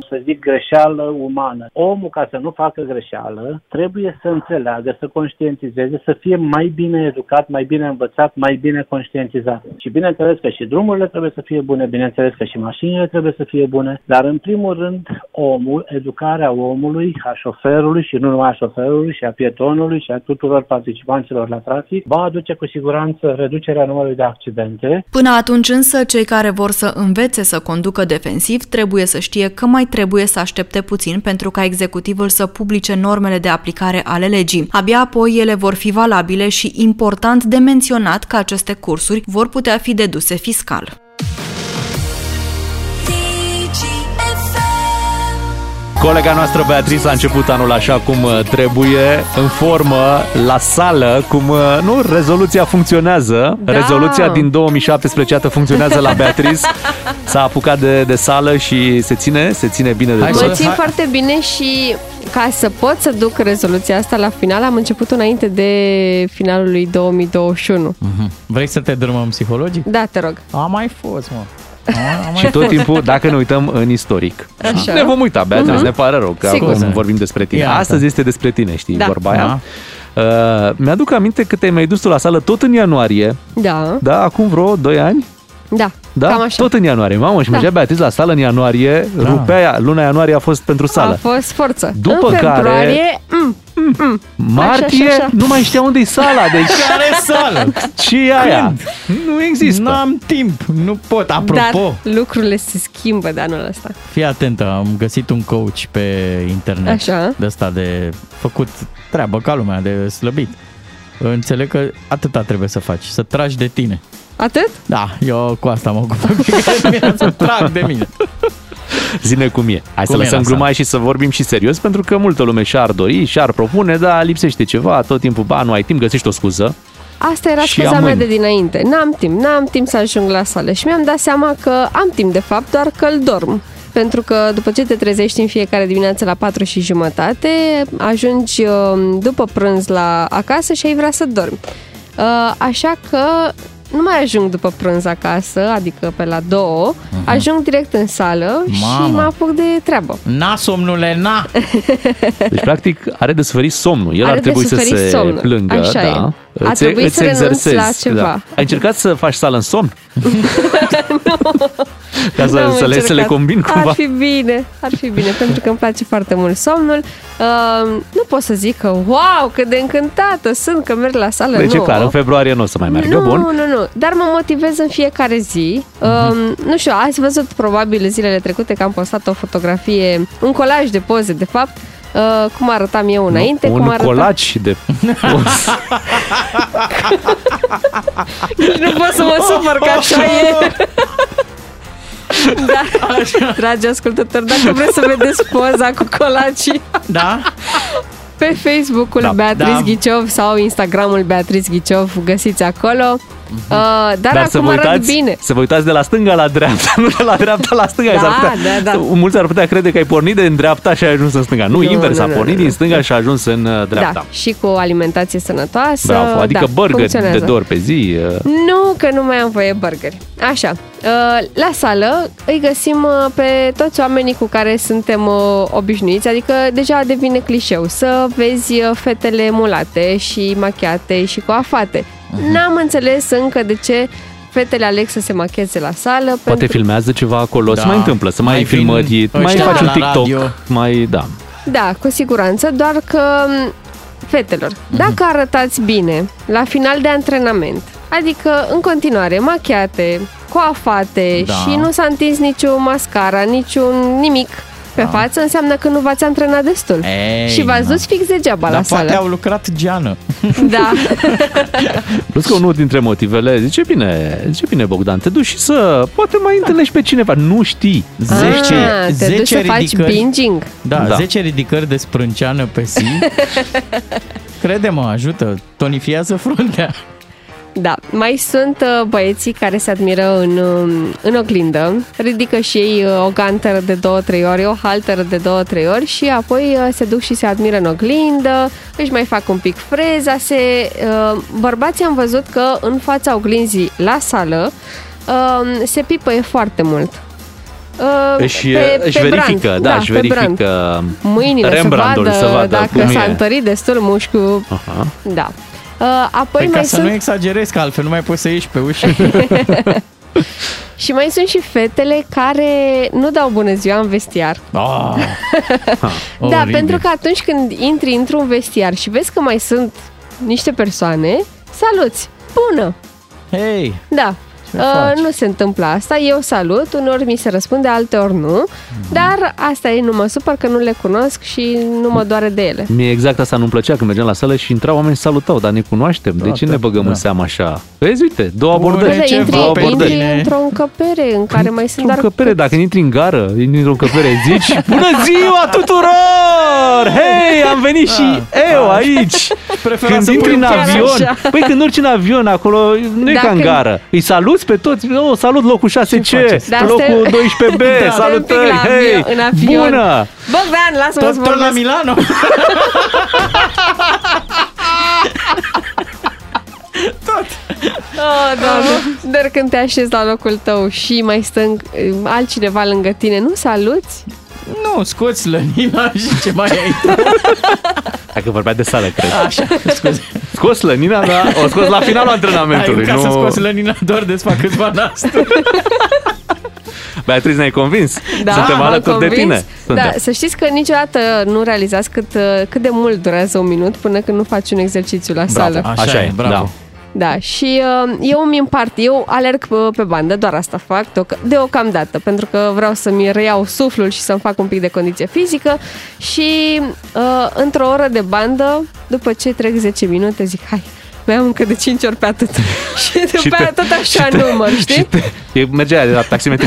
să zic, greșeală umană. Omul, ca să nu facă greșeală, trebuie să înțeleagă, să conștientizeze, să fie mai bine educat, mai bine învățat, mai bine conștientizat. Și bineînțeles că și drumurile trebuie să fie bune, bineînțeles că și mașinile trebuie să fie bune, dar în primul rând omul, educarea omului, a șoferului și nu numai a șoferului, și a pietonului și a tuturor participanților la trafic, va aduce cu siguranță reducerea numărului de accidente. Până atunci însă, cei care vor să învețe să conducă defensiv trebuie să știe că mai trebuie să aștepte puțin pentru ca executivul să publice normele de aplicare ale legii. Abia apoi ele vor fi valabile și important de menționat că aceste cursuri vor putea fi deduse fiscal. Colega noastră Beatrice a început anul așa cum trebuie, în formă, la sală, rezoluția funcționează. Da. Rezoluția din 2017 funcționează la Beatrice. S-a apucat de sală și se ține bine de tot. Mă țin foarte bine și ca să pot să duc rezoluția asta la final, am început înainte de finalul lui 2021. Vrei să te drumăm psihologic? Da, te rog. A mai fost, mă. Și tot timpul, dacă ne uităm în istoric, așa, ne vom uita, Beatrice, ne pare rău că sigur, acum vorbim despre tine. Iată. Astăzi este despre tine, știi, da, vorba aia. Mi-aduc aminte că te-ai mai dus tu la sală tot în ianuarie. Da. Da, acum vreo 2 ani. Da, cam așa. Tot în ianuarie, mamă, și mergea Beatrice la sală în ianuarie, rupea, luna ianuarie a fost pentru sală. A fost forță. După în februarie, martie, așa. Nu mai știa unde e sala, deci care sală? Ce e aia? Nu există. N-am timp, nu pot. Apropo, dar lucrurile se schimbă de anul ăsta. Fii atentă, am găsit un coach pe internet, așa, de ăsta de făcut treabă ca lumea, de slăbit. Înțeleg că atâta trebuie să faci, să tragi de tine. Atât? Da, eu cu asta mă ocup. Să trag de mine. Zine cum e. Hai să lăsăm gluma și să vorbim și serios, pentru că multă lume și-ar dori, și-ar propune, dar lipsește ceva, tot timpul, nu ai timp, găsești o scuză. Asta era scuza mea de dinainte. N-am timp să ajung la sală. Și mi-am dat seama că am timp, de fapt, doar că îl dorm. Pentru că după ce te trezești în fiecare dimineață la 4:30, ajungi după prânz la acasă și ai vrea să dormi. Așa că nu mai ajung după prânz acasă, adică pe la 2, ajung direct în sală. Mama. Și mă apuc de treabă. Na, somnule, na! Deci, practic, are de suferit somnul. El are trebui să se somnul. Plângă. Așa da. E. A trebuit să renunți la ceva. Da. Ai încercat să faci sală în somn? Nu. Ca să le combin cumva. Ar fi bine, pentru că îmi place foarte mult somnul. Nu pot să zic că, wow, cât de încântată sunt că merg la sală. Deci, e clar, în februarie nu o să mai merg. Nu. Dar mă motivez în fiecare zi. Nu știu, ați văzut probabil zilele trecute că am postat o fotografie, un colaj de poze, de fapt, cum arătam eu înainte. Colaj de poze. Nu pot să mă supăr, că așa e. Da, așa. Dragi ascultători, dacă vreți să vedeți poza cu colacii, da? Pe Facebook-ul Beatrice Ghiciov sau Instagram-ul Beatrice Ghiciov, găsiți acolo. Dar acum arată bine. Să vă uitați de la stânga la dreapta, nu de la dreapta la stânga. Da. Mulți ar putea crede că ai pornit din dreapta și ai ajuns în stânga. Nu, invers, a pornit din stânga și a ajuns în dreapta. Da, și cu alimentație sănătoasă. Bravo, adică burgeri de 2 ori pe zi. Nu, că nu mai am voie burgeri. Așa. La sală îi găsim pe toți oamenii cu care suntem obișnuiți, adică deja devine clișeu să vezi fetele mulate și machiate și coafate. N-am înțeles încă de ce fetele aleg să se macheze la sală. Poate pentru... filmează ceva acolo, da. Se mai întâmplă, să mai filmări, mai faci un TikTok, mai da. Da, cu siguranță, doar că fetelor, dacă arătați bine la final de antrenament, adică în continuare machiate, coafate, da. Și nu s-a întins nicio mascara, niciun nimic pe față, înseamnă că nu v-ați antrenat destul. Ei, și v-ați dus fix degeaba la sală. Dar poate au lucrat geană. Da. Plus că unul dintre motivele, zice bine Bogdan, te duci și să poate mai întâlnești pe cineva, nu știi. 10 ridicări. Binging. Da, 10 ridicări de sprânceană pe zi. Crede-mă, ajută, tonifiază fruntea. Da, mai sunt băieții care se admiră în oglindă, ridică și ei o ganteră de 2-3 ori, o halteră de 2-3 ori și apoi se duc și se admiră în oglindă, își mai fac un pic freza. Bărbații am văzut că în fața oglinzii la sală se pipăie foarte mult. Își verifică, brand, da, își verifică mâinile, Rembrandt-ul, să vadă dacă s-a întărit destul mușchiul. Aha. Da. Apoi mai ca să nu exagerez, că altfel nu mai poți să ieși pe ușă. Și mai sunt și fetele care nu dau bună ziua în vestiar. Oh. Da, pentru că atunci când intri într-un vestiar și vezi că mai sunt niște persoane, saluți! Bună! Hei! Da. Nu se întâmplă asta, eu salut, uneori mi se răspunde, alteori nu, dar asta e, nu mă supăr că nu le cunosc și nu mă doare de ele. Mie exact asta nu-mi plăcea când mergeam la sală și intrau oameni și salutau, dar ne cunoaștem, de ce ne băgăm în seamă așa? Vezi, uite, două abordări. Intri într-o încăpere în care mai sunt doar... Încăpere, dacă intri în gară, intri într-o încăpere, zici, bună ziua tuturor! Hei, am venit și eu aici! Când intri în avion, când urci în avion acolo, nu e ca în gară, îi salut pe toți, salut locul 6C, locul 12B, salutări, hei, bună! Bogdan, lasă-mă să vorbesc! Tot la Milano! Tot! Oh, Doamne, dar când te așezi la locul tău și mai stă altcineva lângă tine, nu saluți? Nu, scoți lănina și ce mai ai. Dacă vorbea de sală, cred. Așa, scoți lănina, dar o scoți la finalul antrenamentului. Ca să scoți lănina doar desfac câțiva nasturi. Beatriz, ne-ai convins? Da, suntem alături de tine. Da, să știți că niciodată nu realizați cât de mult durează un minut până când nu faci un exercițiu la sală. Așa e, bravo. Da, și eu îmi împart, eu alerg pe bandă, doar asta fac deocamdată, pentru că vreau să-mi reiau suflul și să-mi fac un pic de condiție fizică și într-o oră de bandă, după ce trec 10 minute, zic, hai, mai am încă de 5 ori pe atât. Și după aia tot așa număr, știi? Merge aia de la taximetru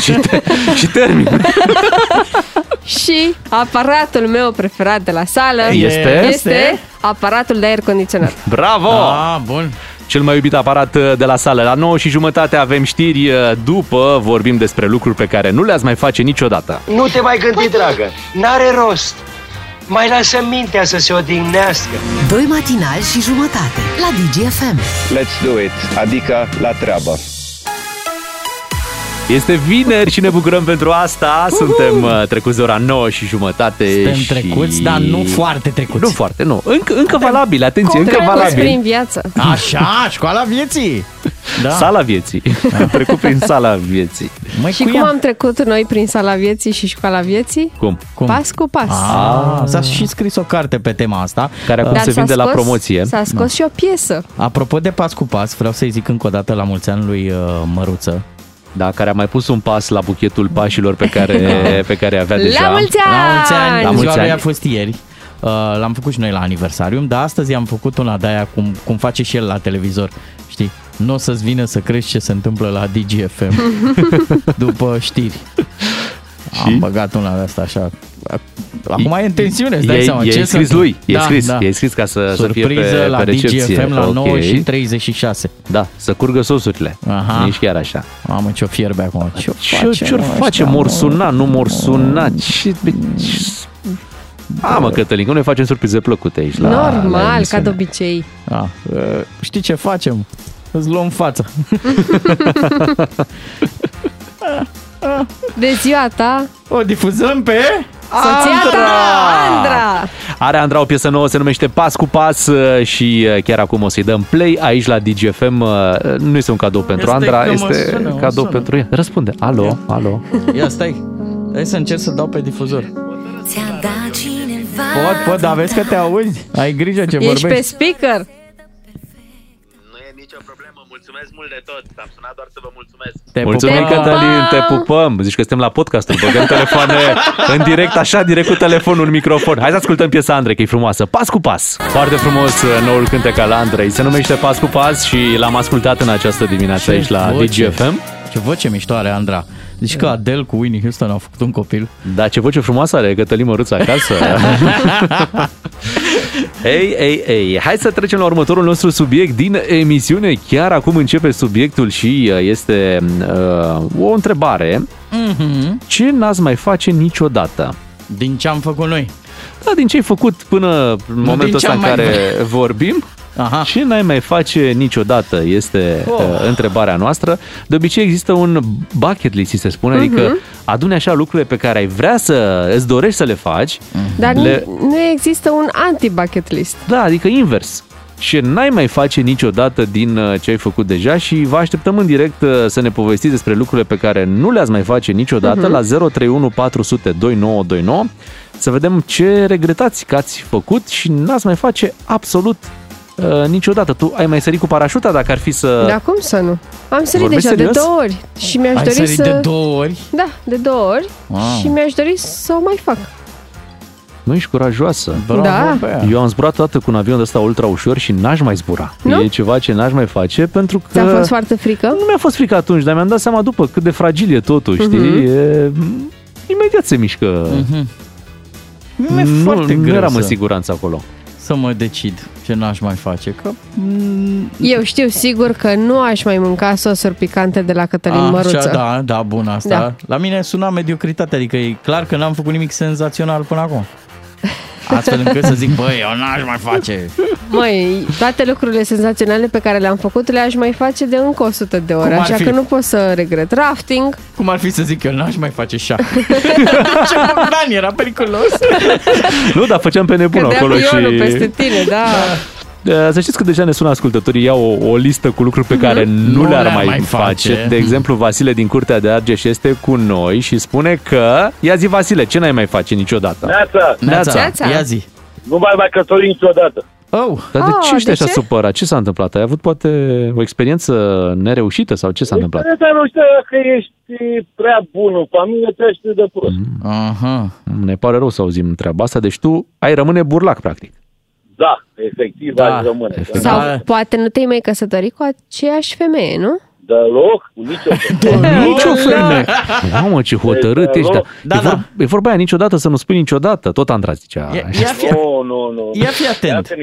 și termin. Și aparatul meu preferat de la sală este aparatul de aer condiționat. Bravo! Ah, bun! Cel mai iubit aparat de la sală. La 9:30 avem știri, după vorbim despre lucruri pe care nu le-ați mai face niciodată. Nu te mai gândi, dragă, n-are rost. Mai lasă mintea să se odihnească. 2 matinali și jumătate la Digi FM. Let's do it, adică la treabă. Este vineri și ne bucurăm pentru asta. Suntem trecuți de ora 9:30. Suntem trecuți, dar nu foarte trecuți. Nu foarte, nu. Încă valabil, atenție, încă valabil. Prin viață. Așa, școala vieții. Da. Sala vieții. Am trecut prin sala vieții. Și cum am trecut noi prin sala vieții și școala vieții? Cum? Pas cu pas. S-a și scris o carte pe tema asta, care acum se vinde la promoție. S-a scos și o piesă. Apropo de pas cu pas, vreau să-i zic încă o dată la mulți ani lui Mândruță. Da, care a mai pus un pas la buchetul pașilor pe care avea deja. La mulți ani! La mulți ani! A fost ieri. L-am făcut și noi la aniversarium, dar astăzi am făcut una de aia cum face și el la televizor. Știi? Nu o să-ți vină să crezi ce se întâmplă la Digi FM după știri. Am băgat una de asta așa. Acum e în tensiune, îți dai seama. E scris lui, e scris ca să fie pe la recepție. Surpriză la Digi FM la 9:36. Da, să curgă sosurile, nici chiar așa. Mamă, ce-o fierbe acum. Ce-o face, mor suna, nu mor suna. Mamă, Cătălin, că noi facem surprize plăcute aici. Normal, ca de obicei. Știi ce facem? Îți luăm fața. de ziua ta o difuzăm pe Andra! Andra! Are Andra o piesă nouă, se numește Pas cu Pas și chiar acum o să-i dăm play aici la Digi FM. Nu este un cadou pentru Andra, este cadou pentru ea. Răspunde, alo, alo. Ia stai, hai să încerc să dau pe difuzor. Ți-a dat cineva. Pot, dar vezi că te auzi. Ai grijă ce vorbești. Ești pe speaker. Nu e nicio problemă, mulțumesc mult de tot. Am sunat doar să vă mulțumesc. Mulțumim, Cătălin, te pupăm. Zici că suntem la podcastul, băgăm telefoane în direct, așa, direct cu telefonul în microfon. Hai să ascultăm piesa Andrei, că e frumoasă. Pas cu Pas. Foarte frumos noul cântec al Andrei. Se numește Pas cu Pas și l-am ascultat în această dimineață aici la Digi FM. Ce voce mișto are Andra. Deci că Adele cu Winnie Houston au făcut un copil. Da, ce voce frumoasă are Cătălin Mândruță acasă. Ei, hai să trecem la următorul nostru subiect din emisiune. Chiar acum începe subiectul și este o întrebare. Mm-hmm. Ce n-ați mai face niciodată? Din ce am făcut noi? Da, din ce ai făcut până în momentul ăsta în care vorbim. Aha. Ce n-ai mai face niciodată este întrebarea noastră. De obicei există un bucket list, se spune, adică adune așa lucrurile pe care ai vrea să îți dorești să le faci. Dar nu există un anti-bucket list. Da, adică invers. Și n-ai mai face niciodată din ce ai făcut deja și vă așteptăm în direct să ne povestiți despre lucrurile pe care nu le-ați mai face niciodată la 031 400 2929. Să vedem ce regretați că ați făcut și n-ați mai face absolut niciodată. Tu ai mai sărit cu parașuta dacă ar fi să... Da, cum să nu? Am sărit deja de două ori și mi-aș dori să... de două ori? Da, de două ori și mi-aș dori să o mai fac. Nu ești curajoasă. Bravo, da. Eu am zburat toată cu un avion de ăsta ultra ușor și n-aș mai zbura. Nu? E ceva ce n-aș mai face pentru că... Ți-a fost foarte frică? Nu mi-a fost frică atunci, dar mi-am dat seama după cât de fragil e totul, știi? E... Imediat se mișcă. Nu eram în siguranță acolo. Să mă decid ce n-aș mai face, că... Eu știu sigur că nu aș mai mânca sosuri picante de la Cătălin Mândruță. Așa, da, bun, asta. Da. La mine suna mediocritate, adică e clar că n-am făcut nimic senzațional până acum. Astfel încât să zic, băi, eu n-aș mai face. Măi, toate lucrurile senzaționale pe care le-am făcut le-aș mai face de încă 100 de ori, așa că nu pot să regret. Rafting. Cum ar fi să zic, eu n-aș mai face șah. Ce bun, era periculos. Nu, dar făceam pe nebun acolo și... Cădea peste tine, da. Să știți că deja ne sună ascultătorii, iau o listă cu lucruri pe care nu le-ar mai face. De exemplu, Vasile din Curtea de Argeș este cu noi și spune că... Ia zi, Vasile, ce n-ai mai face niciodată? Neața. Ia zi. Nu mai căsătorit niciodată. Dar de ce ești așa supărat? Ce s-a întâmplat? Ai avut poate o experiență nereușită sau ce s-a întâmplat? Nereușită că ești prea bun în familie, te de prost. Aha. Ne pare rău să auzim treaba asta, deci tu ai rămâne burlac, practic. Da, efectiv, azi rămâne. Efectiv. Sau poate nu te-ai mai căsătorit cu aceeași femeie, nu? Deloc, cu nicio femeie. Mamă, ce hotărât ești. E vorba aia, niciodată să nu spui niciodată. Tot Andra zicea. Nu. Ia fi atent.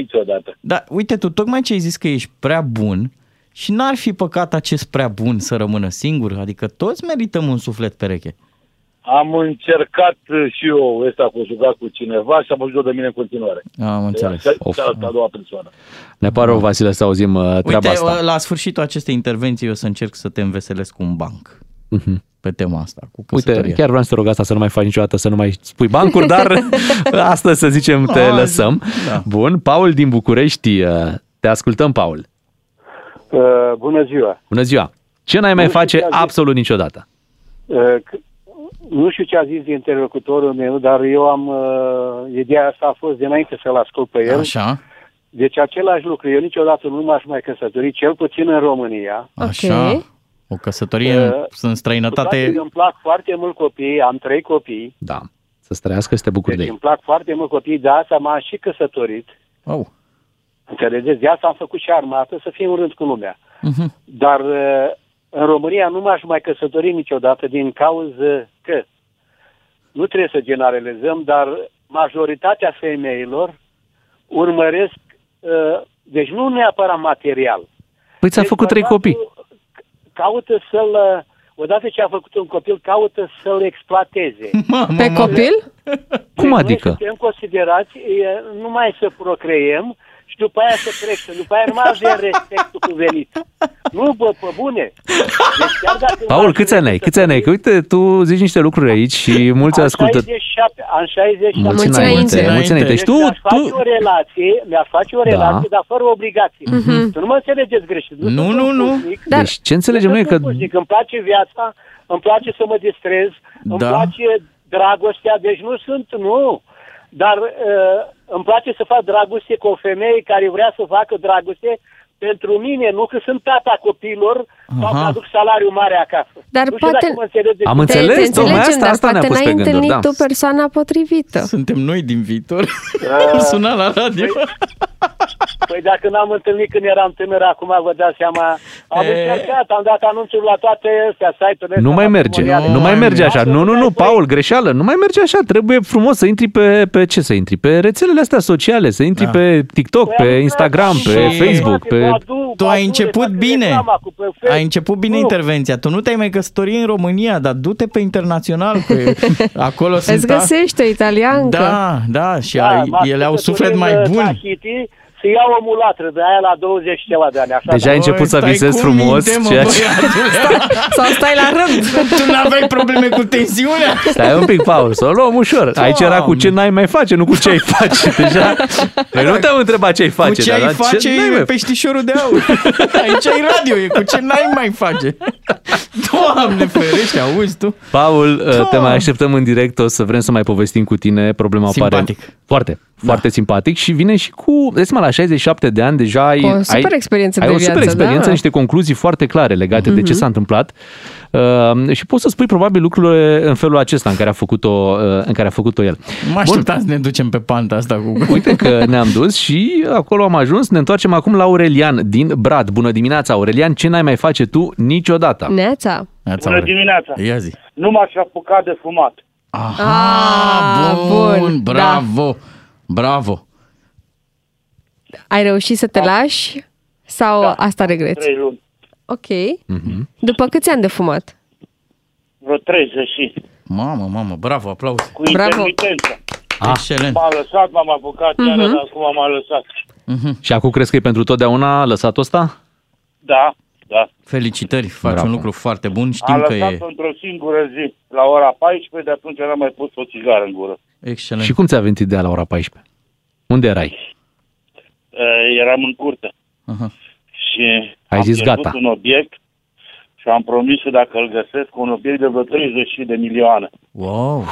Dar uite tu, tocmai ce ai zis că ești prea bun și n-ar fi păcat acest prea bun să rămână singur. Adică toți merităm un suflet pereche. Am încercat și eu ăsta conjugat cu cineva și am ajuns de mine în continuare. Am înțeles. Cealaltă a doua persoană. Ne pare rău, Vasile, să auzim treaba asta. La sfârșitul acestei intervenții eu să încerc să te înveselesc cu un banc. Pe tema asta, cu căsătoria. Uite, chiar vreau să te rog asta, să nu mai faci niciodată, să nu mai spui bancuri, dar astăzi să zicem te lăsăm. Da. Bun, Paul din București, te ascultăm, Paul. Bună ziua. Bună ziua. Ce n-ai mai face absolut niciodată? Nu știu ce a zis interlocutorul meu, dar eu am... ideea asta a fost dinainte să-l ascult pe el. Așa. Deci același lucru. Eu niciodată nu m-aș mai căsători, cel puțin în România. Așa. O căsătorie în străinătate... Îmi plac foarte mult copiii, am 3 copii. Da. Să străiască și te bucuri de ei. Îmi plac foarte mult copiii, de asta m-am și căsătorit. Înțelegeți? De asta am făcut și armată, să fim în rând cu lumea. Dar... în România nu m-aș mai căsători niciodată din cauză că nu trebuie să generalizăm, dar majoritatea femeilor urmăresc, deci nu neapărat material. Păi ți-a făcut 3 copii. Caută să-l, odată ce a făcut un copil, caută să-l exploateze. Pe copil? Cum adică? Noi suntem considerați, nu mai să procreem și după aia se crește. După aia nu mai avem respectul cuvenit. Nu, bă, pe bune. Deci, Paul, câți ani ai? Câți ani ai? Că uite, tu zici niște lucruri aici și mulți ascultă. Am 67. Mulți înainte. Și tu... mi-aș face o relație, dar fără obligații. Tu nu mă înțelegeți greșit. Nu. Deci ce înțelegem noi? Că îmi place viața, îmi place să mă distrez, îmi place dragostea, deci nu sunt, nu. Dar îmi place să fac dragoste cu o femeie care vrea să facă dragoste pentru mine, nu că sunt tata copiilor sau că aduc salariu mare acasă. Dar nu poate... Am înțeles, domnule, asta ne-a pus pe gânduri. Da. Tu persoana potrivită. Suntem noi din viitor. Am sunat la radio. Păi dacă n-am întâlnit când eram tânăr, acum vă dați seama. Am încercat, am dat anunțuri la toate astea, site-urile. Nu mai merge așa. Nu, Paul, greșeală. Nu mai merge așa. Trebuie frumos să intri pe ce să intri? Pe rețelele astea sociale, să intri pe TikTok, pe Instagram, pe Facebook, pe... Tu ai început bine. Ai început bine intervenția. Tu nu te-ai mai căsătorit în România, dar du-te pe internațional, pe acolo sunt. Îți găsești o italiancă. Da, și ele au suflet mai bun. Să iau o mulatră de aia la 20 ceva de ani. Așa, deja ai început să visezi frumos. Sau stai la rând. Tu n-aveai probleme cu tensiunea? Stai un pic, Paul, să o luăm ușor. Aici era cu ce n-ai mai face, nu cu ce ai face. Deja, noi nu te-am întrebat ce ai face. Cu ce ai face e peștișorul de aur. Aici e radio, e cu ce n-ai mai face. Doamne ferește, auzi tu? Paul, te mai așteptăm în direct, o să vrem să mai povestim cu tine. Problema simpatic. Pare foarte simpatic și vine și cu... Vezi mă, la 67 de ani deja ai o super experiență, niște concluzii foarte clare legate de ce s-a întâmplat și poți să spui probabil lucrurile în felul acesta în care a făcut-o, el. Mă așteptam să ne ducem pe panta asta cu... Uite că ne-am dus și acolo am ajuns. Ne întoarcem acum la Aurelian din Brad. Bună dimineața, Aurelian, ce n-ai mai face tu niciodată? Neața. Bună dimineața. Ia zi. Nu m-aș apuca de fumat. Aha, bun, bravo. Bravo! Ai reușit să te lași sau asta regreți? 3 luni. Ok. După câți ani de fumat? Vreo 30. Mamă, bravo, aplauze. Cu intermitență. Excelent. M-a lăsat, m-am apucat iară, dar acum m-a lăsat. Și acum crezi că e pentru totdeauna lăsatul ăsta? Da. Felicitări, faci un lucru foarte bun. Știm că e... A lăsat într-o singură zi, la ora 14, de atunci n-am mai pus o țigară în gură. Excelent. Și cum ți-a venit ideea la ora 14? Unde erai? Eram în curte. Și ai zis gata. Am un obiect și am promis că dacă îl găsesc, un obiect de vreo 30 de milioane. Wow!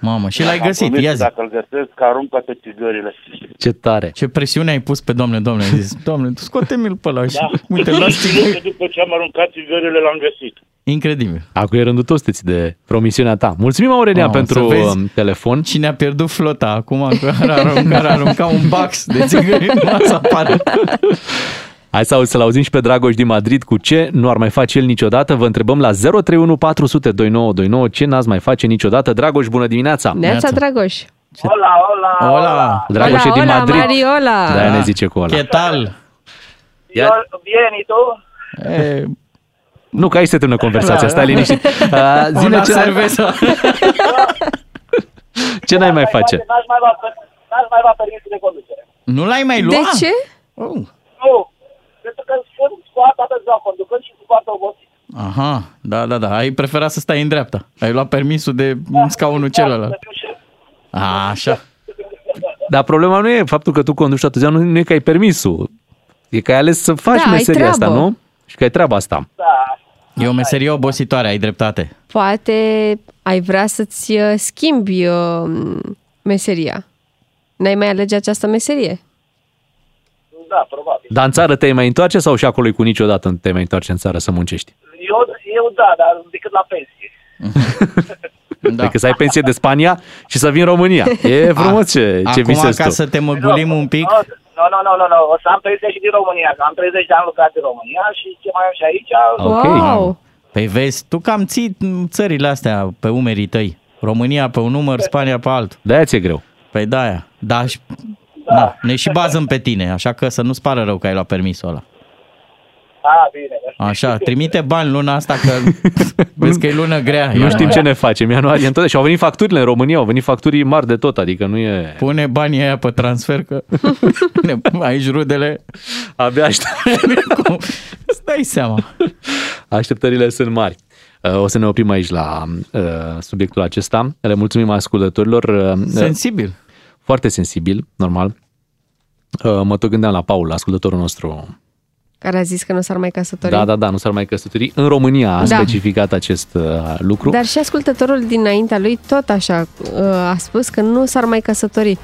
Mamă, și l-ai găsit, ia zi. Dacă îl găsesc, arunc toate țigările. Ce tare! Ce presiune ai pus pe domne, ai zis. Domne, scoate-mi-l pe ăla și uite, las țigările. După ce am aruncat țigările, l-am găsit. Incredibil. Acum e rândul tău să-ți de promisiunea ta. Mulțumim, Aurelian, pentru telefon. Cine a pierdut flota acum, care arunca un box de țigări în masa pară. Hai să-l auzim și pe Dragoș din Madrid cu ce nu ar mai face el niciodată. Vă întrebăm la 031 400 2929 ce n-ați mai face niciodată. Dragoș, bună dimineața! Neața, Dragoș! Hola! Dragoș e din Madrid. Mariola. Da, ne zice cu ăla. Ce tal? Bine, tu? Nu, că aici se termină conversația, stai liniștit. Zine ce ce n-ai mai face? N-aș mai lua permisul de conducere. Nu l-ai mai luat? De ce? Nu, pentru că sunt toată ziua conducând și sunt foarte obosit. Aha, da, ai preferat să stai în dreapta. Ai luat permisul de scaunul celălalt. Așa. Dar problema nu e faptul că tu conduci toată ziua, nu e că ai permisul. E că ai ales să faci meseria asta, nu? Și că e treaba asta. Da. E o meserie obositoare, ai dreptate. Poate ai vrea să-ți schimbi meseria. N-ai mai alege această meserie? Da, probabil. Dar în țară te-ai mai întoarce sau și acolo cu niciodată nu te mai întoarce în țară să muncești? Eu da, dar decât la pensie. Adică să ai pensie de Spania și să vin România. E frumos ce visezi tu. Acum, ca să te măgulim un pic... Nu, o să am 30 și din România, că am 30 de ani lucrat în România și ce mai am și aici. Wow! Păi vezi, tu cam ții țările astea pe umerii tăi. România pe un număr, Spania pe altul. De-aia ți-e greu. Păi de-aia. Da, ne și bazăm pe tine, așa că să nu-ți pară rău că ai luat permisul ăla. A, bine. Așa, trimite bani luna asta că vezi că e lună grea. Nu știm ce ne facem, ianuarie întotdeauna. Și au venit facturile în România, au venit facturi mari de tot, adică nu e... Pune banii aia pe transfer că aici rudele... Abia așteptăm. Îți dai seama. Așteptările sunt mari. O să ne oprim aici la subiectul acesta. Le mulțumim ascultătorilor. Sensibil. Foarte sensibil, normal. Mă tot gândeam la Paul, ascultătorul nostru... Care a zis că nu s-ar mai căsători. Da, da, da, nu s-ar mai căsători. În România a specificat acest lucru. Dar și ascultătorul dinaintea lui tot așa a spus că nu s-ar mai căsători.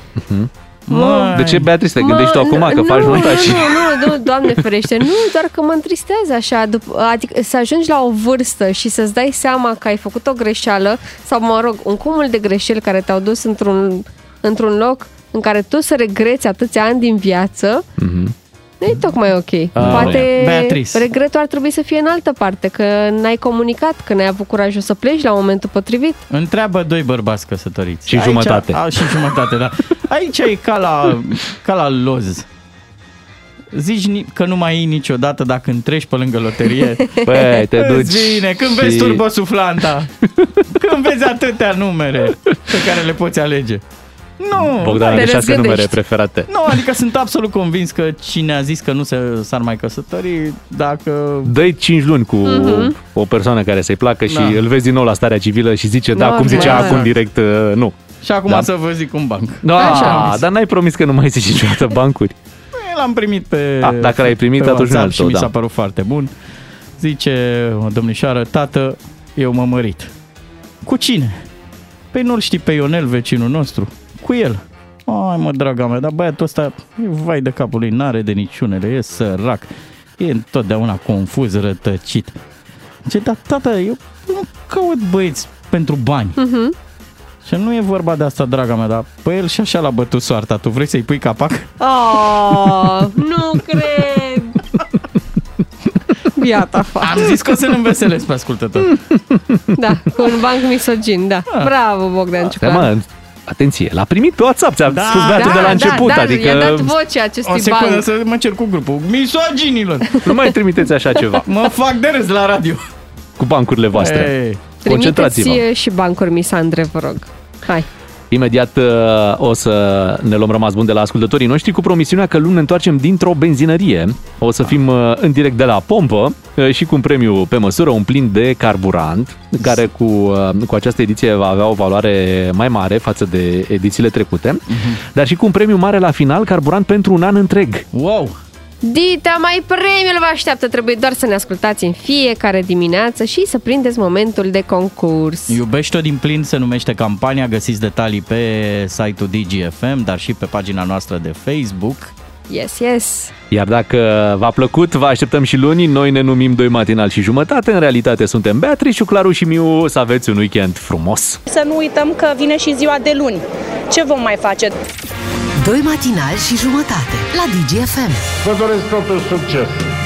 De ce, Beatrice, te gândești tu acum că faci montaj? Nu, Doamne ferește, nu, doar că mă întristează așa. Adică să ajungi la o vârstă și să-ți dai seama că ai făcut o greșeală sau, mă rog, un cumul de greșeli care te-au dus într-un loc în care tu să regreți atâția ani din viață. Nu e tocmai ok. Poate Beatrice, regretul ar trebui să fie în altă parte, că n-ai comunicat, că n-ai avut curajul să pleci la momentul potrivit. Întreabă doi bărbați căsătoriți. Și aici, jumătate. Și jumătate, da. Aici e ca la loz. Zici că nu mai iei niciodată dacă întreci pe lângă loterie. Păi, te duci. Bine, când vezi turbosuflanta, când vezi atâtea numere pe care le poți alege. Nu, Bogdan, găsească numere preferate. Nu, adică sunt absolut convins că cine a zis că nu s-ar mai căsători, dacă... Dă-i 5 luni cu o persoană care să-i placă și îl vezi din nou la starea civilă și zice, da, cum zicea acum direct, nu. Și acum să vă zic un banc. Da, dar n-ai promis că nu mai zici niciodată bancuri. L-am primit pe... dacă l-ai primit, atunci nu altul, și mi s-a părut foarte bun. Zice o domnișoară, tată, eu m-am mărit. Cu cine? Păi nu-l știi pe Ionel, vecinul nostru. Cu el. Ai, mă, draga mea, dar băiatul ăsta, vai de capul lui, n-are de niciunele, e sărac. E întotdeauna confuz, rătăcit. Zice, dar tata, eu nu caut băieți pentru bani. Și nu e vorba de asta, draga mea, dar pe el și așa l-a bătut soarta. Tu vrei să-i pui capac? Nu cred! Iată, am zis că o să-l înveselesc pe ascultător. Da, un banc misogin, da. Bravo, Bogdan Ciuclan. Atenție, l-a primit pe WhatsApp, ți-a spus Beatul de la început, adică... i-a dat vocea acestui banc. O secundă să mă cer cu grupul. Misoginilor! Nu mai trimiteți așa ceva. Mă fac de râs la radio. Cu bancurile voastre. Concentrați-vă. Trimiteți și bancuri misandre, vă rog. Hai. Imediat o să ne luăm rămas bun de la ascultătorii noștri cu promisiunea că luni ne întoarcem dintr-o benzinărie. O să fim în direct de la pompă și cu un premiu pe măsură, un plin de carburant, care cu această ediție va avea o valoare mai mare față de edițiile trecute, dar și cu un premiu mare la final, carburant pentru un an întreg. Wow! Dita, mai premiul vă așteaptă, trebuie doar să ne ascultați în fiecare dimineață și să prindeți momentul de concurs. Iubește-o din plin se numește campania, găsiți detalii pe site-ul Digi FM, dar și pe pagina noastră de Facebook. Yes, yes! Iar dacă v-a plăcut, vă așteptăm și luni, noi ne numim 2 matinal și jumătate, în realitate suntem Beatrice, Claru și Miu, să aveți un weekend frumos! Să nu uităm că vine și ziua de luni, ce vom mai face? 2 matinali și jumătate la Digi FM. Vă doresc totul succes!